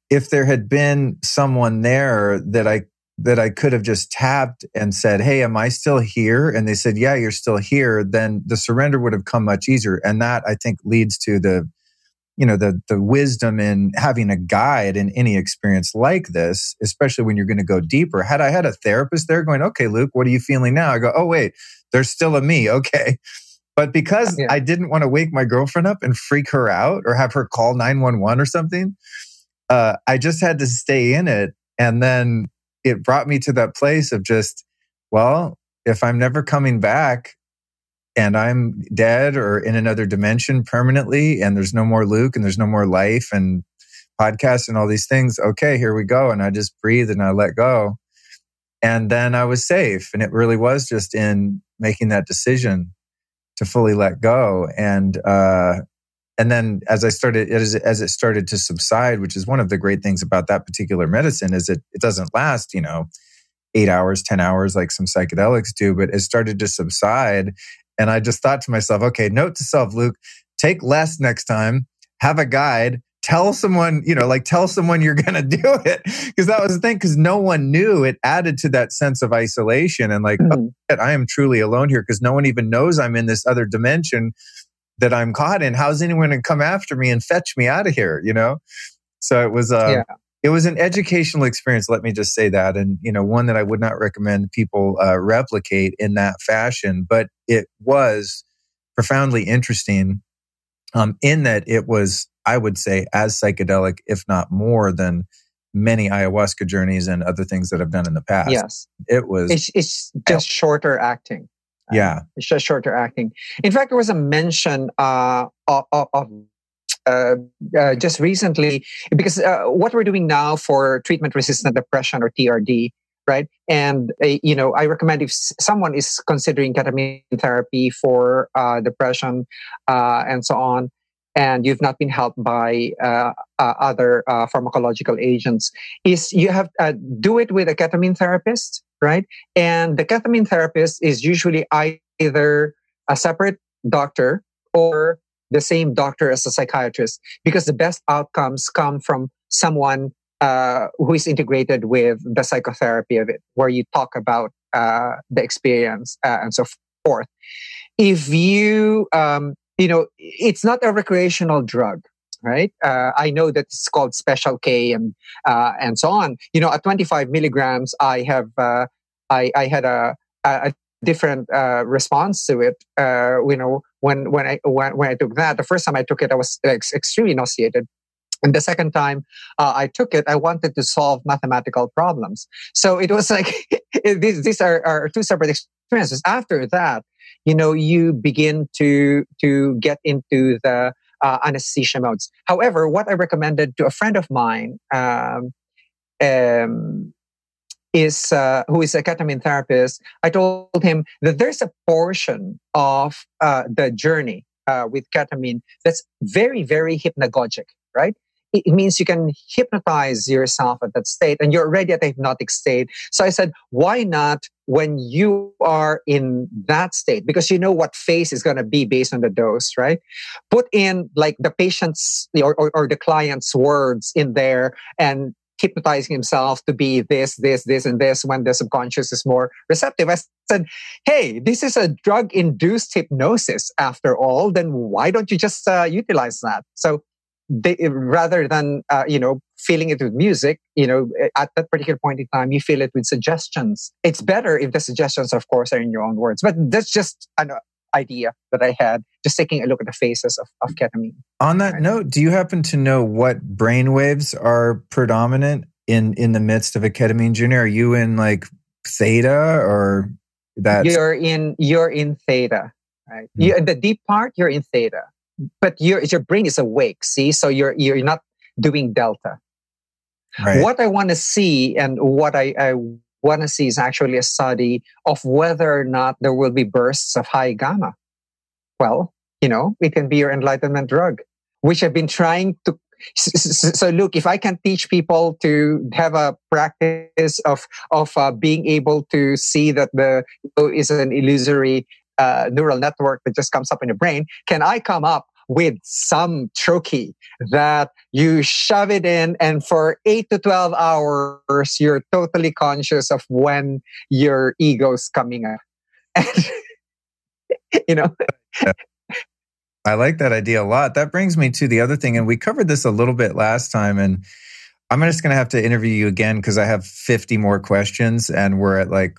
if there had been someone there that I could have just tapped and said, "Hey, am I still here?" And they said, "Yeah, you're still here," then the surrender would have come much easier. And that, I think, leads to the wisdom in having a guide in any experience like this, especially when you're going to go deeper. Had I had a therapist there going, "Okay, Luke, what are you feeling now?" I go, "Oh, wait, there's still a me. Okay." But because I didn't want to wake my girlfriend up and freak her out or have her call 911 or something, I just had to stay in it. And then it brought me to that place of just, well, if I'm never coming back and I'm dead or in another dimension permanently and there's no more Luke and there's no more life and podcasts and all these things, okay, here we go. And I just breathe and I let go. And then I was safe. And it really was just in making that decision to fully let go. And then as it started to subside, which is one of the great things about that particular medicine, is it doesn't last, 8 hours, 10 hours like some psychedelics do, but it started to subside. And I just thought to myself, okay, note to self, Luke, take less next time, have a guide, tell someone, you know, like tell someone you're going to do it. Because that was the thing, because no one knew. It added to that sense of isolation and like, oh, shit, I am truly alone here because no one even knows I'm in this other dimension that I'm caught in. How's anyone going to come after me and fetch me out of here, you know? So it was it was an educational experience, let me just say that. And, you know, one that I would not recommend people replicate in that fashion. But it was profoundly interesting in that it was, I would say, as psychedelic, if not more than many ayahuasca journeys and other things that I've done in the past. Yes. It was... It's just shorter acting. Yeah. It's just shorter acting. In fact, there was a mention of just recently, because what we're doing now for treatment-resistant depression or TRD, right? And, you know, I recommend if someone is considering ketamine therapy for depression and so on, and you've not been helped by other pharmacological agents, is you have to do it with a ketamine therapist, right? And the ketamine therapist is usually either a separate doctor or the same doctor as a psychiatrist, because the best outcomes come from someone who is integrated with the psychotherapy of it, where you talk about the experience and so forth. If you... you know, it's not a recreational drug, right? I know that it's called Special K and so on. You know, at 25 milligrams, I have I had a different response to it. You know, when I took that, the first time I took it, I was extremely nauseated, and the second time I took it, I wanted to solve mathematical problems. So it was like these are two separate experiences. After that, you know, you begin to get into the anesthesia modes. However, what I recommended to a friend of mine is who is a ketamine therapist, I told him that there's a portion of the journey with ketamine that's very, very hypnagogic, right? It means you can hypnotize yourself at that state and you're already at a hypnotic state. So I said, why not when you are in that state? Because you know what phase is going to be based on the dose, right? Put in like the patient's or the client's words in there and hypnotizing himself to be this, this, this, and this when the subconscious is more receptive. I said, hey, this is a drug-induced hypnosis after all. Then why don't you just utilize that? So rather than, you know, feeling it with music, you know, at that particular point in time, you feel it with suggestions. It's better if the suggestions, of course, are in your own words. But that's just an idea that I had, just taking a look at the phases of ketamine. On that note, do you happen to know what brainwaves are predominant in the midst of a ketamine journey? Are you in like theta or that? You're in theta, right? Mm-hmm. The deep part, you're in theta. But your brain is awake, see? So you're not doing delta. Right. What I want to see and what I want to see is actually a study of whether or not there will be bursts of high gamma. Well, you know, it can be your enlightenment drug, which I've been trying to... So look, if I can teach people to have a practice of being able to see that the ego is an illusory neural network that just comes up in your brain, can I come up with some trochee that you shove it in and for 8 to 12 hours, you're totally conscious of when your ego's coming up? And, you know? Yeah. I like that idea a lot. That brings me to the other thing, and we covered this a little bit last time, and I'm just going to have to interview you again because I have 50 more questions and we're at like,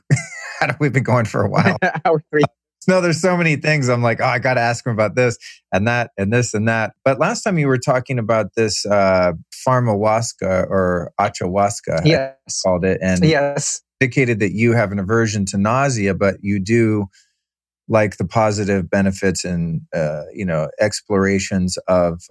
we've been going for a while. Hour 3. No, there's so many things. I'm like, oh, I got to ask him about this and that and this and that. But last time you were talking about this pharmahuasca or achahuasca, yes, I called it, and yes, indicated that you have an aversion to nausea, but you do like the positive benefits and you know, explorations of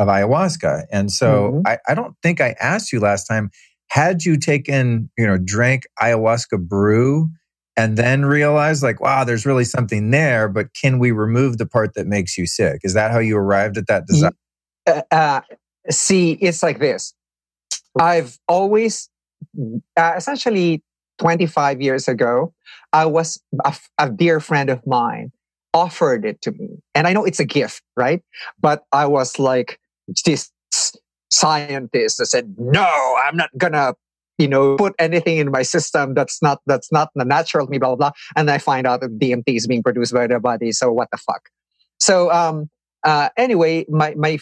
ayahuasca. And so I don't think I asked you last time. Had you taken, you know, drank ayahuasca brew and then realized like, wow, there's really something there, but can we remove the part that makes you sick? Is that how you arrived at that desire? See, it's like this. I've always, essentially 25 years ago, I was, a dear friend of mine offered it to me. And I know it's a gift, right? But I was like, this scientist that said, no, I'm not going to, put anything in my system that's not natural to me, blah, blah, blah. And I find out that DMT is being produced by the body. So what the fuck? So anyway, my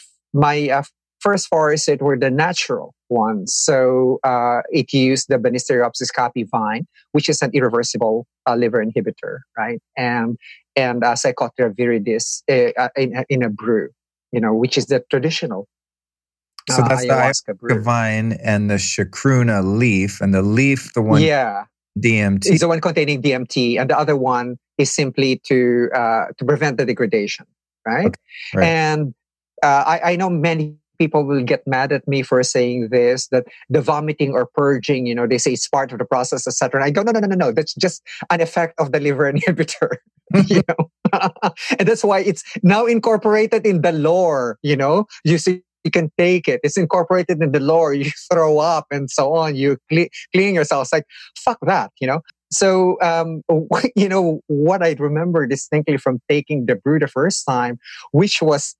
first forays were the natural ones. So it used the Banisteriopsis copy vine, which is an irreversible liver inhibitor, right? And Psychotria viridis in a brew, which is the traditional. So that's the ayahuasca brew. Vine and the chacruna leaf, and the leaf, the one DMT. It's the one containing DMT, and the other one is simply to prevent the degradation, right? Okay. Right. And I know many people will get mad at me for saying this, that the vomiting or purging, they say it's part of the process, etc. I go, no. That's just an effect of the liver inhibitor, And that's why it's now incorporated in the lore, You see, you can take it. It's incorporated in the lore. You throw up and so on. You clean yourself. It's like, fuck that, So, what I remember distinctly from taking the brew the first time, which was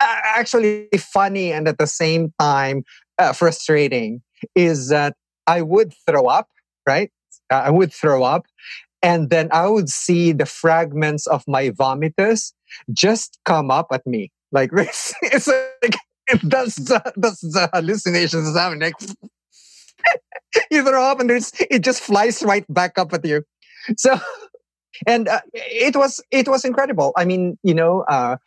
actually funny and at the same time frustrating, is that I would throw up, right? And then I would see the fragments of my vomitus just come up at me like this. It's like, that's the hallucinations that's happening. Like, you throw up and it just flies right back up at you. So, and it was incredible. I mean, the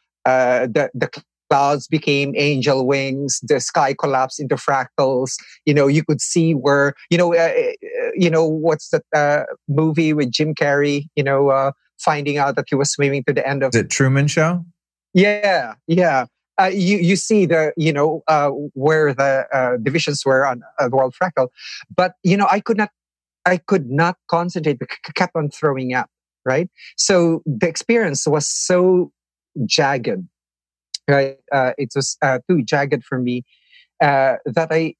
clouds became angel wings. The sky collapsed into fractals. You could see where, what's that movie with Jim Carrey, finding out that he was swimming to the end of... The Truman Show? Yeah, yeah. You see the, where the divisions were on the world fractal. But, I could not concentrate because I kept on throwing up, right? So the experience was so jagged, right? It was too jagged for me that I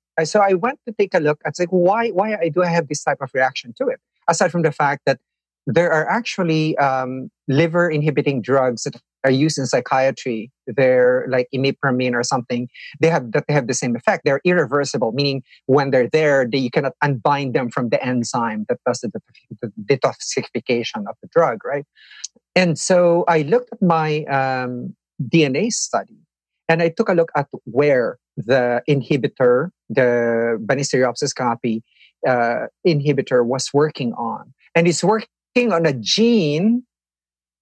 went to take a look. It's like, why do I have this type of reaction to it? Aside from the fact that there are actually liver inhibiting drugs that are used in psychiatry. They're like imipramine or something. They have the same effect. They're irreversible, meaning when they're there, you cannot unbind them from the enzyme that does the detoxification of the drug, right? And so I looked at my DNA study, and I took a look at where the inhibitor, the Banisteriopsis copy inhibitor, was working on. And it's working on a gene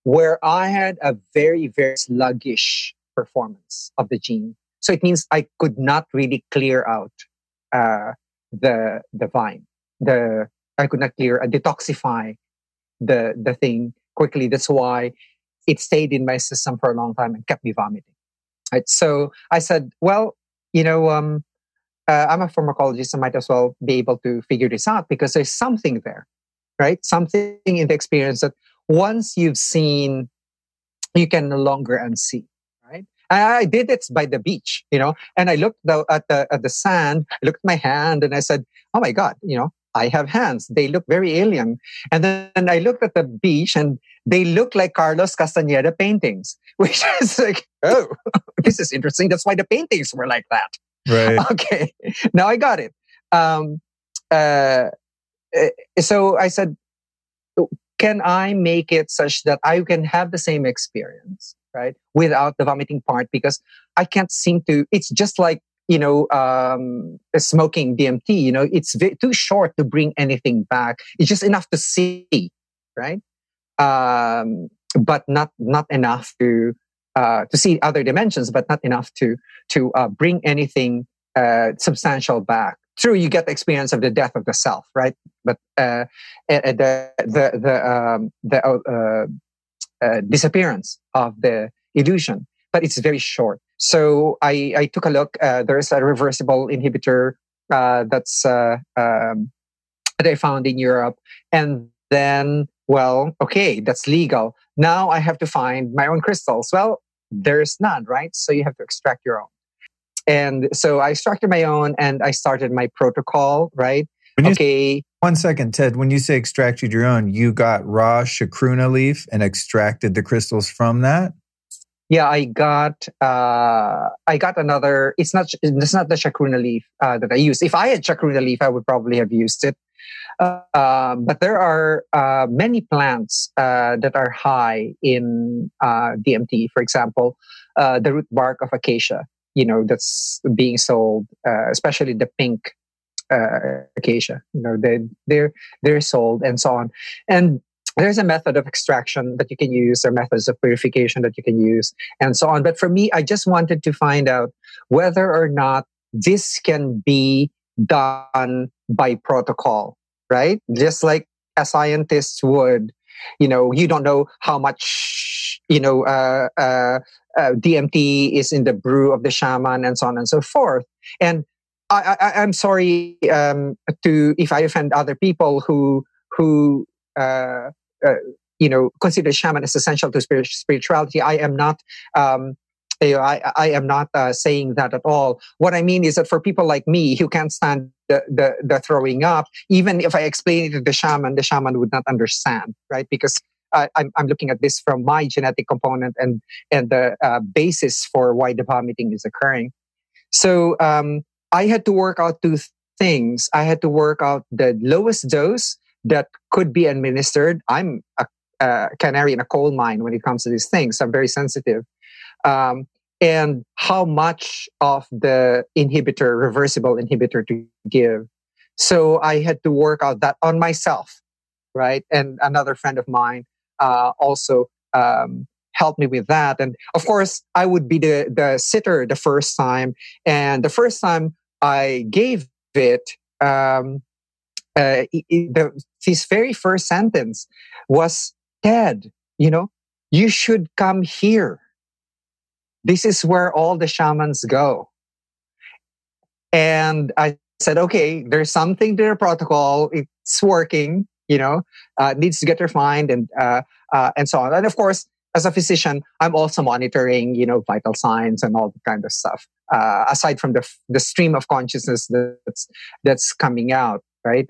where I had a very, very sluggish performance of the gene. So it means I could not really clear out the vine. I could not clear and detoxify the thing quickly. That's why it stayed in my system for a long time and kept me vomiting. Right? So I said, well, I'm a pharmacologist. I might as well be able to figure this out because there's something there, right? Something in the experience that once you've seen, you can no longer unsee, right? I did it by the beach, and I looked at the sand, I looked at my hand, and I said, oh my God, I have hands. They look very alien. And then I looked at the beach and they look like Carlos Castaneda paintings, which is like, oh, this is interesting. That's why the paintings were like that. Right. Okay. Now I got it. So I said, can I make it such that I can have the same experience, right? Without the vomiting part, because I can't seem to, it's just like, smoking DMT, it's too short to bring anything back. It's just enough to see, right? But not enough to see other dimensions, but not enough to bring anything substantial back. True, you get the experience of the death of the self, right? But the disappearance of the illusion, but it's very short. So I took a look. There's a reversible inhibitor that I found in Europe. And then, well, okay, that's legal. Now I have to find my own crystals. Well, there's none, right? So you have to extract your own. And so I extracted my own and I started my protocol, right? One second, Ted. When you say extracted your own, you got raw chacruna leaf and extracted the crystals from that? Yeah, I got another. It's not the chacruna leaf that I used. If I had chacruna leaf, I would probably have used it. But there are many plants that are high in DMT. For example, the root bark of acacia. You know, that's being sold, especially the pink acacia. You know, they're sold and so on. And there's a method of extraction that you can use, or methods of purification that you can use, and so on. But for me, I just wanted to find out whether or not this can be done by protocol, right? Just like a scientist would, you know, you don't know how much, you know, DMT is in the brew of the shaman and so on and so forth. And I'm sorry to if I offend other people who consider shaman as essential to spirituality. I am not. I am not saying that at all. What I mean is that for people like me who can't stand the throwing up, even if I explain it to the shaman would not understand, right? Because I'm looking at this from my genetic component and the basis for why the vomiting is occurring. So I had to work out two things. I had to work out the lowest dose that could be administered. I'm a canary in a coal mine when it comes to these things. I'm very sensitive. And how much of the inhibitor, reversible inhibitor, to give. So I had to work out that on myself, right? And another friend of mine also helped me with that. And of course, I would be the sitter the first time. And the first time I gave it, his very first sentence was, "Ted, you know, you should come here. This is where all the shamans go." And I said, okay, there's something to the protocol. It's working, you know, needs to get refined and so on. And of course, as a physician, I'm also monitoring, you know, vital signs and all that kind of stuff, aside from the stream of consciousness that's coming out. Right?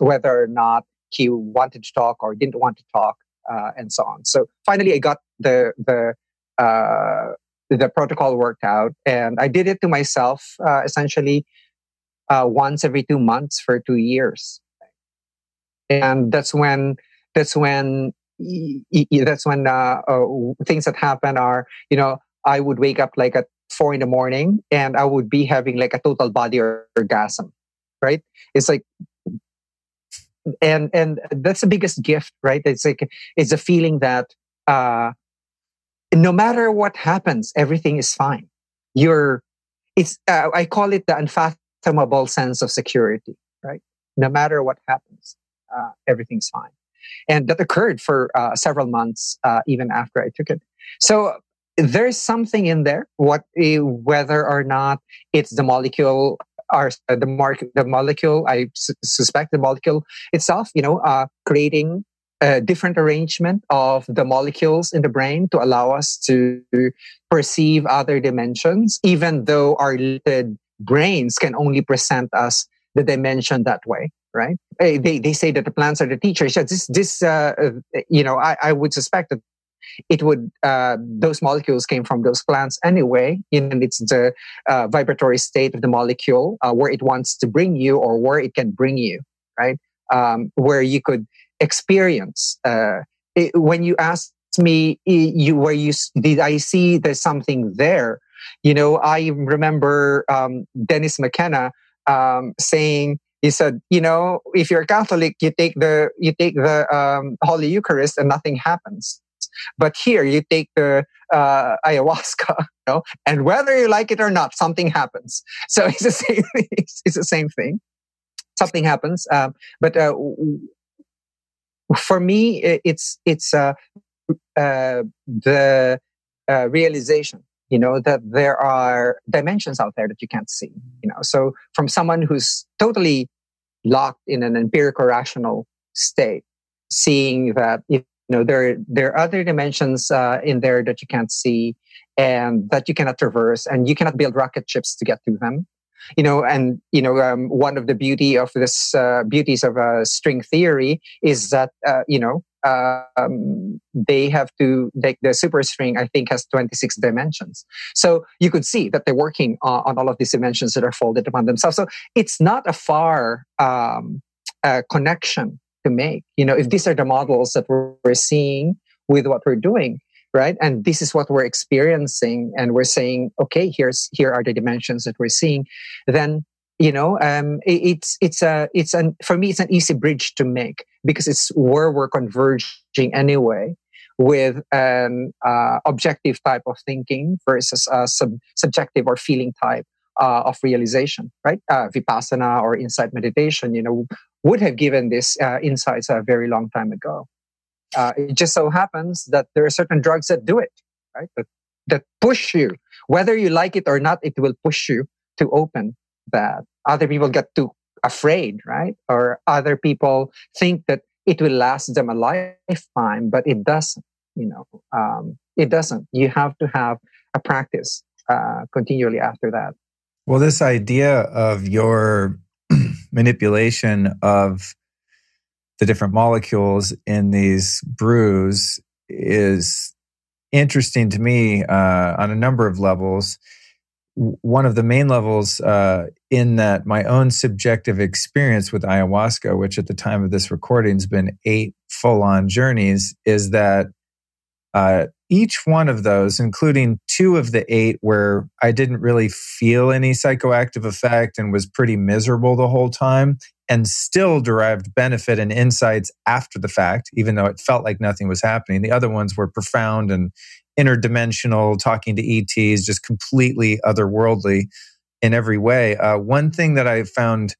Whether or not he wanted to talk or didn't want to talk, and so on. So finally, I got the protocol worked out, and I did it to myself essentially once every 2 months for 2 years, and that's when things that happen are, you know, I would wake up like at 4 a.m, and I would be having like a total body orgasm. Right? It's like, and that's the biggest gift, right? It's like, it's a feeling that no matter what happens, everything is fine. I call it the unfathomable sense of security, right? No matter what happens, everything's fine. And that occurred for several months, even after I took it. So there's something in there, whether or not it's the molecule, I suspect the molecule itself, you know, creating a different arrangement of the molecules in the brain to allow us to perceive other dimensions, even though our limited brains can only present us the dimension that way, right? They say that the plants are the teachers. I would suspect that it would, those molecules came from those plants anyway, and it's the vibratory state of the molecule where it wants to bring you or where it can bring you, right? Where you could experience. When you asked me, did I see there's something there? You know, I remember Dennis McKenna saying, he said, you know, if you're Catholic, you take the Holy Eucharist and nothing happens. But here you take the ayahuasca, you know, and whether you like it or not, something happens. So it's the same. It's the same thing. Something happens. But for me, it's the realization, you know, that there are dimensions out there that you can't see. You know, so from someone who's totally locked in an empirical rational state, seeing that. You know, there are other dimensions in there that you can't see and that you cannot traverse, and you cannot build rocket ships to get to them. One of the beauties of string theory is that they have to like the super string, I think, has 26 dimensions. So you could see that they're working on all of these dimensions that are folded upon themselves. So it's not a far connection to make. If these are the models that we're seeing with what we're doing, right? And this is what we're experiencing, and we're saying, okay, here are the dimensions that we're seeing. Then it's an easy bridge to make, because it's where we're converging anyway, with an objective type of thinking versus a subjective or feeling type of realization, right? Vipassana or insight meditation, would have given these insights a very long time ago. It just so happens that there are certain drugs that do it, right? That push you, whether you like it or not, it will push you to open that. Other people get too afraid, right? Or other people think that it will last them a lifetime, but it doesn't. It doesn't. You have to have a practice continually after that. Well, this idea of your manipulation of the different molecules in these brews is interesting to me on a number of levels. One of the main levels in that my own subjective experience with ayahuasca, which at the time of this recording has been 8 full-on journeys, is that each one of those, including 2 of the 8 where I didn't really feel any psychoactive effect and was pretty miserable the whole time, and still derived benefit and insights after the fact, even though it felt like nothing was happening. The other ones were profound and interdimensional, talking to ETs, just completely otherworldly in every way. One thing that I found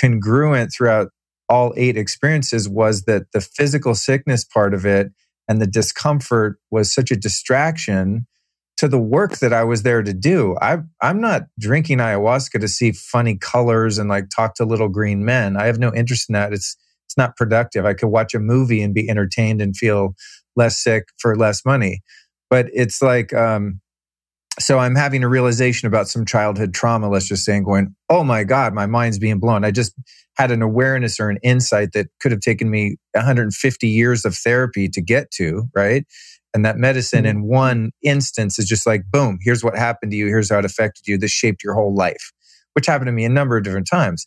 congruent throughout all 8 experiences was that the physical sickness part of it and the discomfort was such a distraction to the work that I was there to do. I'm not drinking ayahuasca to see funny colors and like talk to little green men. I have no interest in that. It's not productive. I could watch a movie and be entertained and feel less sick for less money. But it's like, so I'm having a realization about some childhood trauma, let's just say, and going, oh my God, my mind's being blown. I just had an awareness or an insight that could have taken me 150 years of therapy to get to, right? And that medicine in one instance is just like, boom, here's what happened to you. Here's how it affected you. This shaped your whole life, which happened to me a number of different times.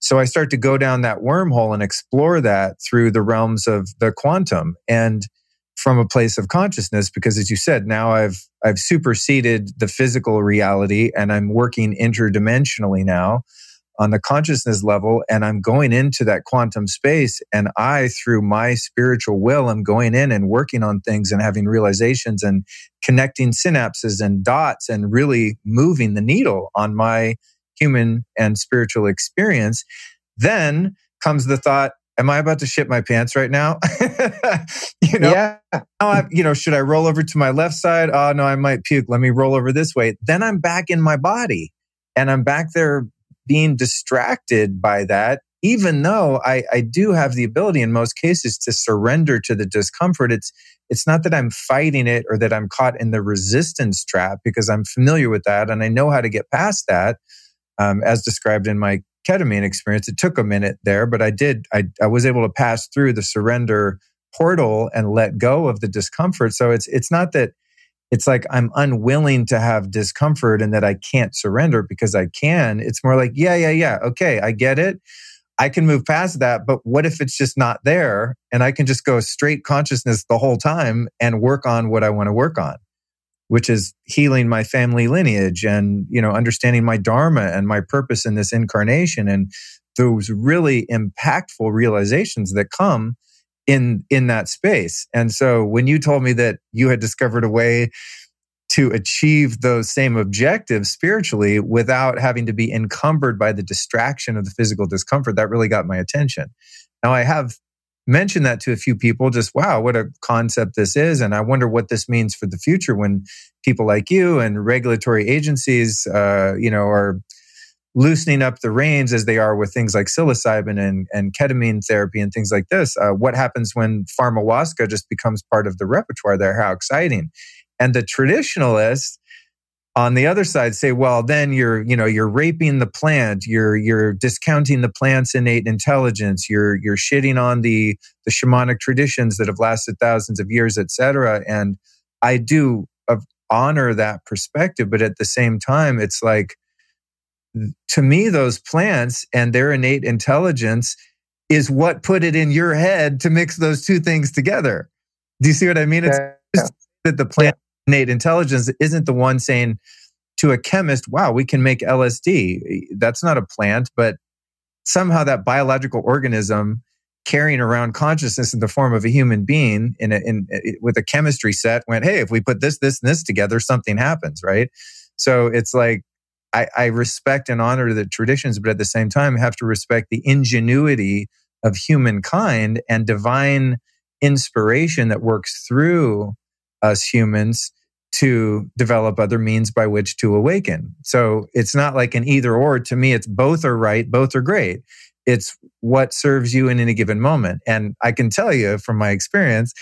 So I start to go down that wormhole and explore that through the realms of the quantum and from a place of consciousness, because as you said, now I've superseded the physical reality and I'm working interdimensionally now on the consciousness level, and I'm going into that quantum space, and I, through my spiritual will, I'm going in and working on things and having realizations and connecting synapses and dots and really moving the needle on my human and spiritual experience. Then comes the thought, am I about to shit my pants right now? Yeah. Now should I roll over to my left side? Oh no, I might puke. Let me roll over this way. Then I'm back in my body and I'm back there being distracted by that, even though I do have the ability in most cases to surrender to the discomfort. It's not that I'm fighting it or that I'm caught in the resistance trap, because I'm familiar with that and I know how to get past that. As described in my ketamine experience, it took a minute there, but I was able to pass through the surrender portal and let go of the discomfort. So it's not that it's like I'm unwilling to have discomfort and that I can't surrender because I can. It's more like, yeah. Okay, I get it. I can move past that, but what if it's just not there and I can just go straight consciousness the whole time and work on what I want to work on, which is healing my family lineage and, understanding my dharma and my purpose in this incarnation and those really impactful realizations that come in that space. And so when you told me that you had discovered a way to achieve those same objectives spiritually without having to be encumbered by the distraction of the physical discomfort, that really got my attention. Now I have mentioned that to a few people, just wow, what a concept this is. And I wonder what this means for the future when people like you and regulatory agencies, are loosening up the reins as they are with things like psilocybin and ketamine therapy and things like this. What happens when pharmawasca just becomes part of the repertoire there? How exciting. And the traditionalists On the other side, say, well, then you're raping the plant, you're discounting the plant's innate intelligence, you're shitting on the shamanic traditions that have lasted thousands of years, etc. And I do honor that perspective, but at the same time, it's like, to me, those plants and their innate intelligence is what put it in your head to mix those two things together. Do you see what I mean? It's just that the plant innate intelligence isn't the one saying to a chemist, wow, we can make LSD. That's not a plant, but somehow that biological organism carrying around consciousness in the form of a human being with a chemistry set went, hey, if we put this, this, and this together, something happens, right? So it's like, I respect and honor the traditions, but at the same time, have to respect the ingenuity of humankind and divine inspiration that works through us humans to develop other means by which to awaken. So it's not like an either or. To me, it's both are right, both are great. It's what serves you in any given moment. And I can tell you from my experience,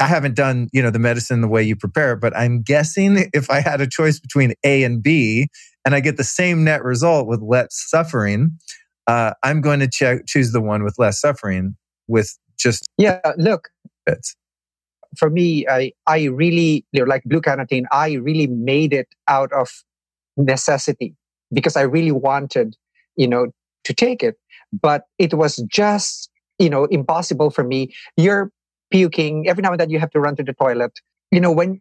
I haven't done the medicine the way you prepare it, but I'm guessing if I had a choice between A and B, and I get the same net result with less suffering, I'm going to choose the one with less suffering. With just look, bits. For me, I really like Blue Cannatine. I really made it out of necessity because I really wanted to take it, but it was just impossible for me. You're puking every now and then. You have to run to the toilet. When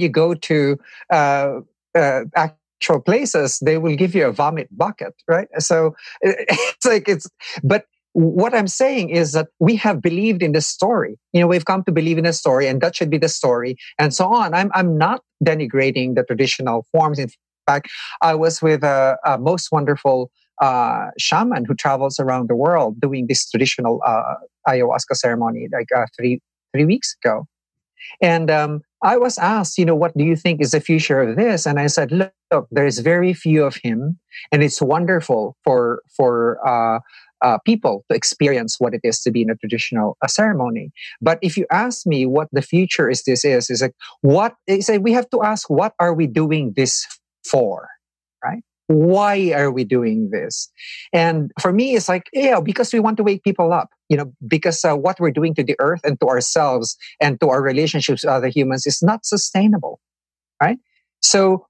you go to actual places, they will give you a vomit bucket, right? So it's like but what I'm saying is that we have believed in this story. We've come to believe in a story, and that should be the story, and so on. I'm not denigrating the traditional forms. In fact, I was with a most wonderful shaman who travels around the world doing this traditional ayahuasca ceremony like three weeks ago. And I was asked, what do you think is the future of this? And I said, look, there's very few of him, and it's wonderful for people to experience what it is to be in a traditional ceremony. But if you ask me what the future is, we have to ask, what are we doing this for, right? Why are we doing this? And for me, it's like, because we want to wake people up, because what we're doing to the earth and to ourselves and to our relationships with other humans is not sustainable, right? So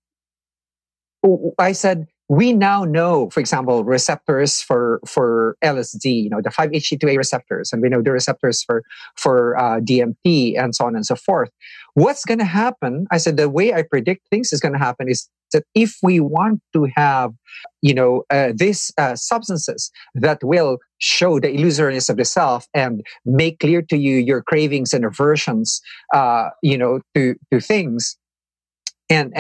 I said, we now know, for example, receptors for LSD, the 5-HT2A receptors, and we know the receptors for DMT and so on and so forth. What's going to happen? I said, the way I predict things is going to happen is that if we want to have, these substances that will show the illusoriness of the self and make clear to you your cravings and aversions, to things, and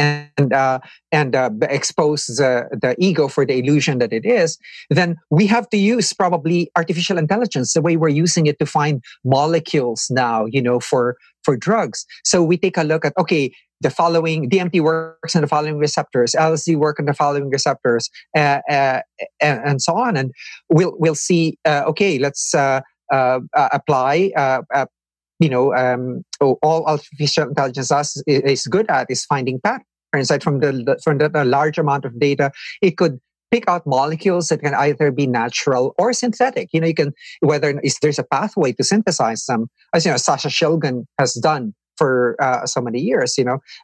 expose the ego for the illusion that it is, then we have to use probably artificial intelligence, the way we're using it to find molecules now, for drugs. So we take a look at, okay, the following DMT works on the following receptors, LSD work on the following receptors, and so on. And we'll see, okay, let's apply all artificial intelligence is good at is finding patterns. Right? From the large amount of data, it could pick out molecules that can either be natural or synthetic. You can there's a pathway to synthesize them, as Sasha Shilgin has done for so many years.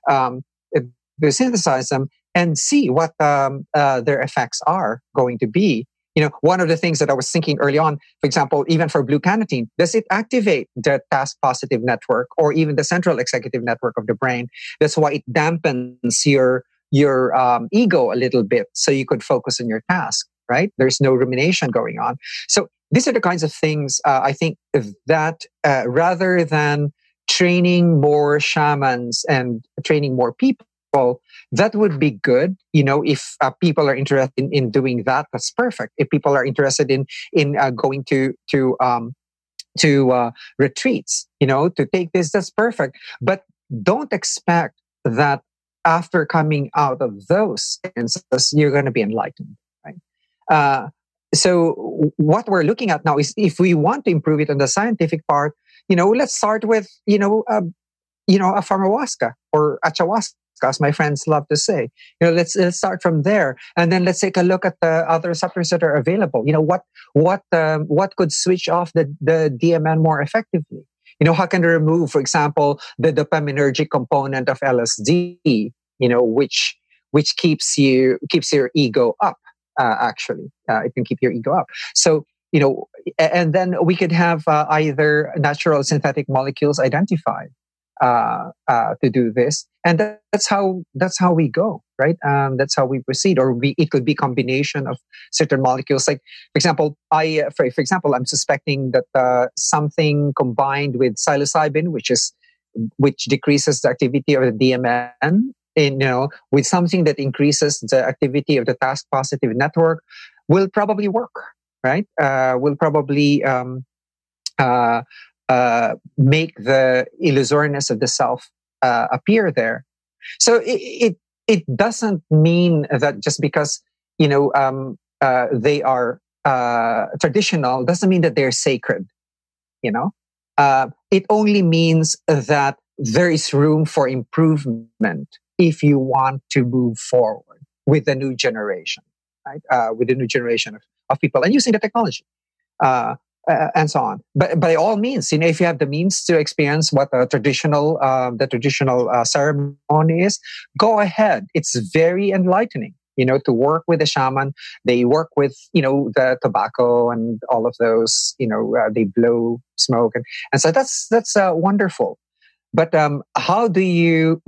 To synthesize them and see what their effects are going to be. One of the things that I was thinking early on, for example, even for Blue Cannatine, does it activate the task-positive network or even the central executive network of the brain? That's why it dampens your ego a little bit, so you could focus on your task, right? There's no rumination going on. So these are the kinds of things I think that rather than training more shamans and training more people, that would be good, if people are interested in doing that, that's perfect. If people are interested in going to retreats, to take this, that's perfect. But don't expect that after coming out of those instances, you're going to be enlightened, right? So what we're looking at now is, if we want to improve it on the scientific part, let's start with a ayahuasca or achahuasca, because my friends love to say. Let's start from there, and then let's take a look at the other receptors that are available. What could switch off the DMN more effectively? How can we remove, for example, the dopaminergic component of LSD? Which keeps your ego up. It can keep your ego up. So. And then we could have either natural synthetic molecules identified to do this, and that's how we go, right? That's how we proceed, or it could be combination of certain molecules. Like, for example, I'm suspecting that something combined with psilocybin, which decreases the activity of the DMN, with something that increases the activity of the task positive network, will probably work. Right, will probably make the illusoriness of the self appear there. So it doesn't mean that just because they are traditional doesn't mean that they're sacred. It only means that there is room for improvement if you want to move forward with the new generation, right? With the new generation of people and using the technology and so on, but by all means, if you have the means to experience what the traditional ceremony is, go ahead. It's very enlightening, to work with a shaman. They work with the tobacco and all of those. They blow smoke and so that's wonderful. But how do you?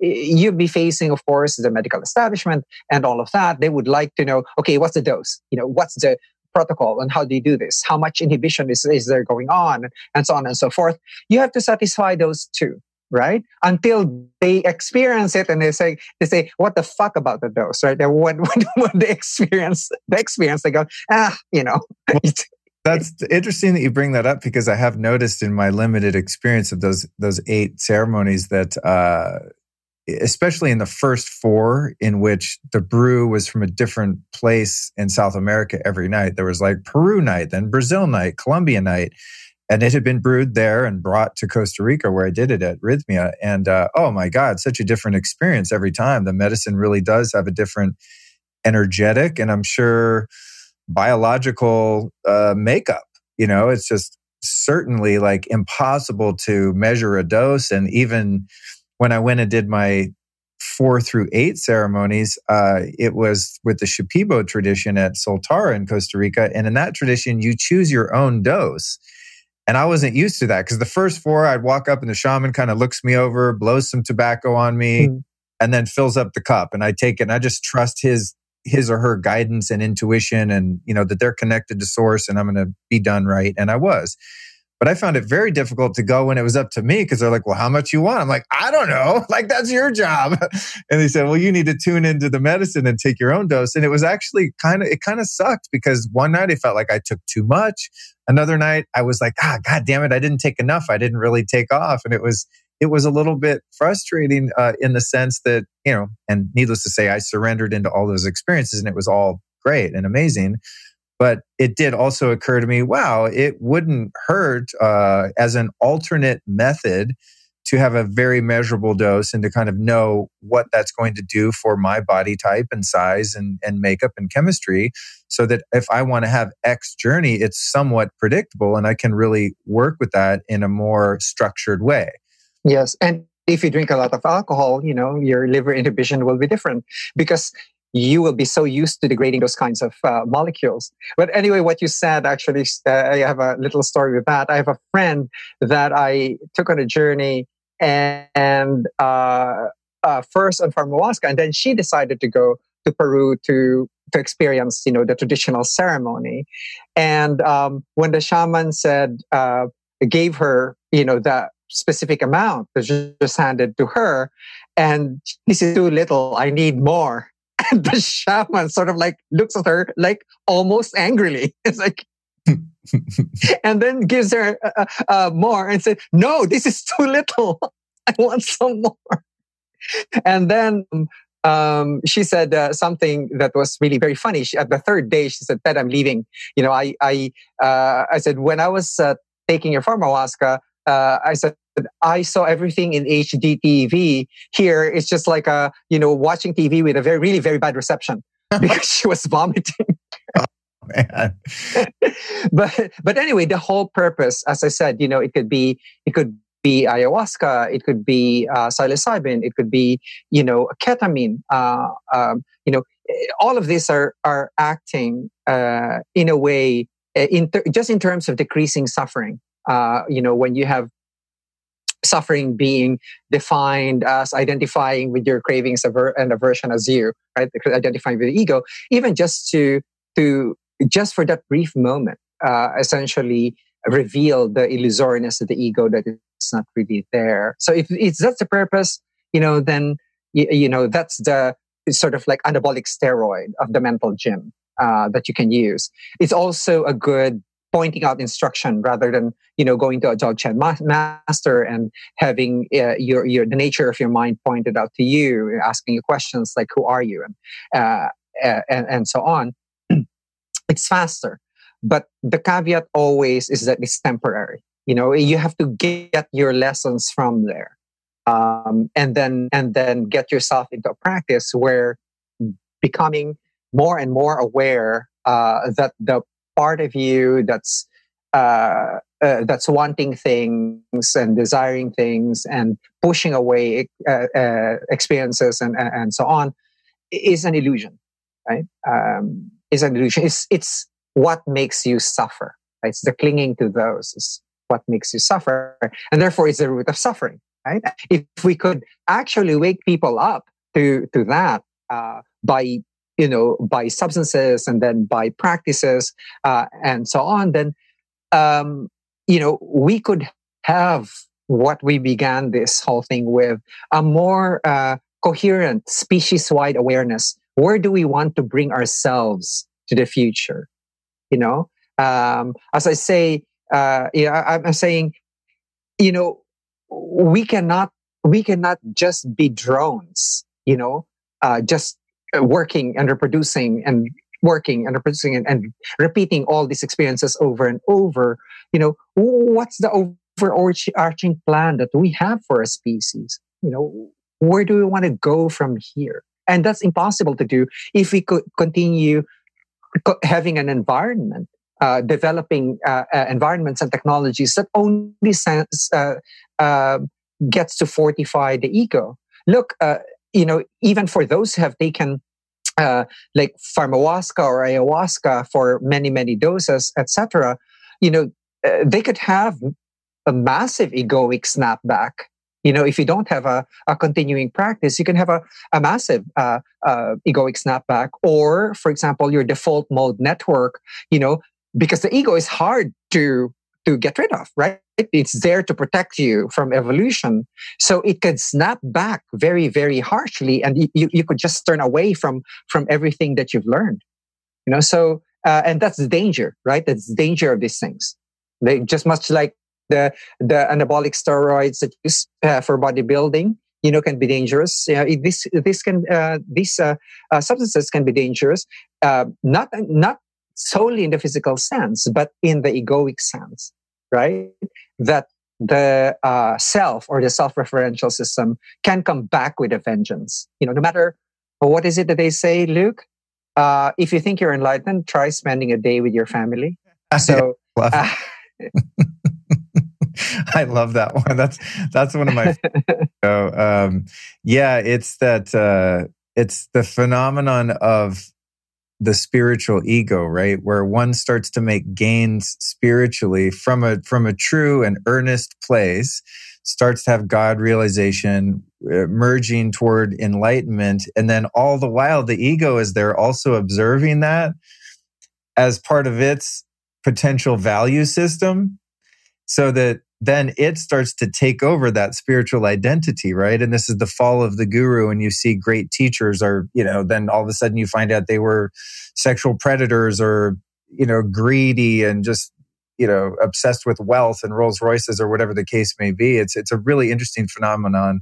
You'd be facing, of course, the medical establishment and all of that. They would like to know, okay, what's the dose? What's the protocol and how do you do this? How much inhibition is there going on and so forth? You have to satisfy those two, right? Until they experience it and they say, what the fuck about the dose, right? And when they experience the experience, they go, That's interesting that you bring that up, because I have noticed in my limited experience of those 8 ceremonies that, especially in the first 4, in which the brew was from a different place in South America every night, there was like Peru night, then Brazil night, Colombia night, and it had been brewed there and brought to Costa Rica where I did it at Rhythmia. And oh my God, such a different experience every time. The medicine really does have a different energetic, and I'm sure biological makeup. It's just certainly like impossible to measure a dose. And even when I went and did my 4 through 8 ceremonies, it was with the Shipibo tradition at Soltara in Costa Rica. And in that tradition, you choose your own dose. And I wasn't used to that, because the first 4, I'd walk up and the shaman kind of looks me over, blows some tobacco on me, and then fills up the cup. And I take it and I just trust his or her guidance and intuition, and that they're connected to source, and I'm going to be done right. And I was. But I found it very difficult to go when it was up to me, because they're like, well, how much you want? I'm like, I don't know. Like, that's your job. And they said, well, you need to tune into the medicine and take your own dose. And it was actually kind of sucked, because one night I felt like I took too much. Another night I was like, God damn it, I didn't take enough. I didn't really take off. And it was a little bit frustrating in the sense that, and needless to say, I surrendered into all those experiences, and it was all great and amazing. But it did also occur to me, wow, it wouldn't hurt as an alternate method to have a very measurable dose and to kind of know what that's going to do for my body type and size and makeup and chemistry, so that if I want to have X journey, it's somewhat predictable and I can really work with that in a more structured way. Yes. And if you drink a lot of alcohol, your liver inhibition will be different, because you will be so used to degrading those kinds of molecules. But anyway, what you said, actually, I have a little story with that. I have a friend that I took on a journey and first on ayahuasca, and then she decided to go to Peru to experience, the traditional ceremony. And when the shaman said, gave her, the specific amount that's just handed to her, and this is too little, I need more. And the shaman sort of like looks at her like almost angrily. It's like, and then gives her more and said, no, this is too little. I want some more. And then she said something that was really very funny. At the third day, she said, Ted, I'm leaving. I said, when I was taking your ayahuasca, I said, I saw everything in HD TV. Here, it's just like a, you know, watching TV with a very, really very bad reception because she was vomiting. Oh, man. But anyway, the whole purpose, as I said, you know, it could be ayahuasca, it could be psilocybin, it could be, you know, ketamine. You know, all of these are acting in a way, just in terms of decreasing suffering. You know, when you have suffering being defined as identifying with your cravings and aversion as you, right? Identifying with the ego, even just to for that brief moment, essentially reveal the illusoriness of the ego that it's not really there. So if that's the purpose, you know, then, you know, that's the sort of like anabolic steroid of the mental gym that you can use. It's also a good pointing out instruction rather than, you know, going to a Zhogchen master and having the nature of your mind pointed out to you, asking you questions like, who are you? And so on. It's faster. But the caveat always is that it's temporary. You know, you have to get your lessons from there. And then get yourself into a practice where becoming more and more aware that the part of you that's wanting things and desiring things and pushing away experiences and so on is an illusion, right? Is an illusion. It's what makes you suffer. Right? It's the clinging to those is what makes you suffer, and therefore it's the root of suffering. Right? If we could actually wake people up to that by, you know, by substances and then by practices and so on, then, you know, we could have what we began this whole thing with, a more coherent species-wide awareness. Where do we want to bring ourselves to the future? You know, as I say, I'm saying, you know, we cannot just be drones, you know, just working and reproducing and working and reproducing and repeating all these experiences over and over. You know, what's the overarching plan that we have for a species? You know, where do we want to go from here? And that's impossible to do if we could continue having an environment, developing environments and technologies that only gets to fortify the ego. Look, you know, even for those who have taken like pharmahuasca or ayahuasca for many, many doses, etc., you know, they could have a massive egoic snapback. You know, if you don't have a continuing practice, you can have a massive egoic snapback. Or, for example, your default mode network, you know, because the ego is hard to get rid of, right? It's there to protect you from evolution. So it can snap back very, very harshly, and you could just turn away from everything that you've learned. You know, so, and that's the danger, right? That's the danger of these things. They just much like the anabolic steroids that you use for bodybuilding, you know, can be dangerous. You know, these substances can be dangerous, not solely in the physical sense, but in the egoic sense, right? That the self or the self-referential system can come back with a vengeance. You know, no matter what is it that they say, Luke, if you think you're enlightened, try spending a day with your family. So, I love that one. That's one of my favorites. So, yeah, it's that it's the phenomenon of the spiritual ego, right? Where one starts to make gains spiritually from a true and earnest place, starts to have God realization, merging toward enlightenment. And then all the while, the ego is there also observing that as part of its potential value system, so that then it starts to take over that spiritual identity, right? And this is the fall of the guru, and you see great teachers are, you know, then all of a sudden you find out they were sexual predators or, you know, greedy and just, you know, obsessed with wealth and Rolls Royces or whatever the case may be. It's a really interesting phenomenon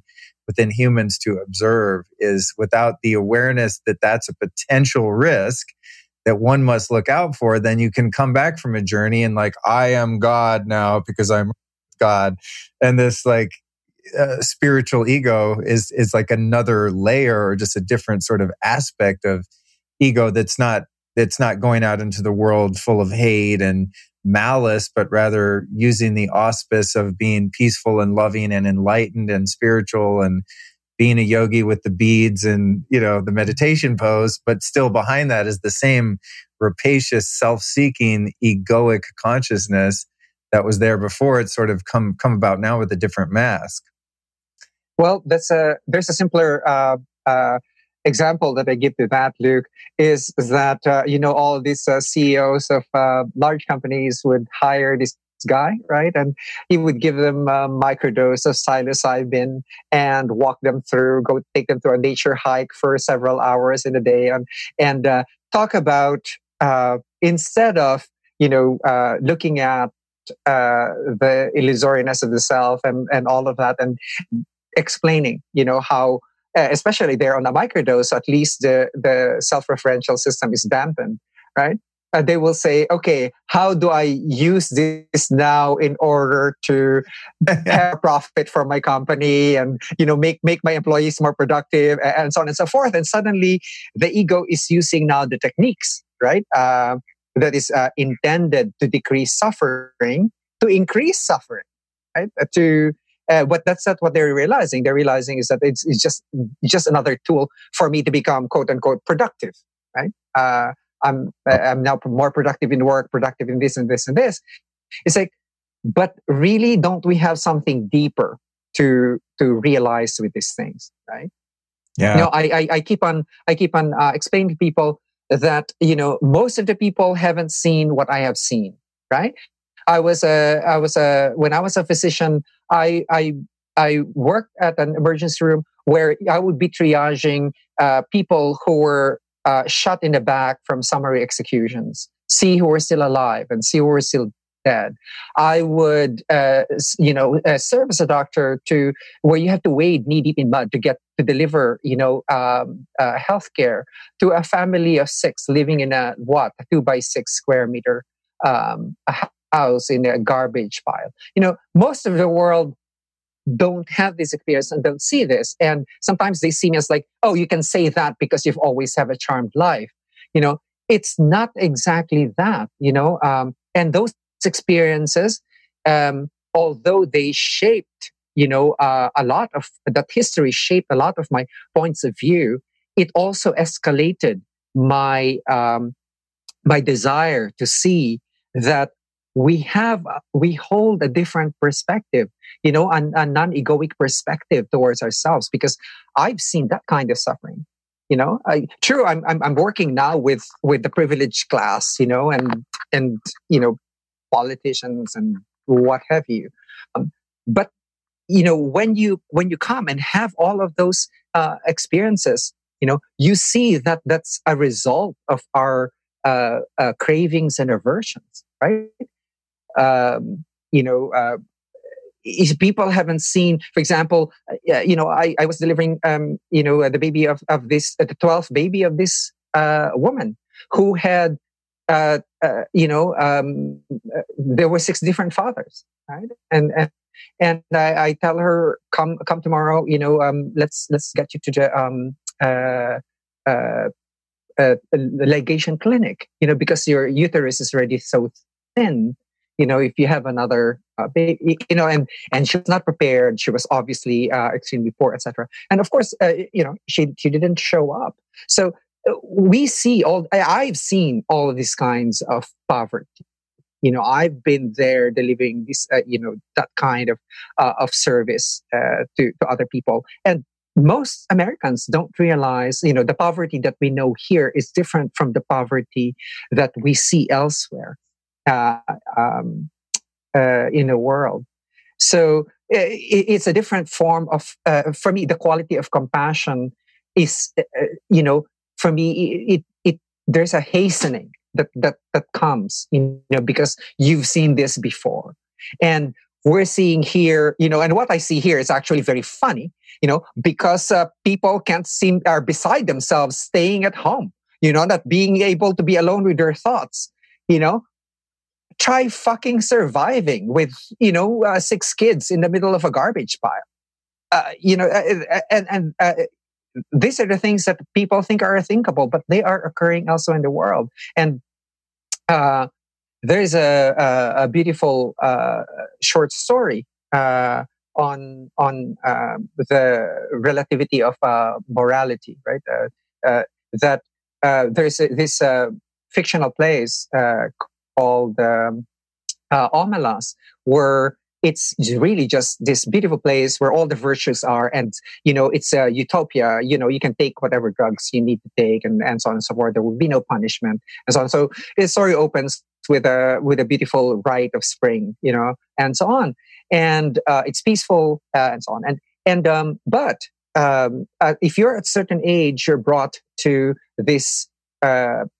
within humans to observe, is without the awareness that that's a potential risk that one must look out for, then you can come back from a journey and like, I am God now because I'm God. And this like spiritual ego is like another layer or just a different sort of aspect of ego that's not going out into the world full of hate and malice, but rather using the auspice of being peaceful and loving and enlightened and spiritual and being a yogi with the beads and, you know, the meditation pose, but still behind that is the same rapacious, self-seeking, egoic consciousness that was there before. It's sort of come about now with a different mask. Well, there's a simpler example that I give to that, Luke, is that all of these CEOs of large companies would hire this guy, right? And he would give them a microdose of psilocybin and walk them through, go take them through a nature hike for several hours in a day, and talk about instead of looking at the illusoriness of the self and all of that, and explaining how. Especially there on a microdose, at least the self-referential system is dampened, right? They will say, okay, how do I use this now in order to have a profit for my company and, make my employees more productive and so on and so forth. And suddenly the ego is using now the techniques, right? That is intended to decrease suffering, to increase suffering, right? But that's not what they're realizing. They're realizing is that it's just another tool for me to become quote unquote productive, right? I'm now more productive in work, productive in this and this and this. It's like, but really, don't we have something deeper to realize with these things, right? Yeah. I keep on explaining to people that most of the people haven't seen what I have seen, right? When I was a physician, I worked at an emergency room where I would be triaging people who were shot in the back from summary executions, see who were still alive and see who were still dead. I would, serve as a doctor to where you have to wade knee deep in mud to deliver, healthcare to a family of six living in a 2x6 square meter house in a garbage pile. Most of the world don't have this experience and don't see this. And sometimes they see me as like, oh, you can say that because you've always have a charmed life. It's not exactly that, and those experiences, although they shaped, a lot of that history shaped a lot of my points of view, it also escalated my desire to see that we hold a different perspective, a non-egoic perspective towards ourselves, because I've seen that kind of suffering. I'm working now with the privileged class, and politicians and what have you. But when you come and have all of those experiences, you see that that's a result of our cravings and aversions, right? If people haven't seen, for example, I was delivering, the baby of this, the 12th baby of this woman who had, there were 6 different fathers, right? And I tell her, come tomorrow, let's get you to the legation clinic, because your uterus is already so thin. If you have another baby, and she was not prepared. She was obviously extremely poor, etc. And of course, she didn't show up. So I've seen all of these kinds of poverty. I've been there delivering this, that kind of service to other people. And most Americans don't realize, the poverty that we know here is different from the poverty that we see elsewhere. In the world. So it's a different form of, for me, the quality of compassion is, for me, it there's a hastening that comes, because you've seen this before. And we're seeing here, and what I see here is actually very funny, because people are beside themselves staying at home, not being able to be alone with their thoughts, try fucking surviving with, you know, 6 kids in the middle of a garbage pile. These are the things that people think are thinkable, but they are occurring also in the world. And there is a beautiful short story on the relativity of morality, right? There's this fictional place called Omelas, where it's really just this beautiful place where all the virtues are, and you know, it's a utopia. You know, you can take whatever drugs you need to take, and so on and so forth. There will be no punishment, and so on. So the story opens with a beautiful rite of spring, you know, and so on, and it's peaceful, and so on, but if you're at a certain age, you're brought to this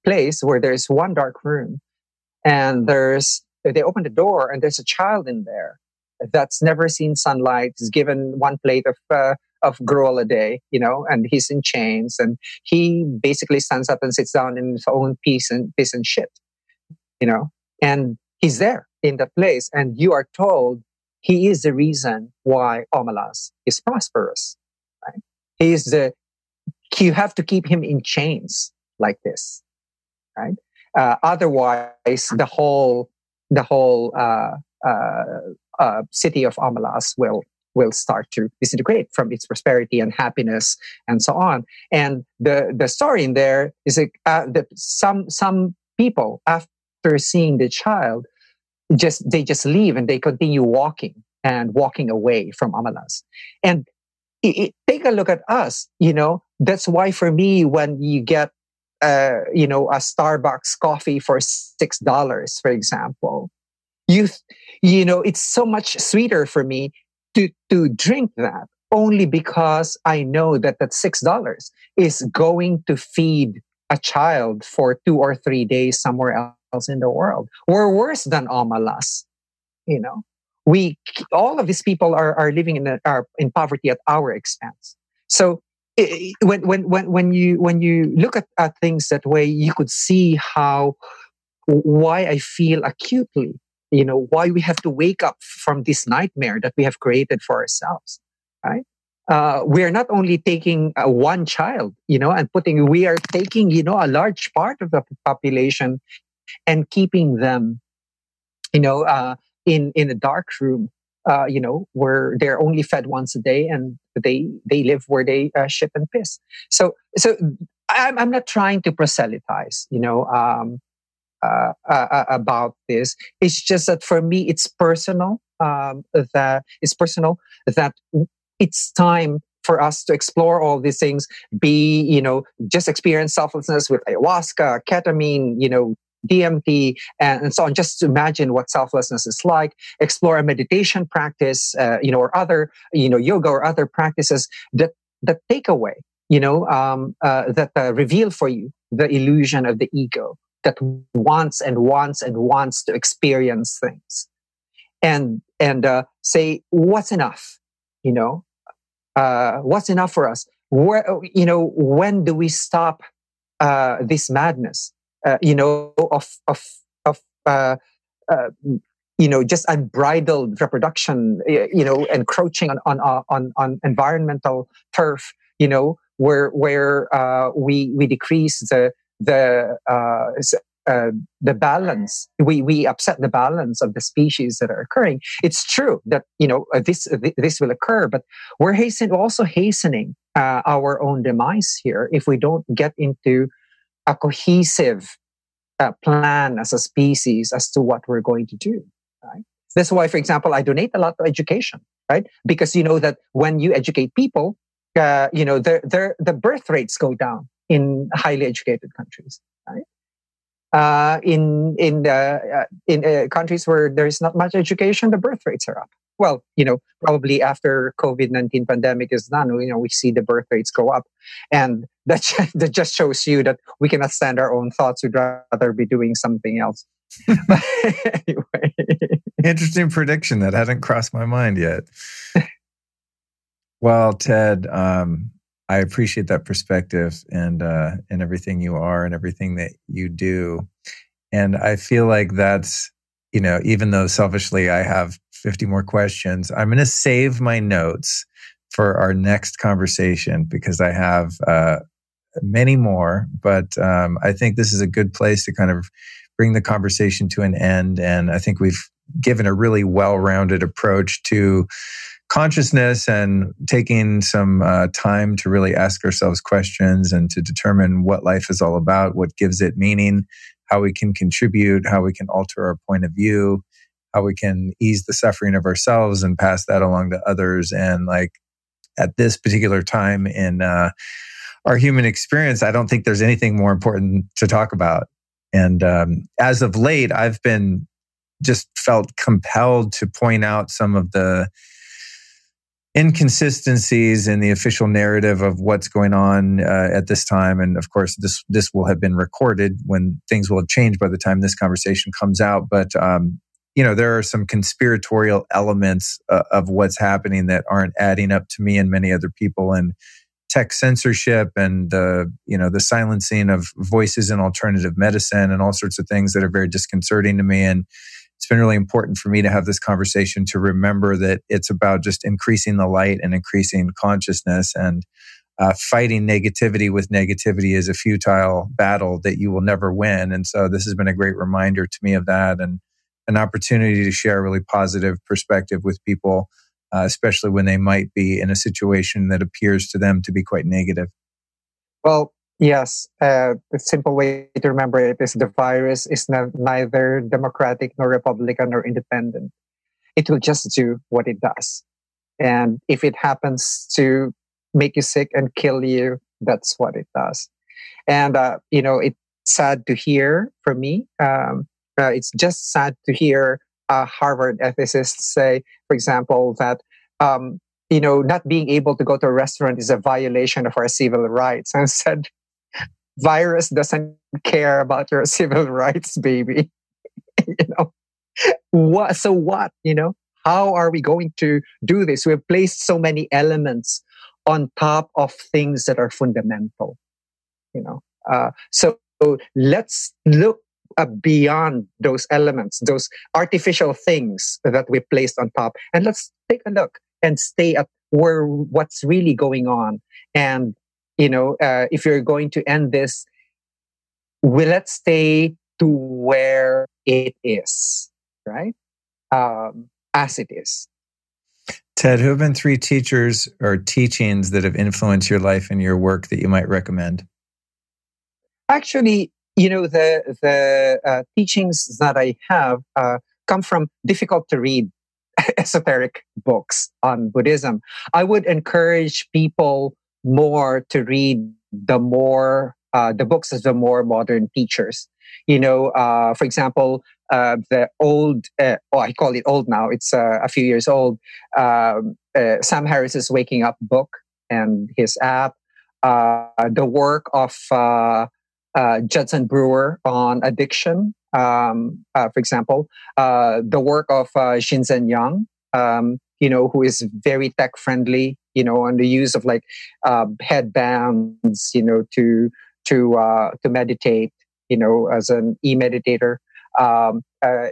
place where there's one dark room, and they open the door, and there's a child in there that's never seen sunlight, is given 1 plate of gruel a day, you know, and he's in chains, and he basically stands up and sits down in his own piece and shit, you know, and he's there in that place, and you are told he is the reason why Omelas is prosperous. Right? He is you have to keep him in chains like this, right? Otherwise, the whole city of Omelas will start to disintegrate from its prosperity and happiness and so on. And the story in there is that some people, after seeing the child, they just leave, and they continue walking away from Omelas. And take a look at us, you know. That's why for me, when you get a Starbucks coffee for $6, for example, it's so much sweeter for me to drink that, only because I know that $6 is going to feed a child for 2 or 3 days somewhere else in the world. We're worse than Omelas, you know. All of these people are living in poverty at our expense. So when you look at things that way, you could see why I feel acutely, you know, why we have to wake up from this nightmare that we have created for ourselves, right? We are not only taking one child, you know, and we are taking, you know, a large part of the population and keeping them, you know, in a dark room, you know, where they're only fed once a day, and they live where they shit and piss. So I'm not trying to proselytize, you know, about this. It's just that for me, it's personal. That it's time for us to explore all these things. You know, just experience selflessness with ayahuasca, ketamine, you know, DMT, and so on, just to imagine what selflessness is like, explore a meditation practice, you know, or other, you know, yoga or other practices that take away, you know, that reveal for you the illusion of the ego that wants to experience things, and say, what's enough, you know, what's enough for us? Where, you know, when do we stop this madness? You know, of you know, just unbridled reproduction, you know, encroaching on environmental turf, you know, where we decrease the balance, we upset the balance of the species that are occurring. It's true that, you know, this will occur, but we're hastening our own demise here if we don't get into a cohesive plan as a species as to what we're going to do, right? That's why, for example, I donate a lot to education, right? Because you know that when you educate people, you know, the birth rates go down in highly educated countries, right? In countries where there is not much education, the birth rates are up. Well, you know, probably after COVID-19 pandemic is done, you know, we see the birth rates go up, and that just shows you that we cannot stand our own thoughts. We'd rather be doing something else. But anyway, interesting prediction that hadn't crossed my mind yet. Well, Ted, I appreciate that perspective and everything you are and everything that you do, and I feel like that's you know, even though selfishly I have 50 more questions, I'm going to save my notes for our next conversation because I have many more. But I think this is a good place to kind of bring the conversation to an end. And I think we've given a really well-rounded approach to consciousness and taking some time to really ask ourselves questions and to determine what life is all about, what gives it meaning, how we can contribute, how we can alter our point of view, how we can ease the suffering of ourselves and pass that along to others. And like at this particular time in our human experience, I don't think there's anything more important to talk about. And as of late, I've been just felt compelled to point out some of the inconsistencies in the official narrative of what's going on at this time. And of course, this will have been recorded when things will have changed by the time this conversation comes out. But, you know, there are some conspiratorial elements of what's happening that aren't adding up to me and many other people. And tech censorship and the, you know, the silencing of voices in alternative medicine and all sorts of things that are very disconcerting to me. And it's been really important for me to have this conversation to remember that it's about just increasing the light and increasing consciousness, and fighting negativity with negativity is a futile battle that you will never win. And so this has been a great reminder to me of that, and an opportunity to share a really positive perspective with people, especially when they might be in a situation that appears to them to be quite negative. Well, yes, the simple way to remember it is the virus is neither democratic nor republican nor independent. It will just do what it does. And if it happens to make you sick and kill you, that's what it does. And, you know, it's sad to hear for me. It's just sad to hear Harvard ethicists say, for example, that, you know, not being able to go to a restaurant is a violation of our civil rights. And said, virus doesn't care about your civil rights, baby. You know, what? So what? You know, how are we going to do this? We have placed so many elements on top of things that are fundamental. You know, so let's look beyond those elements, those artificial things that we placed on top, and let's take a look and stay at where what's really going on. And you know, if you're going to end this, let's stay to where it is, right? As it is. Ted, who have been three teachers or teachings that have influenced your life and your work that you might recommend? Actually, you know, the teachings that I have come from difficult to read esoteric books on Buddhism. I would encourage people more to read the books of the more modern teachers. You know, for example, the old, I call it old now, it's a few years old, Sam Harris's Waking Up book and his app, the work of Judson Brewer on addiction, for example, the work of Shinzen Young, you know, who is very tech friendly, you know, on the use of like headbands, you know, to meditate, you know, as an e-meditator,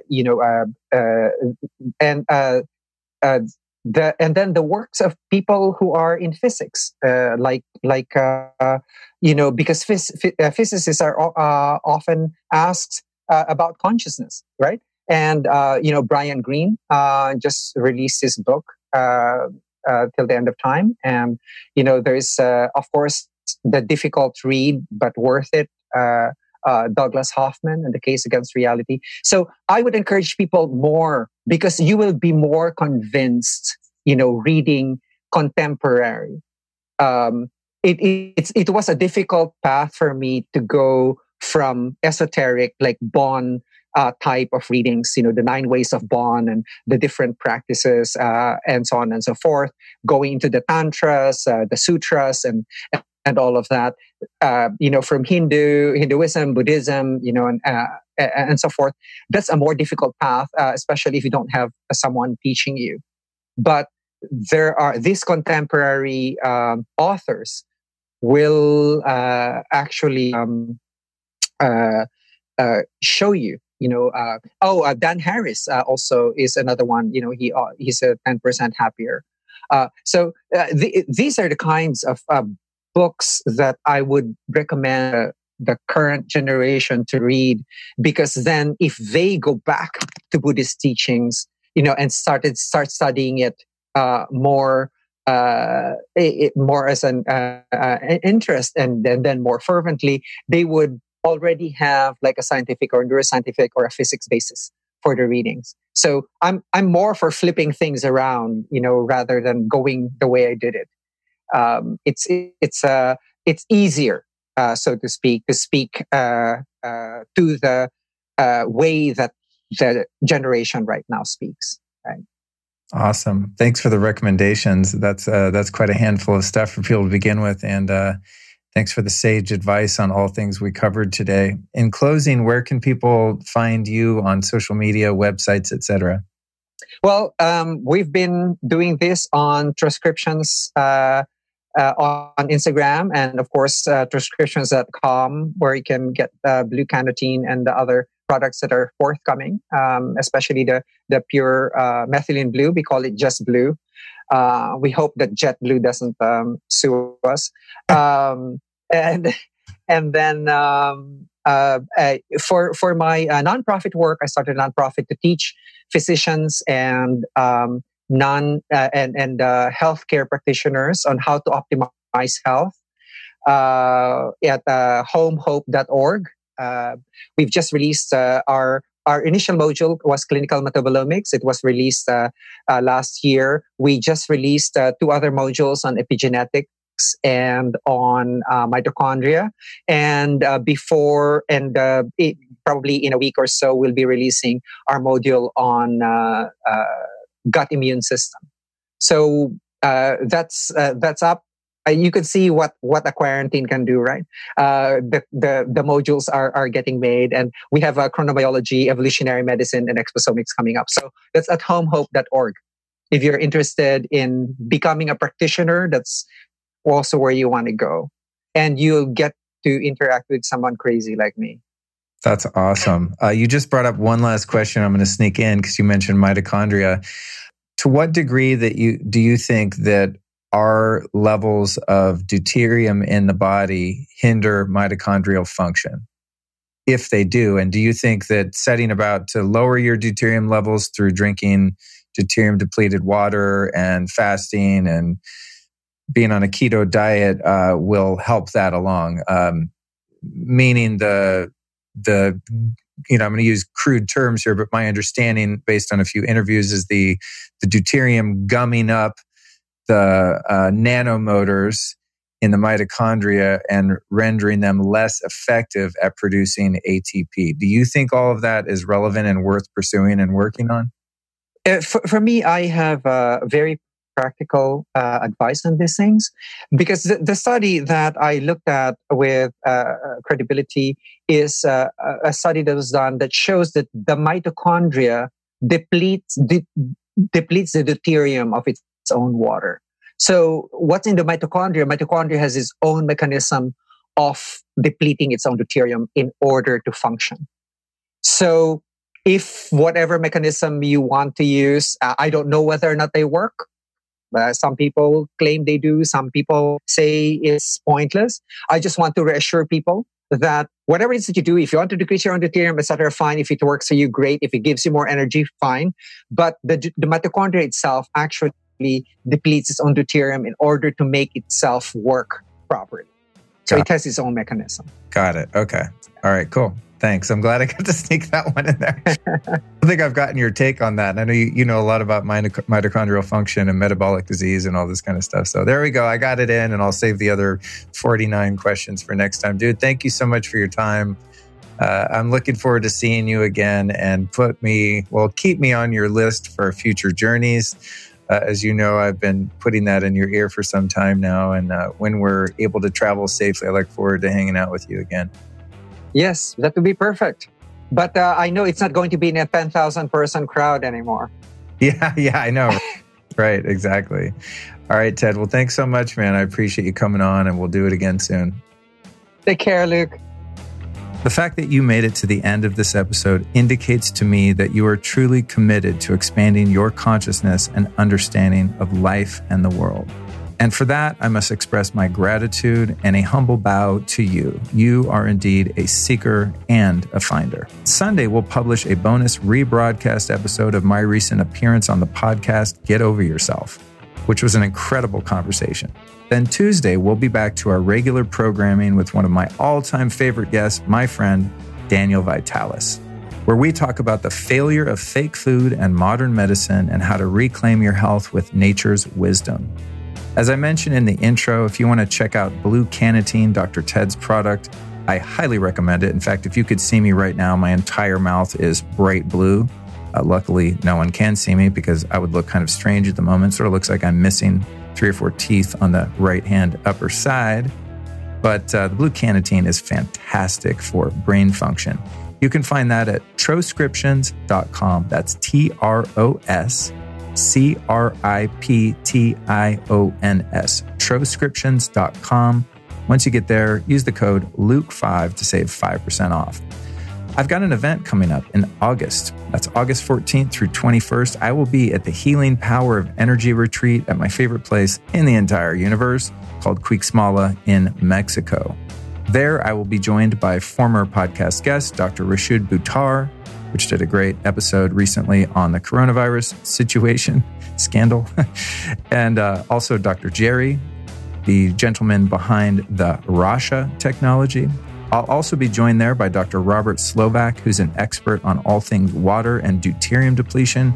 you know, and then the works of people who are in physics, you know, because physicists are often asked about consciousness, right? And, you know, Brian Greene just released his book, Till the End of Time. And, you know, there is, of course, the difficult read, but worth it, Douglas Hoffman and The Case Against Reality. So I would encourage people more, because you will be more convinced, you know, reading contemporary. It was a difficult path for me to go from esoteric, like Bon type of readings, you know, the 9 ways of Bon and the different practices and so on and so forth, going into the tantras, the sutras and all of that, you know, from Hinduism, Buddhism, you know, and so forth. That's a more difficult path, especially if you don't have someone teaching you. But there are these contemporary authors will actually show you Dan Harris also is another one. You know, he's 10% happier. These are the kinds of books that I would recommend the current generation to read, because then if they go back to Buddhist teachings, you know, and start studying it more as an interest, and then more fervently, they would already have like a scientific or neuroscientific or a physics basis for the readings. So I'm more for flipping things around, you know, rather than going the way I did it. It's easier, so to speak, to speak to the way that the generation right now speaks. Right. Awesome. Thanks for the recommendations. That's quite a handful of stuff for people to begin with. And thanks for the sage advice on all things we covered today. In closing, where can people find you on social media, websites, etc.? Well, we've been doing this on Troscriptions on Instagram, and of course, Troscriptions.com, where you can get Blue Cannatine and the other products that are forthcoming, especially the pure Methylene Blue. We call it just Blue. We hope that Jet Blue doesn't sue us. For my nonprofit work, I started a nonprofit to teach physicians and healthcare practitioners on how to optimize health at HomeHope.org. We've just released our initial module was clinical metabolomics. It was released last year. We just released two other modules on epigenetics and on mitochondria. And probably in a week or so, we'll be releasing our module on gut immune system. So that's up. You can see what a quarantine can do, right? The modules are getting made, and we have chronobiology, evolutionary medicine, and exposomics coming up. So that's at homehope.org. If you're interested in becoming a practitioner, that's also where you want to go. And you'll get to interact with someone crazy like me. That's awesome. You just brought up one last question I'm going to sneak in, because you mentioned mitochondria. To what degree do you think that our levels of deuterium in the body hinder mitochondrial function? If they do, and do you think that setting about to lower your deuterium levels through drinking deuterium-depleted water and fasting and being on a keto diet will help that along? Meaning the I'm going to use crude terms here, but my understanding based on a few interviews is the deuterium gumming up the nanomotors in the mitochondria and rendering them less effective at producing ATP. Do you think all of that is relevant and worth pursuing and working on? For me, I have very practical advice on these things, because the study that I looked at with credibility is a study that was done that shows that the mitochondria depletes the deuterium of its own water. So what's in the mitochondria? Mitochondria has its own mechanism of depleting its own deuterium in order to function. So if whatever mechanism you want to use, I don't know whether or not they work. Some people claim they do. Some people say it's pointless. I just want to reassure people that whatever it is that you do, if you want to decrease your own deuterium, etc., fine. If it works for you, great. If it gives you more energy, fine. But the mitochondria itself actually depletes its own deuterium in order to make itself work properly. So it has its own mechanism. Got it. Okay. All right, cool. Thanks. I'm glad I got to sneak that one in there. I think I've gotten your take on that. And I know you know a lot about mitochondrial function and metabolic disease and all this kind of stuff. So there we go. I got it in, and I'll save the other 49 questions for next time. Dude, thank you so much for your time. I'm looking forward to seeing you again, and keep me on your list for future journeys. As you know, I've been putting that in your ear for some time now. And when we're able to travel safely, I look forward to hanging out with you again. Yes, that would be perfect. But I know it's not going to be in a 10,000-person crowd anymore. Yeah, I know. Right, exactly. All right, Ted. Well, thanks so much, man. I appreciate you coming on, and we'll do it again soon. Take care, Luke. The fact that you made it to the end of this episode indicates to me that you are truly committed to expanding your consciousness and understanding of life and the world. And for that, I must express my gratitude and a humble bow to you. You are indeed a seeker and a finder. Sunday, we'll publish a bonus rebroadcast episode of my recent appearance on the podcast, Get Over Yourself, which was an incredible conversation. Then Tuesday, we'll be back to our regular programming with one of my all-time favorite guests, my friend, Daniel Vitalis, where we talk about the failure of fake food and modern medicine and how to reclaim your health with nature's wisdom. As I mentioned in the intro, if you want to check out Blue Cannatine, Dr. Ted's product, I highly recommend it. In fact, if you could see me right now, my entire mouth is bright blue. Luckily, no one can see me because I would look kind of strange at the moment. Sort of looks like I'm missing 3 or 4 teeth on the right-hand upper side. But the Blue Cannatine is fantastic for brain function. You can find that at Troscriptions.com. That's T-R-O-S. C-R-I-P-T-I-O-N-S, Troscriptions.com. Once you get there, use the code LUKE5 to save 5% off. I've got an event coming up in August. That's August 14th through 21st. I will be at the Healing Power of Energy Retreat at my favorite place in the entire universe called Cuixmala in Mexico. There, I will be joined by former podcast guest, Dr. Rashid Buttar, which did a great episode recently on the coronavirus situation, scandal, and also Dr. Jerry, the gentleman behind the Rasha technology. I'll also be joined there by Dr. Robert Slovak, who's an expert on all things water and deuterium depletion.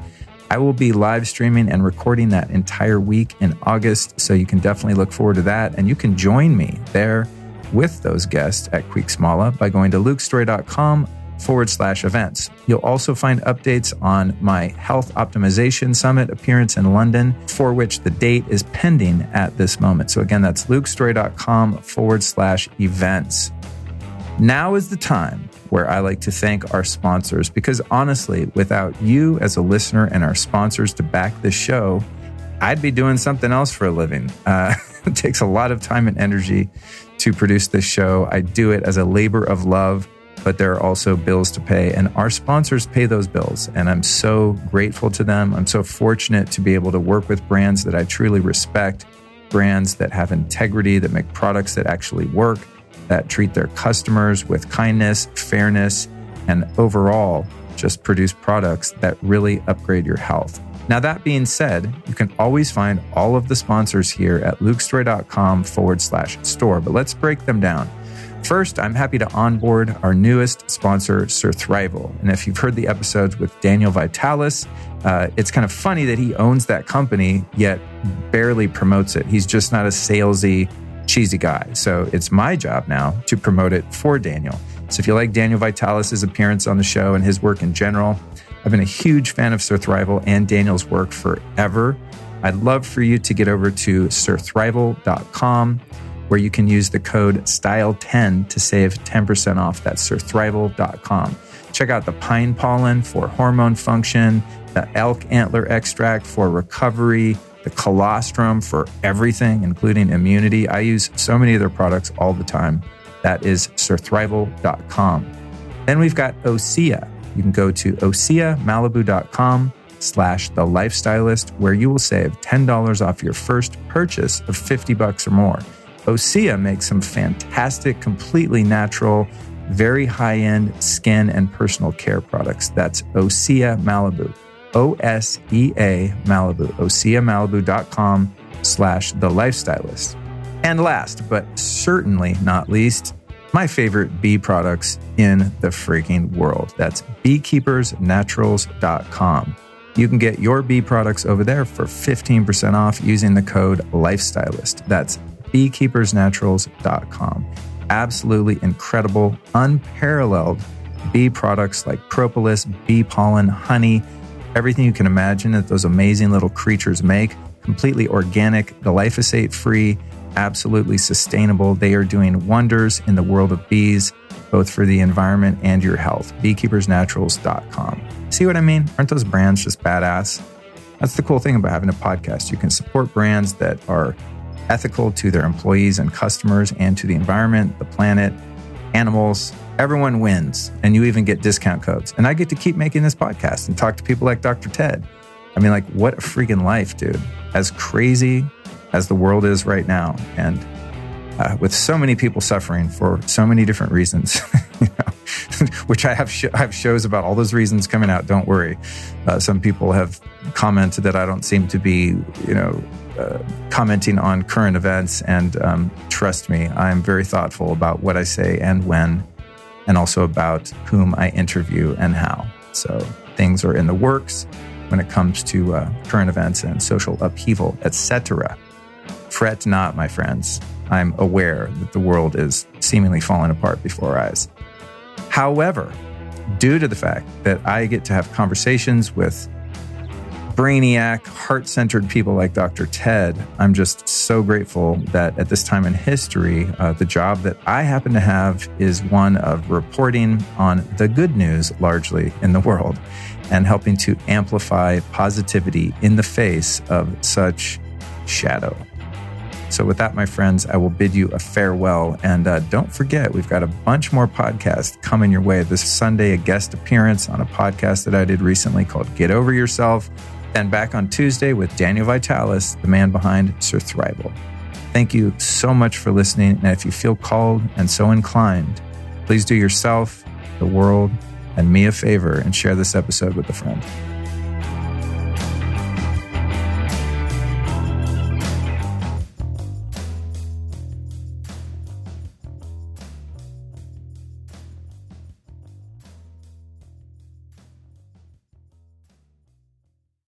I will be live streaming and recording that entire week in August, so you can definitely look forward to that. And you can join me there with those guests at Cuixmala by going to lukestory.com/events. You'll also find updates on my Health Optimization Summit appearance in London, for which the date is pending at this moment. So again, that's lukestory.com/events. Now is the time where I like to thank our sponsors, because honestly, without you as a listener and our sponsors to back this show, I'd be doing something else for a living. It takes a lot of time and energy to produce this show. I do it as a labor of love, but there are also bills to pay, and our sponsors pay those bills. And I'm so grateful to them. I'm so fortunate to be able to work with brands that I truly respect, brands that have integrity, that make products that actually work, that treat their customers with kindness, fairness, and overall just produce products that really upgrade your health. Now, that being said, you can always find all of the sponsors here at lukestory.com/store, but let's break them down. First, I'm happy to onboard our newest sponsor, SirThrival. And if you've heard the episodes with Daniel Vitalis, it's kind of funny that he owns that company, yet barely promotes it. He's just not a salesy, cheesy guy. So it's my job now to promote it for Daniel. So if you like Daniel Vitalis's appearance on the show and his work in general, I've been a huge fan of SirThrival and Daniel's work forever. I'd love for you to get over to SirThrival.com, where you can use the code STYLE10 to save 10% off. That's SirThrival.com. Check out the pine pollen for hormone function, the elk antler extract for recovery, the colostrum for everything, including immunity. I use so many of their products all the time. That is SirThrival.com. Then we've got Osea. You can go to OseaMalibu.com/TheLifestylist, where you will save $10 off your first purchase of $50 or more. Osea makes some fantastic, completely natural, very high-end skin and personal care products. That's Osea Malibu, O-S-E-A Malibu, OseaMalibu.com/TheLifestylist. And last, but certainly not least, my favorite bee products in the freaking world. That's BeekeepersNaturals.com. You can get your bee products over there for 15% off using the code LIFESTYLIST. That's beekeepersnaturals.com. Absolutely incredible, unparalleled bee products like propolis, bee pollen, honey, everything you can imagine that those amazing little creatures make. Completely organic, glyphosate-free, absolutely sustainable. They are doing wonders in the world of bees, both for the environment and your health. Beekeepersnaturals.com. See what I mean? Aren't those brands just badass? That's the cool thing about having a podcast. You can support brands that are ethical to their employees and customers and to the environment, the planet, animals. Everyone wins, and you even get discount codes. And I get to keep making this podcast and talk to people like Dr. Ted. I mean, like, what a freaking life, dude. As crazy as the world is right now, and with so many people suffering for so many different reasons, you know, which I have shows about all those reasons coming out. Don't worry. Some people have commented that I don't seem to be, you know, commenting on current events, and trust me, I'm very thoughtful about what I say and when, and also about whom I interview and how. So things are in the works when it comes to current events and social upheaval, etc. Fret not, my friends. I'm aware that the world is seemingly falling apart before our eyes. However, due to the fact that I get to have conversations with brainiac, heart-centered people like Dr. Ted, I'm just so grateful that at this time in history, the job that I happen to have is one of reporting on the good news largely in the world and helping to amplify positivity in the face of such shadow. So with that, my friends, I will bid you a farewell. And don't forget, we've got a bunch more podcasts coming your way. This Sunday, a guest appearance on a podcast that I did recently called Get Over Yourself. Then back on Tuesday with Daniel Vitalis, the man behind SirThrival. Thank you so much for listening. And if you feel called and so inclined, please do yourself, the world, and me a favor and share this episode with a friend.